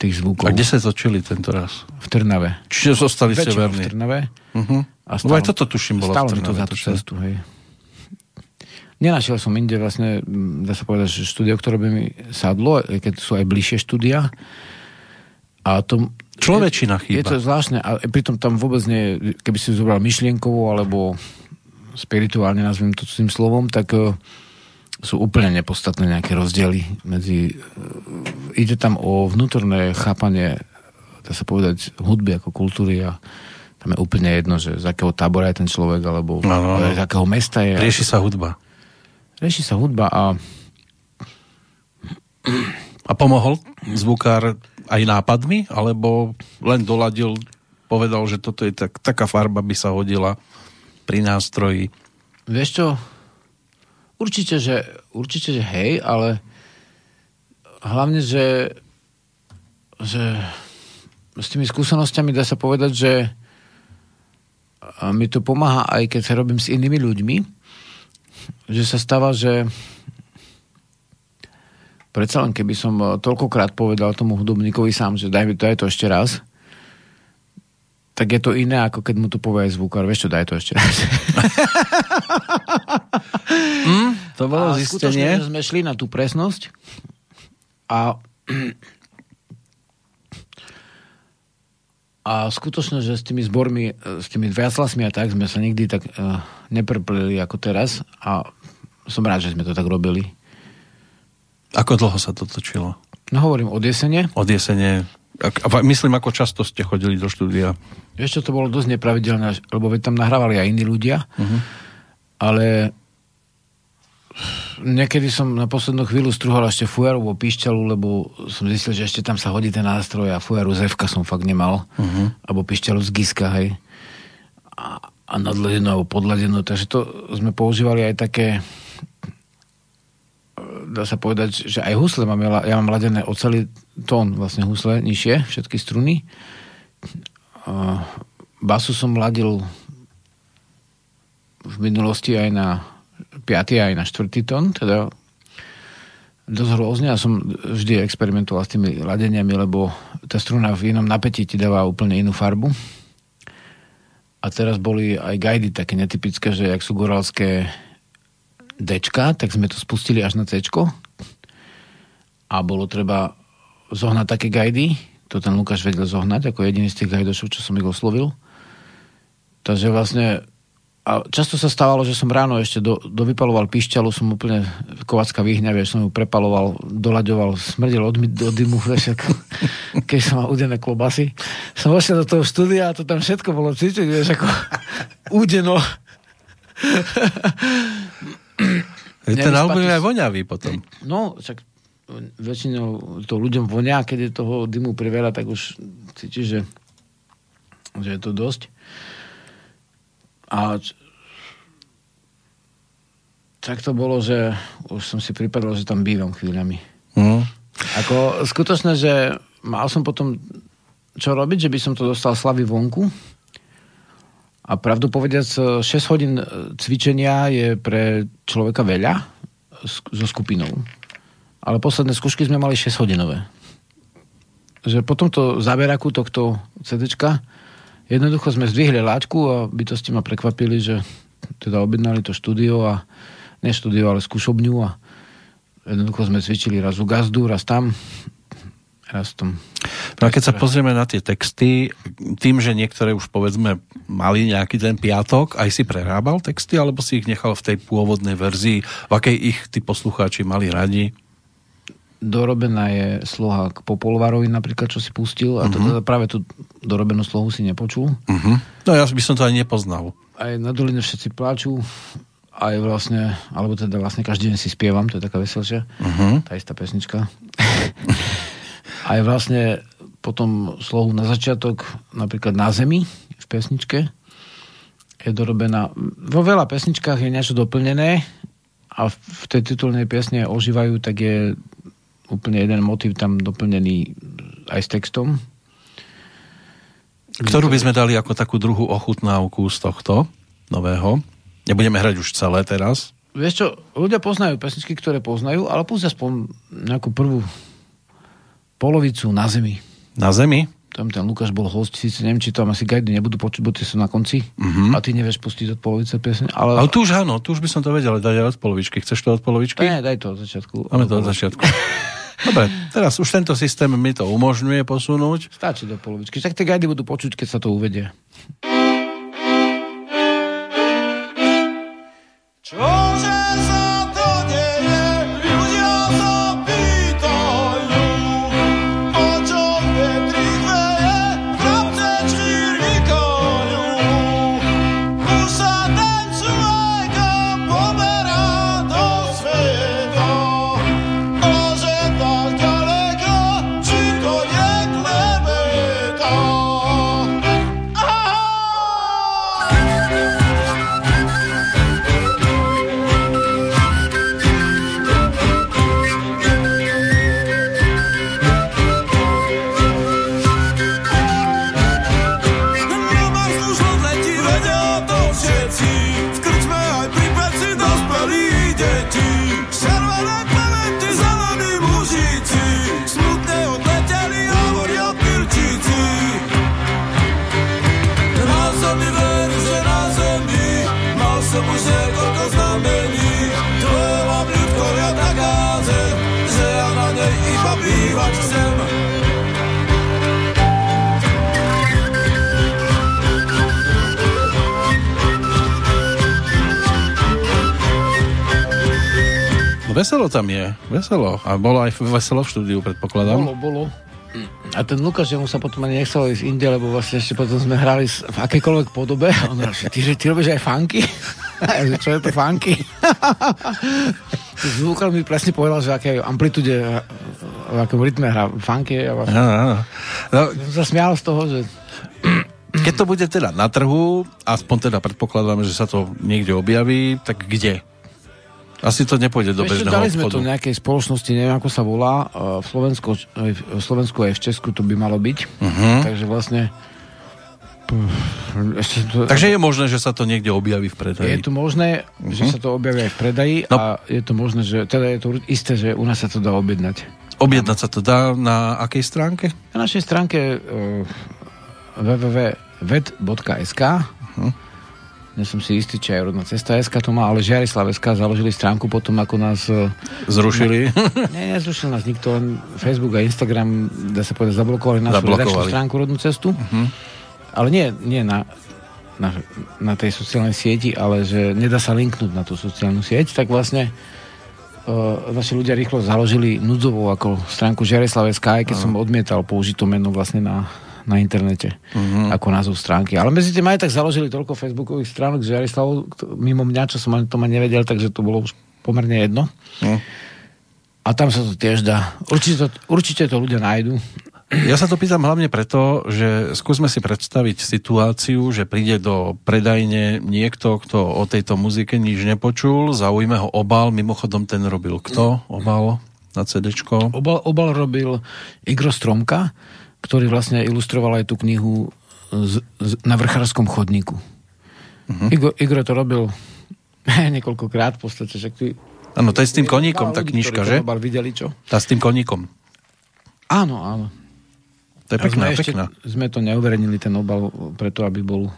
tých zvukov. A kde sa točili tento raz? V Trnave. Čiže zostali severní. V Trnave. Uh-huh. A stále, aj toto tuším bolo v Trnave. Stále mi to za tú cestu, hej. Nenašiel som inde vlastne, dá sa povedať, že štúdio, ktoré by mi sadlo, keď sú aj bližšie štúdia. A to... Človečina chýba. Je to zvláštne, a pritom tam vôbec nie, keby si zobral myšlienkovo alebo spirituálne, nazviem to tým slovom, tak sú úplne nepodstatné nejaké rozdiely medzi... Ide tam o vnútorné chápanie, dá sa povedať, hudby ako kultúry a tam je úplne jedno, že z akého tábora je ten človek alebo z akého mesta je. Rieši sa hudba a... A pomohol zvukár aj nápadmi, alebo len doladil, povedal, že toto je taká farba by sa hodila pri nástroji? Vieš čo, určite, že hej, ale hlavne, že s tými skúsenostiami dá sa povedať, že mi to pomáha, aj keď sa robím s inými ľuďmi, že sa stáva, že predsa len keby som toľkokrát povedal tomu hudobníkovi sám, že daj mi to, aj to ešte raz, tak je to iné, ako keď mu to povie zvukár. Vieš čo, daj to ešte raz. To bolo zistenie. Skutočne, že sme šli na tú presnosť a skutočne, že s tými zbormi, s tými viaclasmi a tak sme sa nikdy tak nepreplili ako teraz a som rád, že sme to tak robili. Ako dlho sa to točilo? No hovorím, od jesene. A myslím, ako často ste chodili do štúdia? Vieš čo, to bolo dosť nepravidelné, lebo tam nahrávali aj iní ľudia, ale niekedy som na poslednú chvíľu strúhal ešte fujarovú pišťalu, lebo som zistil, že ešte tam sa hodí ten nástroj a fujaru z F-ka som fakt nemal, alebo pišťalu z Giska, hej. A nadladenú, alebo podladenú, takže to sme používali aj také... Dá sa povedať, že aj husle mám, ja mám ladené o celý tón vlastne husle nižšie, všetky struny. Basu som ladil v minulosti aj na 5. aj na 4. tón, teda dosť hrozne a som vždy experimentoval s tými ladeniami, lebo tá struna v inom napätí ti dáva úplne inú farbu. A teraz boli aj gajdy také netypické, že jak sú goralské Dčka, tak sme to spustili až na Cčko a bolo treba zohnať také gajdy, to ten Lukáš vedel zohnať ako jediný z tých gajdošov, čo som ich oslovil, takže vlastne a často sa stávalo, že som ráno ešte dovypaloval pišťalu, som úplne kovacká výhňa, vieš, som ju prepaloval, dolaďoval, smrdel od dymu, však, keď som mal udené klobasy, som vošiel do toho štúdia a to tam všetko bolo cítiť, vieš, ako udeno. Ten album je aj voňavý potom. No, tak väčšinou to ľuďom vonia, keď je toho dymu priveľa, tak už cítiš, že je to dosť. A tak to bolo, že už som si pripadal, že tam bývam chvíľami. Ako skutočne, že mal som potom čo robiť, že by som to dostal slavy vonku. A pravdu povediac, 6 hodín cvičenia je pre človeka veľa so skupinou. Ale posledné skúšky sme mali 6 hodinové. Že po tomto záberaku tohto CDčka jednoducho sme zdvihli láčku a bytosti ma prekvapili, že teda objednali to štúdio a ne štúdio, ale skúšobňu a jednoducho sme cvičili raz u gazdu, raz tam, raz tam. No a keď sa pozrieme na tie texty, tým, že niektoré už povedzme mali nejaký ten piatok, aj si prerábal texty, alebo si ich nechal v tej pôvodnej verzii, v akej ich tí poslucháči mali radi? Dorobená je sloha k Popolvarovi napríklad, čo si pustil, a teda práve tú dorobenú slohu si nepočul. No ja by som to aj nepoznal. Aj Na doline všetci pláču, aj vlastne, alebo teda vlastne každý deň si spievam, to je taká veselšia, tá istá pesnička. Aj vlastne potom slohu na začiatok, napríklad Na zemi v pesničke, je dorobená. Vo veľa pesničkách je niečo doplnené a v tej titulnej piesne Ožívajú, tak je úplne jeden motív tam doplnený aj s textom. Ktorú by sme dali ako takú druhú ochutnávku z tohto nového. Nebudeme hrať už celé teraz. Vieš čo, ľudia poznajú pesničky, ktoré poznajú, ale púsť aspoň nejakú prvú polovicu Na zemi. Na zemi? Tam ten Lukáš bol host, síce neviem, či tam asi gajdy nebudú počuť, bo tie sú na konci a ty nevieš pustiť od polovice piesne. Ale tu už áno, tu už by som to vedel, daj od polovičky. Chceš to od polovičky? Nie, daj to od začiatku. Máme to od začiatku. Dobre, teraz už tento systém mi to umožňuje posunúť. Stačí do polovičky, tak tie gajdy budú počuť, keď sa to uvedie. Čože sa to deje, ľudia sa pýtajú, o čom Petrík veje, vrapcečky rikajú. Už sa tancujka poberá do sveta, a že tak ďaleko, či to je klebeta. Veselo tam je, veselo. A bolo aj veselo v štúdiu, predpokladám. Bolo. A ten Lukáš, že mu sa potom ani nechcel ísť inde, lebo vlastne ešte potom sme hrali v akejkoľvek podobe. A on hovorí, že ty robíš aj funky? A ja, čo je to funky? Zvukár mi presne povedal, že aké amplitude, v akom rytme hra funky. A vlastne. No, som sa smial z toho, že... Keď to bude teda na trhu, aspoň teda predpokladáme, že sa to niekde objaví, tak kde? Asi to nepôjde do bežného obchodu. Dali sme to nejakej spoločnosti, neviem ako sa volá, v Slovensku aj v Česku to by malo byť. Takže vlastne... Takže je možné, že sa to niekde objaví v predaji. Je to možné, že sa to objaví aj v predaji, no, a je to možné, že teda je to isté, že u nás sa to dá objednať. Objednať sa to dá na akej stránke? Na našej stránke www.ved.sk. Nie som si istý, či aj Rodná cesta.sk to má, ale Žiarislav.sk založili stránku potom, ako nás... Zrušili? Nie, nezrušil nás nikto, len Facebook a Instagram, dá sa povedať, zablokovali našu redakčnú stránku Rodnú cestu. Ale nie na tej sociálnej sieti, ale že nedá sa linknúť na tú sociálnu sieť, tak vlastne naši ľudia rýchlo založili núdzovou ako stránku Žiarislav.sk, aj keď som odmietal použiť to meno vlastne na internete, ako názov stránky. Ale medzi tým aj tak založili toľko facebookových stránok z Žiarislavu, mimo mňa, čo som to ma nevedel, takže to bolo už pomerne jedno. A tam sa to tiež dá. Určite to ľudia nájdu. Ja sa to pýtam hlavne preto, že skúsme si predstaviť situáciu, že príde do predajne niekto, kto o tejto muzike nič nepočul, zaujme ho obal, mimochodom ten robil kto? Obal na CDčko? Obal robil Igor Stromka, ktorý vlastne ilustroval aj tú knihu Na vrchárskom chodníku. Igor to robil niekoľkokrát v podstate. Áno, to je s tým koníkom tá knižka, že? Videli, čo? Tá s tým koníkom. Áno. To je pekná. Sme to neuverejnili, ten obal, preto, aby bol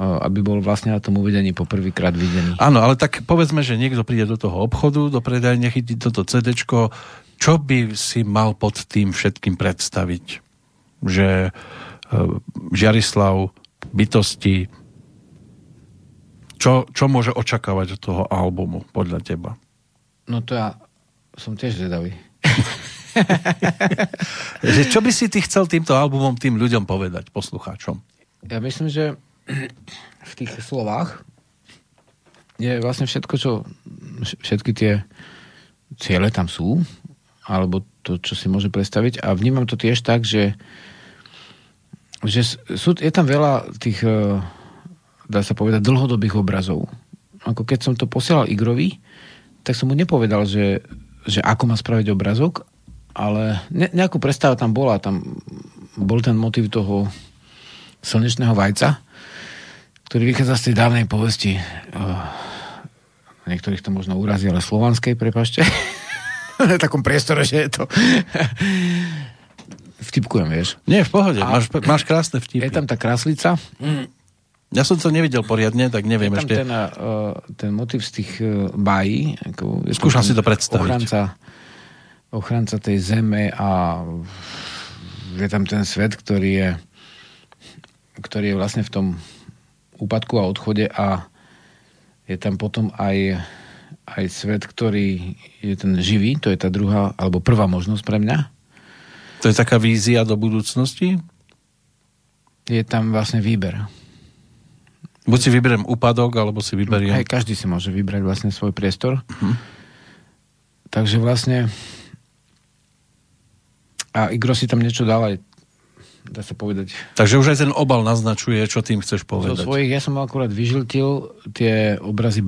aby bol vlastne na tom uvedení poprvýkrát videný. Áno, ale tak povedzme, že niekto príde do toho obchodu, do predajne chytí toto CDčko, čo by si mal pod tým všetkým predstaviť? Že Žiarislav bytosti, čo môže očakávať od toho albumu podľa teba? No to ja som tiež zvedavý. Že čo by si ty chcel týmto albumom tým ľuďom povedať, poslucháčom? Ja myslím, že v tých slovách je vlastne všetko, čo všetky tie ciele tam sú, alebo to, čo si môže predstaviť, a vnímam to tiež tak, že sú, je tam veľa tých, dá sa povedať, dlhodobých obrazov. Ako keď som to posielal Igrovi, tak som mu nepovedal, že ako má spraviť obrazok, ale nejakú predstava tam bola, tam bol ten motív toho slnečného vajca, ktorý vychádza z tej dávnej povesti. Niektorých to možno urazí, ale slovanskej, prepáčte. Na takom priestore, že je to... Vtipkujem, vieš. Nie, v pohode. Máš krásne vtipy. Je tam tá kráslica. Ja som to nevidel poriadne, tak neviem ešte. Je tam ten motiv z tých bájí. Skúšam si to predstaviť. Ochranca tej zeme a je tam ten svet, ktorý je vlastne v tom úpadku a odchode, a je tam potom aj svet, ktorý je ten živý, to je tá druhá, alebo prvá možnosť pre mňa. To je taká vízia do budúcnosti? Je tam vlastne výber. Buď si vyberiem úpadok, alebo si vyberiem... Aj každý si môže vybrať vlastne svoj priestor. Uh-huh. Takže vlastne... A Igro si tam niečo dal aj, dá sa povedať. Takže už aj ten obal naznačuje, čo tým chceš povedať. Zo svojich, ja som akurát vyžiltil tie obrazy,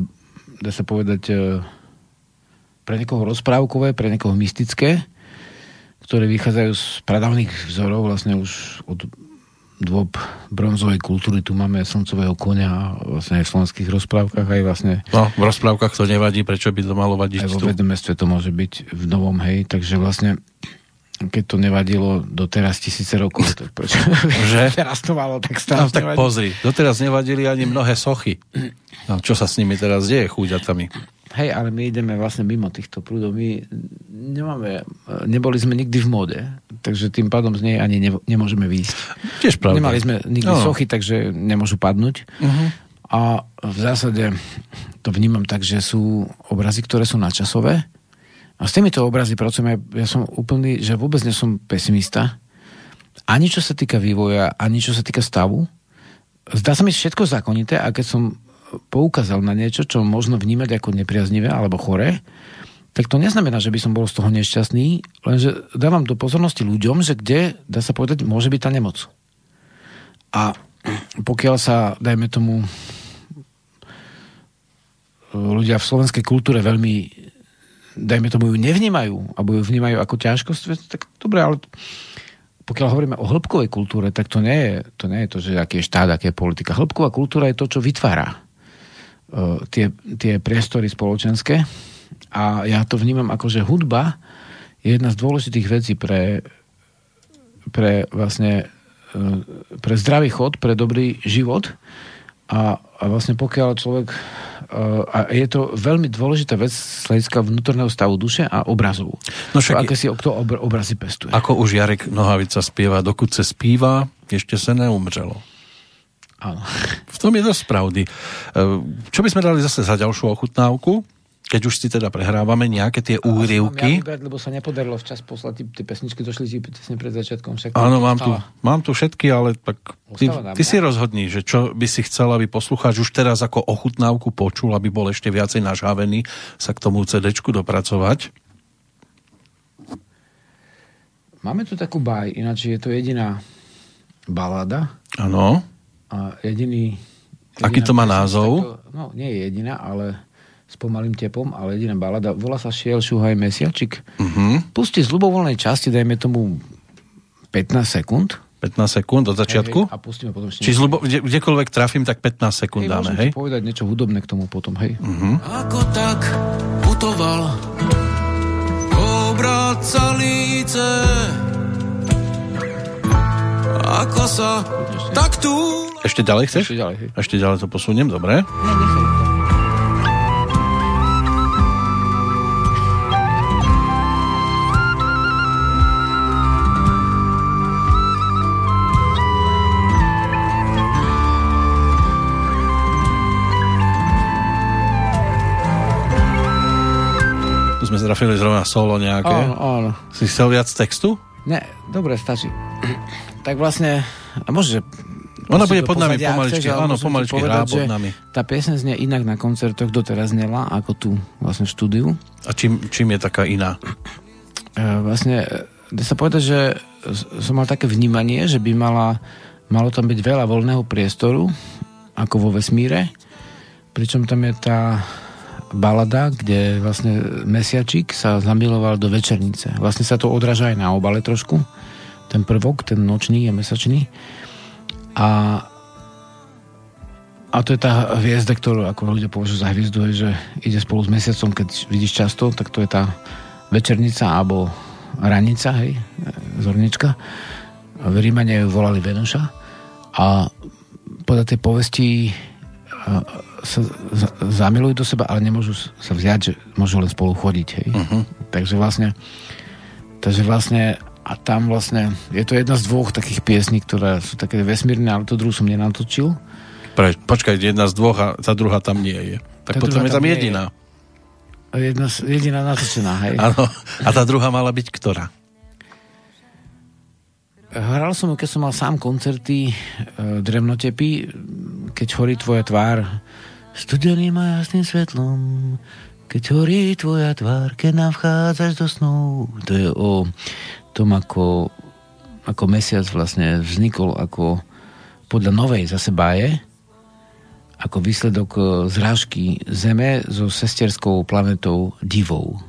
dá sa povedať, pre niekoho rozprávkové, pre niekoho mystické, ktoré vychádzajú z pradávnych vzorov, vlastne už od dôb bronzovej kultúry. Tu máme slncového koňa vlastne aj v slovenských rozprávkach, aj vlastne... No, v rozprávkach to nevadí, prečo by to malo vadiť? Aj vo vedomestve to môže byť v novom, hej, takže vlastne... Keď to nevadilo doteraz 1000 rokov, tak prečo? Že? Teraz to malo tak strašne. No, tak nevadí. Pozri, doteraz nevadili ani mnohé sochy. No, čo sa s nimi teraz deje, chúďatami? Hej, ale my ideme vlastne mimo týchto prúdov. My neboli sme nikdy v móde, takže tým pádom z nej ani nemôžeme výjsť. Tiež pravda. Nemali sme nikdy sochy, takže nemôžu padnúť. Uh-huh. A v zásade to vnímam tak, že sú obrazy, ktoré sú nadčasové. A s týmito obrazy pracujem, ja som úplný, že vôbec nie som pesimista. Ani čo sa týka vývoja, ani čo sa týka stavu. Zdá sa mi všetko zákonité, a keď som poukázal na niečo, čo možno vnímať ako nepriaznivé alebo choré, tak to neznamená, že by som bol z toho nešťastný, lenže dávam do pozornosti ľuďom, že kde, dá sa povedať, môže byť tá nemoc. A pokiaľ sa, dajme tomu, ľudia v slovenskej kultúre veľmi dajme tomu, ju nevnímajú, alebo ju vnímajú ako ťažkosť, tak dobre, ale pokiaľ hovoríme o hĺbkovej kultúre, tak to nie je to, že aký je štát, aká je politika. Hĺbková kultúra je to, čo vytvára tie priestory spoločenské, a ja to vnímam ako, že hudba je jedna z dôležitých vecí pre vlastne pre zdravý chod, pre dobrý život, a vlastne pokiaľ človek a je to veľmi dôležitá vec z hľadiska vnútorného stavu duše a obrazov. No však... Aké si to obrazy pestuje. Ako už Jarek Nohavica spieva, dokud sa spíva, ešte sa neumrelo. Áno. V tom je dosť pravdy. Čo by sme dali zase za ďalšiu ochutnávku? Keď už si teda prehrávame nejaké tie úryvky. Ja vybrať, lebo sa nepodarilo včas poslať, tie pesničky došli ti presne pred začiatkom. Áno, mám tu všetky, ale tak ty si rozhodni, že čo by si chcel, aby poslucháč už teraz ako ochutnávku počul, aby bol ešte viacej nažávený sa k tomu CDčku dopracovať. Máme tu takú baj, ináč je to jediná baláda. Áno. A aký to má názov? Takto, no, nie je jediná, ale... s pomalým tepom, ale jediná balada. Volá sa Šiel, šúhaj, mesiačik. Uh-huh. Pusti z ľubovoľnej časti, dajme tomu 15 sekúnd. 15 sekúnd od začiatku? Hej, a pustíme potom... Čiže kdekoľvek trafím, tak 15 sekúnd dáme, hej? Môžem ti povedať niečo hudobné k tomu potom, hej? Uh-huh. Ako tak putoval obrat salíce, ako sa tak túla. Ešte ďalej chceš? Ešte ďalej. Ešte ďalej to posuniem, dobre. Ne, nechaj to. Tu sme zrafili zrovna solo nejaké. Áno. Si chcel viac textu? Ne, dobre, stačí. Tak vlastne, a môžeš... Ona bude pod nami pomaličky, áno, pomaličky hrá pod nami. Tá pieseň znie inak na koncertoch, doteraz znela, ako tu vlastne v štúdiu. A čím je taká iná? Vlastne, dá sa povedať, že som mal také vnímanie, že by malo tam byť veľa voľného priestoru, ako vo vesmíre, pričom tam je tá balada, kde vlastne Mesiačik sa zamiloval do večernice. Vlastne sa to odráža aj na obale trošku, ten prvok, ten nočný je mesačný. A to je tá hviezda, ktorú ako ľudia považujú za hviezdu, je, že ide spolu s mesiacom, keď vidíš často, tak to je tá večernica alebo ranica, hej, zornička. Rímania ju volali Venuša a podľa tej povesti sa zamilujú do seba, ale nemôžu sa vziať, že môžu len spolu chodiť, hej. Uh-huh. Takže vlastne a tam vlastne, je to jedna z dvoch takých piesní, ktoré sú také vesmírne, ale tú druhú som nenatočil. Počkaj, jedna z dvoch a tá druhá tam nie je. Tak potom je tam jediná. Jediná natočená, hej. Áno, a tá druhá mala byť ktorá? Hral som ju, keď som mal sám koncerty Dremnotepy, keď horí tvoja tvár, studeným a jasným svetlom, keď horí tvoja tvár, keď nám vchádzaš do snu. To je o tom, ako mesiac vlastne vznikol ako podľa novej zase báje, ako výsledok zrážky Zeme so sestierskou planetou Divou.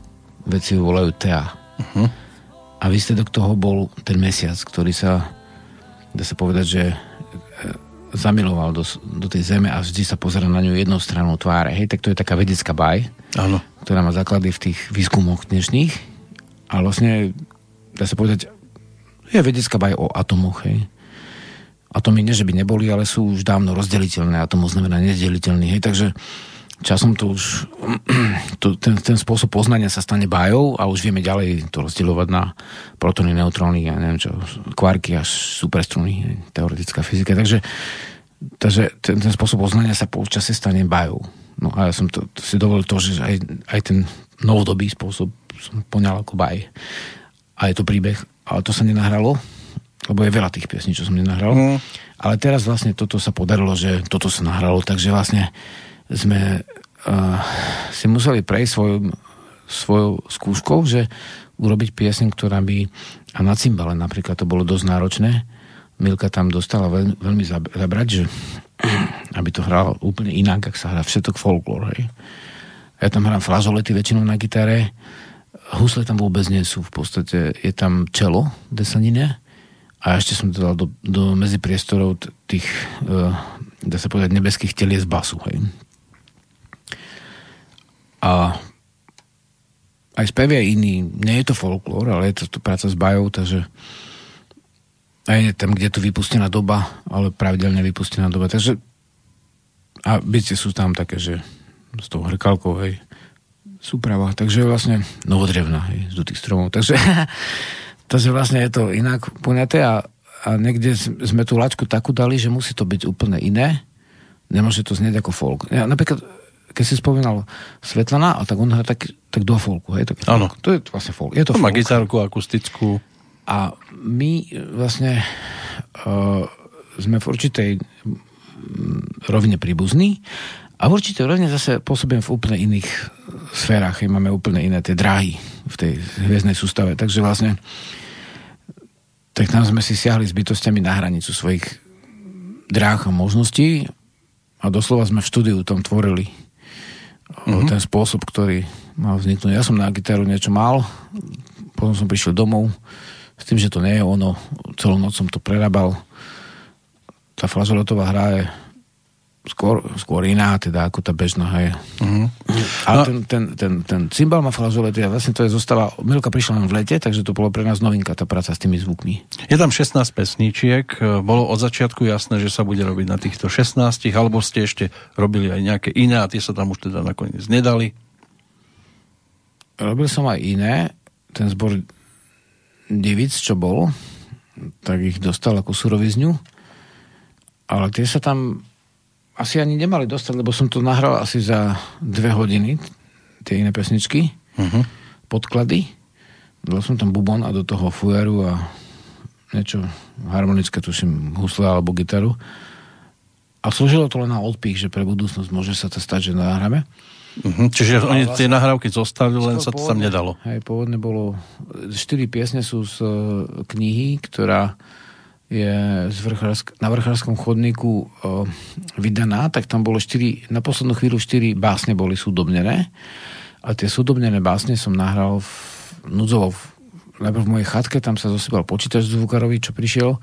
Veci ju volajú Thea. Uh-huh. A výsledok toho bol ten mesiac, ktorý sa, dá sa povedať, že zamiloval do tej Zeme a vždy sa pozerá na ňu jednou stranou tváre. Hej, tak to je taká vedecká báj. Áno. Ktorá má základy v tých výskumoch dnešných a vlastne, dá sa povedať, je vedecká baj o atomoch, hej. Atomy nie, že by neboli, ale sú už dávno rozdeliteľné, atom znamená nedeliteľný, hej, takže časom to už ten spôsob poznania sa stane bajou a už vieme ďalej to rozdeľovať na protóny, neutróny, ja neviem čo, kvarky až superstruny, teoretická fyzika, takže ten spôsob poznania sa po čase stane bajou. No a ja som to si dovolil to, že aj ten novodobý spôsob som poňal ako baj. A je to príbeh. Ale to sa nenahralo, lebo je veľa tých piesní, čo som nenahral. Mm. Ale teraz vlastne toto sa podarilo, že toto sa nahralo, takže vlastne sme si museli prejsť svojou skúškou, že urobiť piesň, ktorá by... A na cymbale napríklad to bolo dosť náročné. Milka tam dostala veľmi zabrať, že aby to hral úplne inak, ak sa hrá všetok folklor, hej. Ja tam hrám flažolety väčšinou na gitare, husle tam vôbec nie sú, v podstate je tam čelo desanine a ešte som to dal do medzipriestorov tých, dá sa povedať, nebeských telies basu, hej. A aj spevia iný, nie je to folklor, ale je to práca s bajou, takže aj tam, kde je tu vypustená doba, ale pravidelne vypustená doba. Takže a bicie sú tam také, že z toho hrkalkou, hej, súprava. Takže vlastne novodrevná, hej, z tých stromov. Takže vlastne je to inak poňaté a niekde sme tú lačku takú dali, že musí to byť úplne iné. Nemôže to znieť ako folk. Ja, napríklad, keď si spomínal Svetlana, tak on hrá tak do folku, hej. Áno. To je vlastne folk. Je to folk. Má gitárku akustickú. A my vlastne sme v určitej rovine príbuzní a v určitej rovine zase pôsobím v úplne iných sférach. Máme úplne iné tie dráhy v tej hviezdnej sústave. Takže vlastne tak tam sme si siahli s bytostiami na hranicu svojich dráh a možností a doslova sme v štúdiu tam tvorili ten spôsob, ktorý mal vzniknúť. Ja som na gitaru niečo mal, potom som prišiel domov s tým, že to nie je ono. Celú noc som to prerábal. Tá flazoletová hra je skôr iná, teda ako tá bežná. Hej. Uh-huh. A no, ten cymbal má flazolet, vlastne to je zostava, Milka prišla len v lete, takže to bolo pre nás novinka, tá práca s tými zvukmi. Je tam 16 pesničiek, bolo od začiatku jasné, že sa bude robiť na týchto 16, alebo ste ešte robili aj nejaké iné a tie sa tam už teda nakoniec nedali? Robil som aj iné, ten zbor divic, čo bol, tak ich dostal ako surovizňu, ale tie sa tam asi ani nemali dostať, lebo som to nahral asi za 2 hodiny, tie iné pesničky, podklady. Dal som tam bubon a do toho fujaru a niečo harmonické, tuším, husle alebo gitaru. A slúžilo to len na odpich, že pre budúcnosť môže sa to stať, že nahráme. Čiže oni vlastne tie nahrávky zostali, len sa to tam nedalo. Hej, pôvodne bolo 4 piesne sú z knihy, ktorá je na Vrchárskom chodníku vydaná, tak tam bolo 4, na poslednú chvíľu 4 básne boli súdobnené a tie súdobnené básne som nahral núdzovo, najprv v mojej chatke, tam sa zosypal počítač zvukarovi, čo prišiel,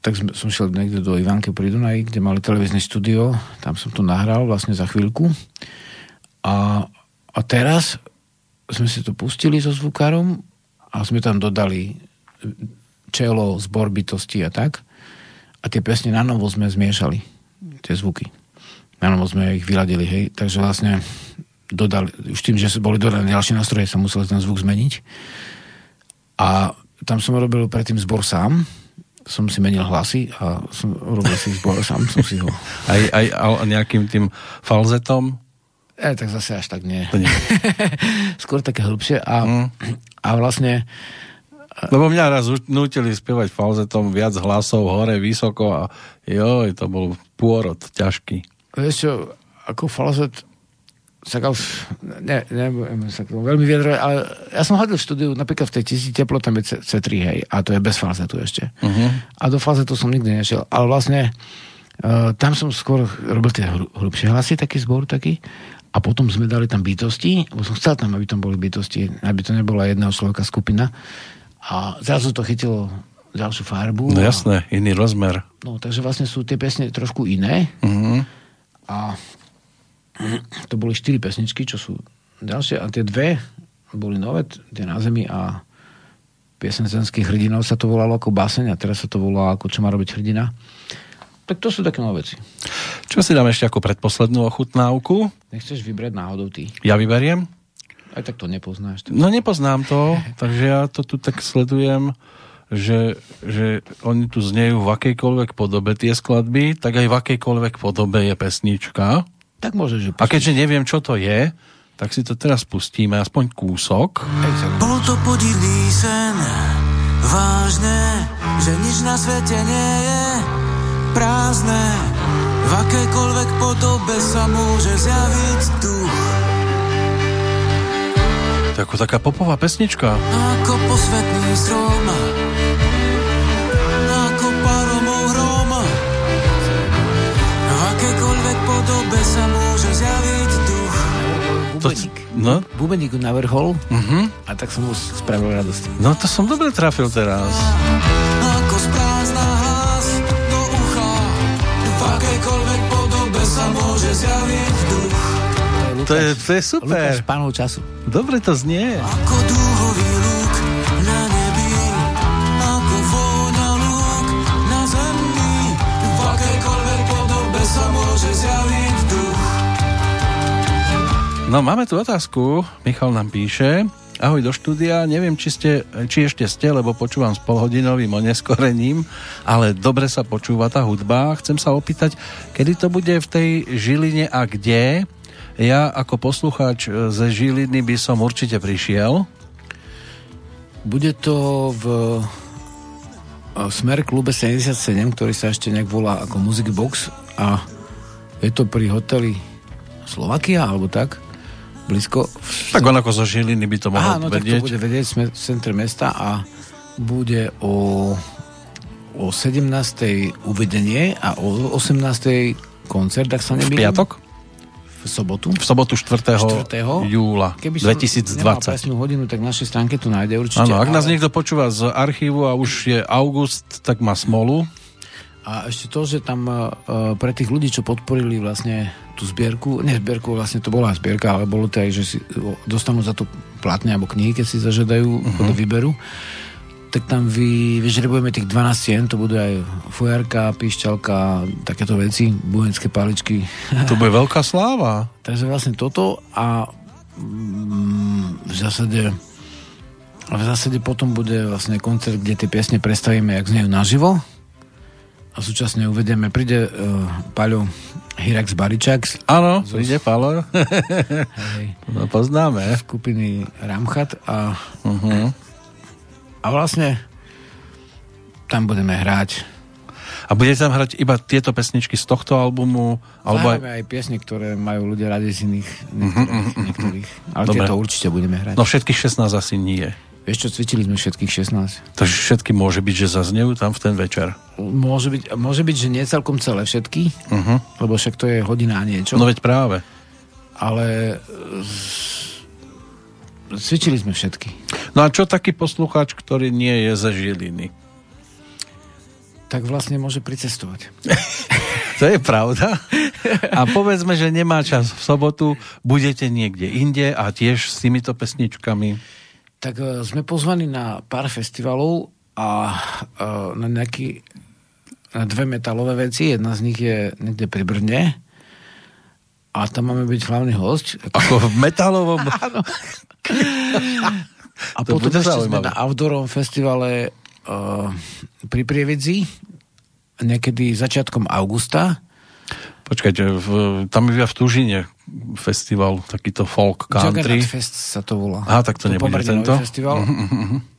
tak som šiel niekde do Ivanky pri Dunaji, kde mali televízne štúdio, tam som to nahral vlastne za chvíľku a teraz sme si to pustili so zvukarom a sme tam dodali čelo, zbor bytosti a tak. A tie piesne na novo sme zmiešali. Tie zvuky. Na novo sme ich vyladili, hej. Takže vlastne dodali, už tým, že boli dodané ďalšie nástroje, sa musel ten zvuk zmeniť. A tam som robil predtým zbor sám. Som si menil hlasy a som robil si zbor sám. Som si ho... Aj nejakým tým falzetom? Tak zase až tak nie. To nie. Skôr také hĺbšie. A vlastne lebo mňa raz nutili spievať falzetom viac hlasov, hore, vysoko a joj, to bol pôrod ťažký. Vieš čo, ako falzet sa nebudem sa k tomu veľmi vyjadrovať, ale ja som hodil v štúdiu, napríklad v tej 1000 teplo, tam je C3, hej, a to je bez falzetu ešte. A do falzetu som nikdy nešiel, ale vlastne tam som skôr robil tie hrubšie hlasy, taký zbor, taký. A potom sme dali tam bytosti, bo som chcel tam, aby tam boli bytosti, aby to nebola jedna človeka skupina. A zrazu to chytilo ďalšiu farbu. No jasné, iný rozmer. No, takže vlastne sú tie piesne trošku iné. A to boli 4 pesničky, čo sú ďalšie. A tie 2 boli nové, tie Na zemi a Piesen zemských hrdinov sa to volalo ako báseň a teraz sa to volá ako Čo má robiť hrdina. Tak to sú také nové veci. Čo si dáme ešte ako predposlednú ochutnávku? Nechceš vybrať náhodou ty? Ja vyberiem? Aj tak to nepoznáš. Tak... No nepoznám to, takže ja to tu tak sledujem, že oni tu znejú v akejkoľvek podobe tie skladby, tak aj v akejkoľvek podobe je pesnička. Tak môžeš ju pustiť. A keďže neviem, čo to je, tak si to teraz pustíme, aspoň kúsok. Bol to podivný sen, vážne, že nič na svete nie je prázdne. V akejkoľvek podobe sa môže zjaviť duch. To je ako taká popová pesnička. Ako posvetný strom, ako paromov hrom, v akékoľvek podobe sa môže zjaviť duch. Bubeník. No? Bubeník navrhol a tak som mu spravil radosť. No to som dobre trafil teraz. Ako sprázdna hlas do ucha, v akékoľvek podobe sa môže zjaviť duch. To je super. Lukáš Pánov času. Dobre to znie. Ako dúhový lúk na nebi, ako vôňa lúk na zemi, v akékoľvek podobe sa môže zjaviť duch. No máme tu otázku. Michal nám píše: ahoj do štúdia, neviem, či ešte ste, lebo počúvam s polhodinovým oneskorením, ale dobre sa počúva tá hudba. Chcem sa opýtať, kedy to bude v tej Žiline a kde? Ja ako poslucháč ze Žiliny by som určite prišiel. Bude to v Smer klube 77, ktorý sa ešte nejak volá ako Music Box a je to pri hoteli Slovakia alebo tak, blízko. Tak on ako zo Žiliny by to mohol vedieť. Tak to bude vedieť v centre mesta a bude o 17:00 uvedenie a o 18:00 koncert, tak sa nemýlim. V piatok? V sobotu 4. júla 2020. Keby som nemal presnú hodinu, tak na našej stránke to nájde určite. Áno, ak nás niekto počúva z archívu a už je august, tak má smolu. A ešte to, že tam pre tých ľudí, čo podporili vlastne tú zbierku, vlastne to bola zbierka, ale bolo to aj, že si dostanú za to platne alebo knihy, keď si zažiadajú do výberu, tak tam vyžrebujeme tých 12 cien, to budú aj fujarka, píšťalka, takéto veci, bujenské paličky. To bude veľká sláva. Takže vlastne toto a v zásade potom bude vlastne koncert, kde tie piesne predstavíme, jak znejú naživo a súčasne uvedieme, príde Paľo Hirax Baričák. Áno, príde Paľo. No poznáme. Skupiny Ramchat a a vlastne tam budeme hrať. A budete tam hrať iba tieto pesničky z tohto albumu? Alebo aj piesne, ktoré majú ľudia radi z iných niektorých. Ale dobre, tieto určite budeme hrať. No všetkých 16 asi nie. Vieš čo, cvičili sme všetkých 16. Takže všetky môže byť, že zaznejú tam v ten večer? Môže byť, že nie celkom celé všetky, lebo však to je hodina a niečo. No veď práve. Ale cvičili sme všetky. No a čo taký poslucháč, ktorý nie je za Žiliny? Tak vlastne môže pricestovať. To je pravda. A povedzme, že nemá čas v sobotu, budete niekde inde a tiež s týmito pesničkami. Tak sme pozvaní na pár festivalov a na dve metalové veci. Jedna z nich je niekde pri Brne. A tam máme byť hlavný hosť. Ako v metalovom... A to potom ešte sme na outdoorom festivale pri Prievidzi niekedy začiatkom augusta. Počkajte, tam je v Tužine festival, takýto folk country. Juggernaut Fest sa to volá. Aha, tak to nebude tento. Festival.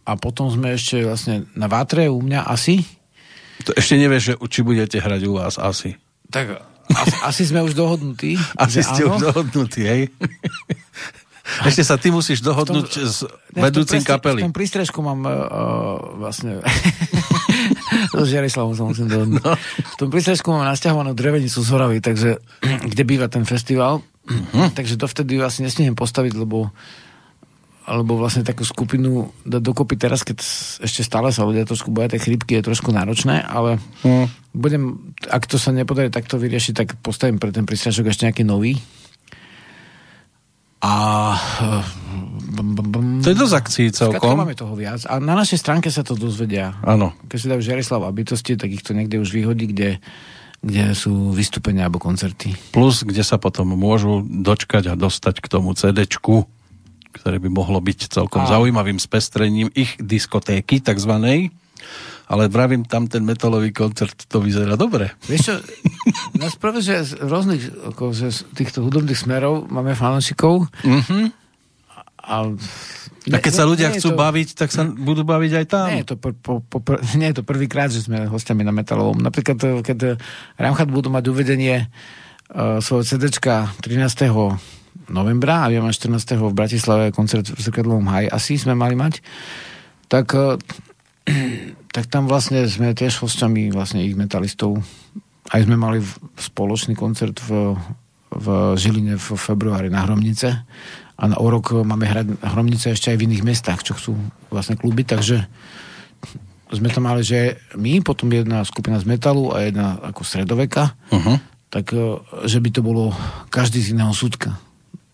A potom sme ešte vlastne na Vátre u mňa asi. To ešte nevieš, či budete hrať u vás asi. Tak... Asi sme už dohodnutí. Asi ste už dohodnutí, hej? Ešte sa ty musíš dohodnúť s vedúcim kapely. V tom prístrežku mám vlastne... S Jarislavom sa musím dohodnúť. No. V tom prístrežku mám nasťahovanú drevenicu z Horavy, takže kde býva ten festival. Takže dovtedy vlastne nesmiem postaviť, lebo vlastne takú skupinu dať dokopy teraz, keď ešte stále sa ľudia trošku boja, tie chrípky je trošku náročné, ale budem, ak to sa nepodarí takto vyriešiť, tak postavím pre ten prístražok ešte nejaký nový. A to je dosť akcií celkom. Máme toho viac a na našej stránke sa to dozvedia. Áno. Keď si dajú Žarislav a bytosti, tak ich to niekde už vyhodí, kde sú vystúpenia alebo koncerty. Plus, kde sa potom môžu dočkať a dostať k tomu CD-čku, ktoré by mohlo byť celkom zaujímavým spestrením ich diskotéky takzvanej. Ale vravím, tam ten metalový koncert, to vyzerá dobre. Vieš čo, nás práve, že z rôznych z týchto hudobných smerov máme fanúšikov. A keď sa ľudia chcú baviť, tak sa budú baviť aj tam. Nie je to prvýkrát, že sme hostiami na metalovom. Napríklad, keď Ramchat budú mať uvedenie svojho CD-čka 13. novembra a ja mám 14. v Bratislave koncert v Zrkadlovom Haj, asi sme mali mať, tak tam vlastne sme tiež hosťami vlastne ich metalistov. Aj sme mali spoločný koncert v Žiline v februári na Hromnice a na orok máme hrať Hromnice ešte aj v iných mestách, čo chcú vlastne kluby, takže sme tam mali, že my, potom jedna skupina z metalu a jedna ako stredoveka, tak že by to bolo každý z iného súdka.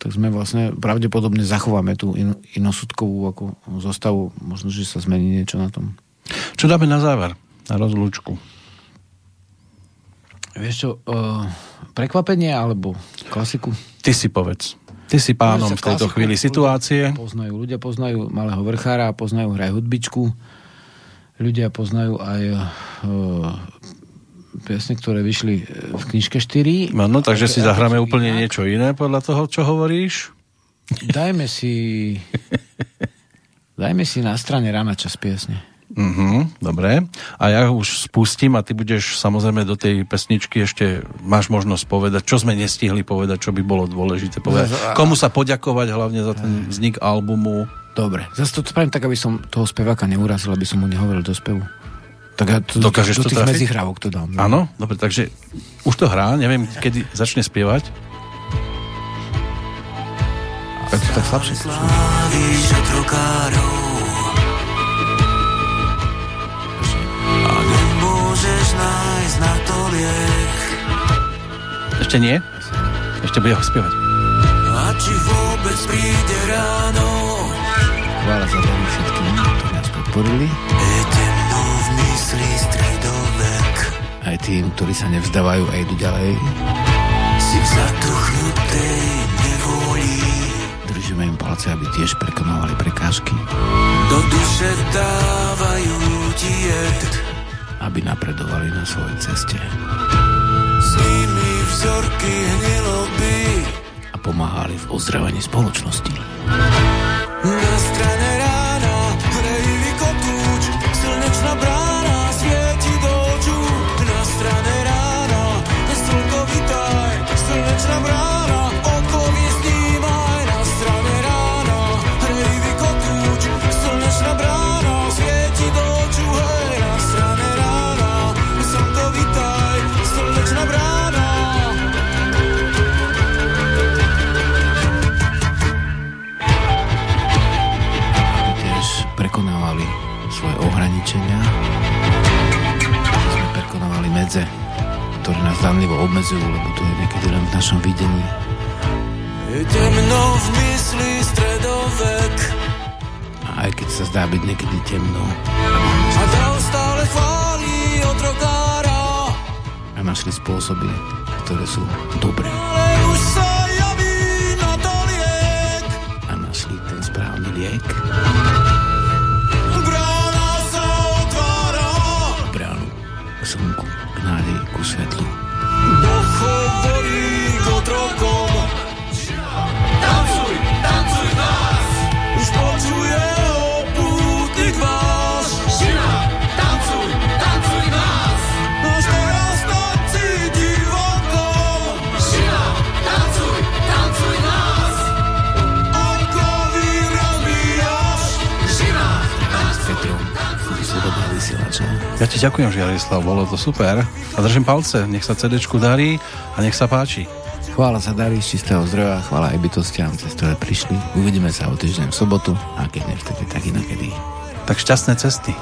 Tak sme vlastne pravdepodobne zachováme tú inosudkovú ako zostavu. Možno, že sa zmení niečo na tom. Čo dáme na záver? Na rozlúčku. Vieš čo, prekvapenie alebo klasiku? Ty si povedz. Ty si pánom v tejto chvíli situácie. Ľudia poznajú Malého vrchára, poznajú aj hudbičku. Ľudia poznajú aj piesne, ktoré vyšli v knižke 4. No, takže si zahráme úplne niečo iné podľa toho, čo hovoríš. Dajme si Na strane rána čas piesne. Dobre. A ja už spustím a ty budeš samozrejme do tej pesničky ešte máš možnosť povedať, čo sme nestihli povedať, čo by bolo dôležité povedať. Komu sa poďakovať hlavne za ten vznik albumu. Dobre. Zas to spravím tak, aby som toho speváka neurazil, aby som mu nehovoril do spevu. Tak dokážeš do tých medzihrávok to dám. Áno, dobre, takže už to hrá, neviem, kedy začne spievať. Tak slabšie. A nemôžeš nájsť voniek. Ešte nie? Ešte bude ho spievať. A či vôbec príde ráno? Chvála za veľmi všetkým, ktorí nás podporili. Je temno v mysli striedovek. Aj tým, ktorí sa nevzdávajú a idú ďalej. Si v zatuchnutej nevolí. Držíme im palce, aby tiež prekonovali prekážky. Do duše dávajú diet. Aby napredovali na svojej ceste. S nimi vzorky hniloby. A pomáhali v ozdravení spoločnosti. Na strane rána hrejí vykotúč, slnečná brána svieti do oču. Na strane rána slnko vytaj, slnečná brána okovie snímaj. Na strane rána hrejí vykotúč, slnečná brána svieti do oču. Hej, na strane rána slnko vytaj, slnečná brána. Prekonávali svoje ohraničenia, sme prekonávali medze, ktoré nás zdanlivo obmedzujú, lebo to je niekedy len v našom videní. Je temno v mysli stredovek. A aj keď sa zdá byť niekedy temno. A neustále chváli otrokára. A našli spôsoby, ktoré sú dobré. Ale už sa javí na to liek. A našli ten správny liek. Slnku, k nádeji, ku svetlu. Boh hovorí k otrokom. Tancuj, tancuj nás. Už počuje ho pútnik váš. Žena, tancuj, tancuj nás. Až teraz tak cíti vonkom. Žena, tancuj, tancuj nás. Ako vyrabíjaš. Žena, tancuj, tancuj nás. Ja ti ďakujem, Žiarislav, bolo to super. A držím palce, nech sa CDčku darí a nech sa páči. Chvála sa darí, z čistého zdroja, chvála aj bytostiam, cez ktoré prišli. Uvidíme sa o týždeň v sobotu, a keď nevtedy, tak inakedy. Tak šťastné cesty.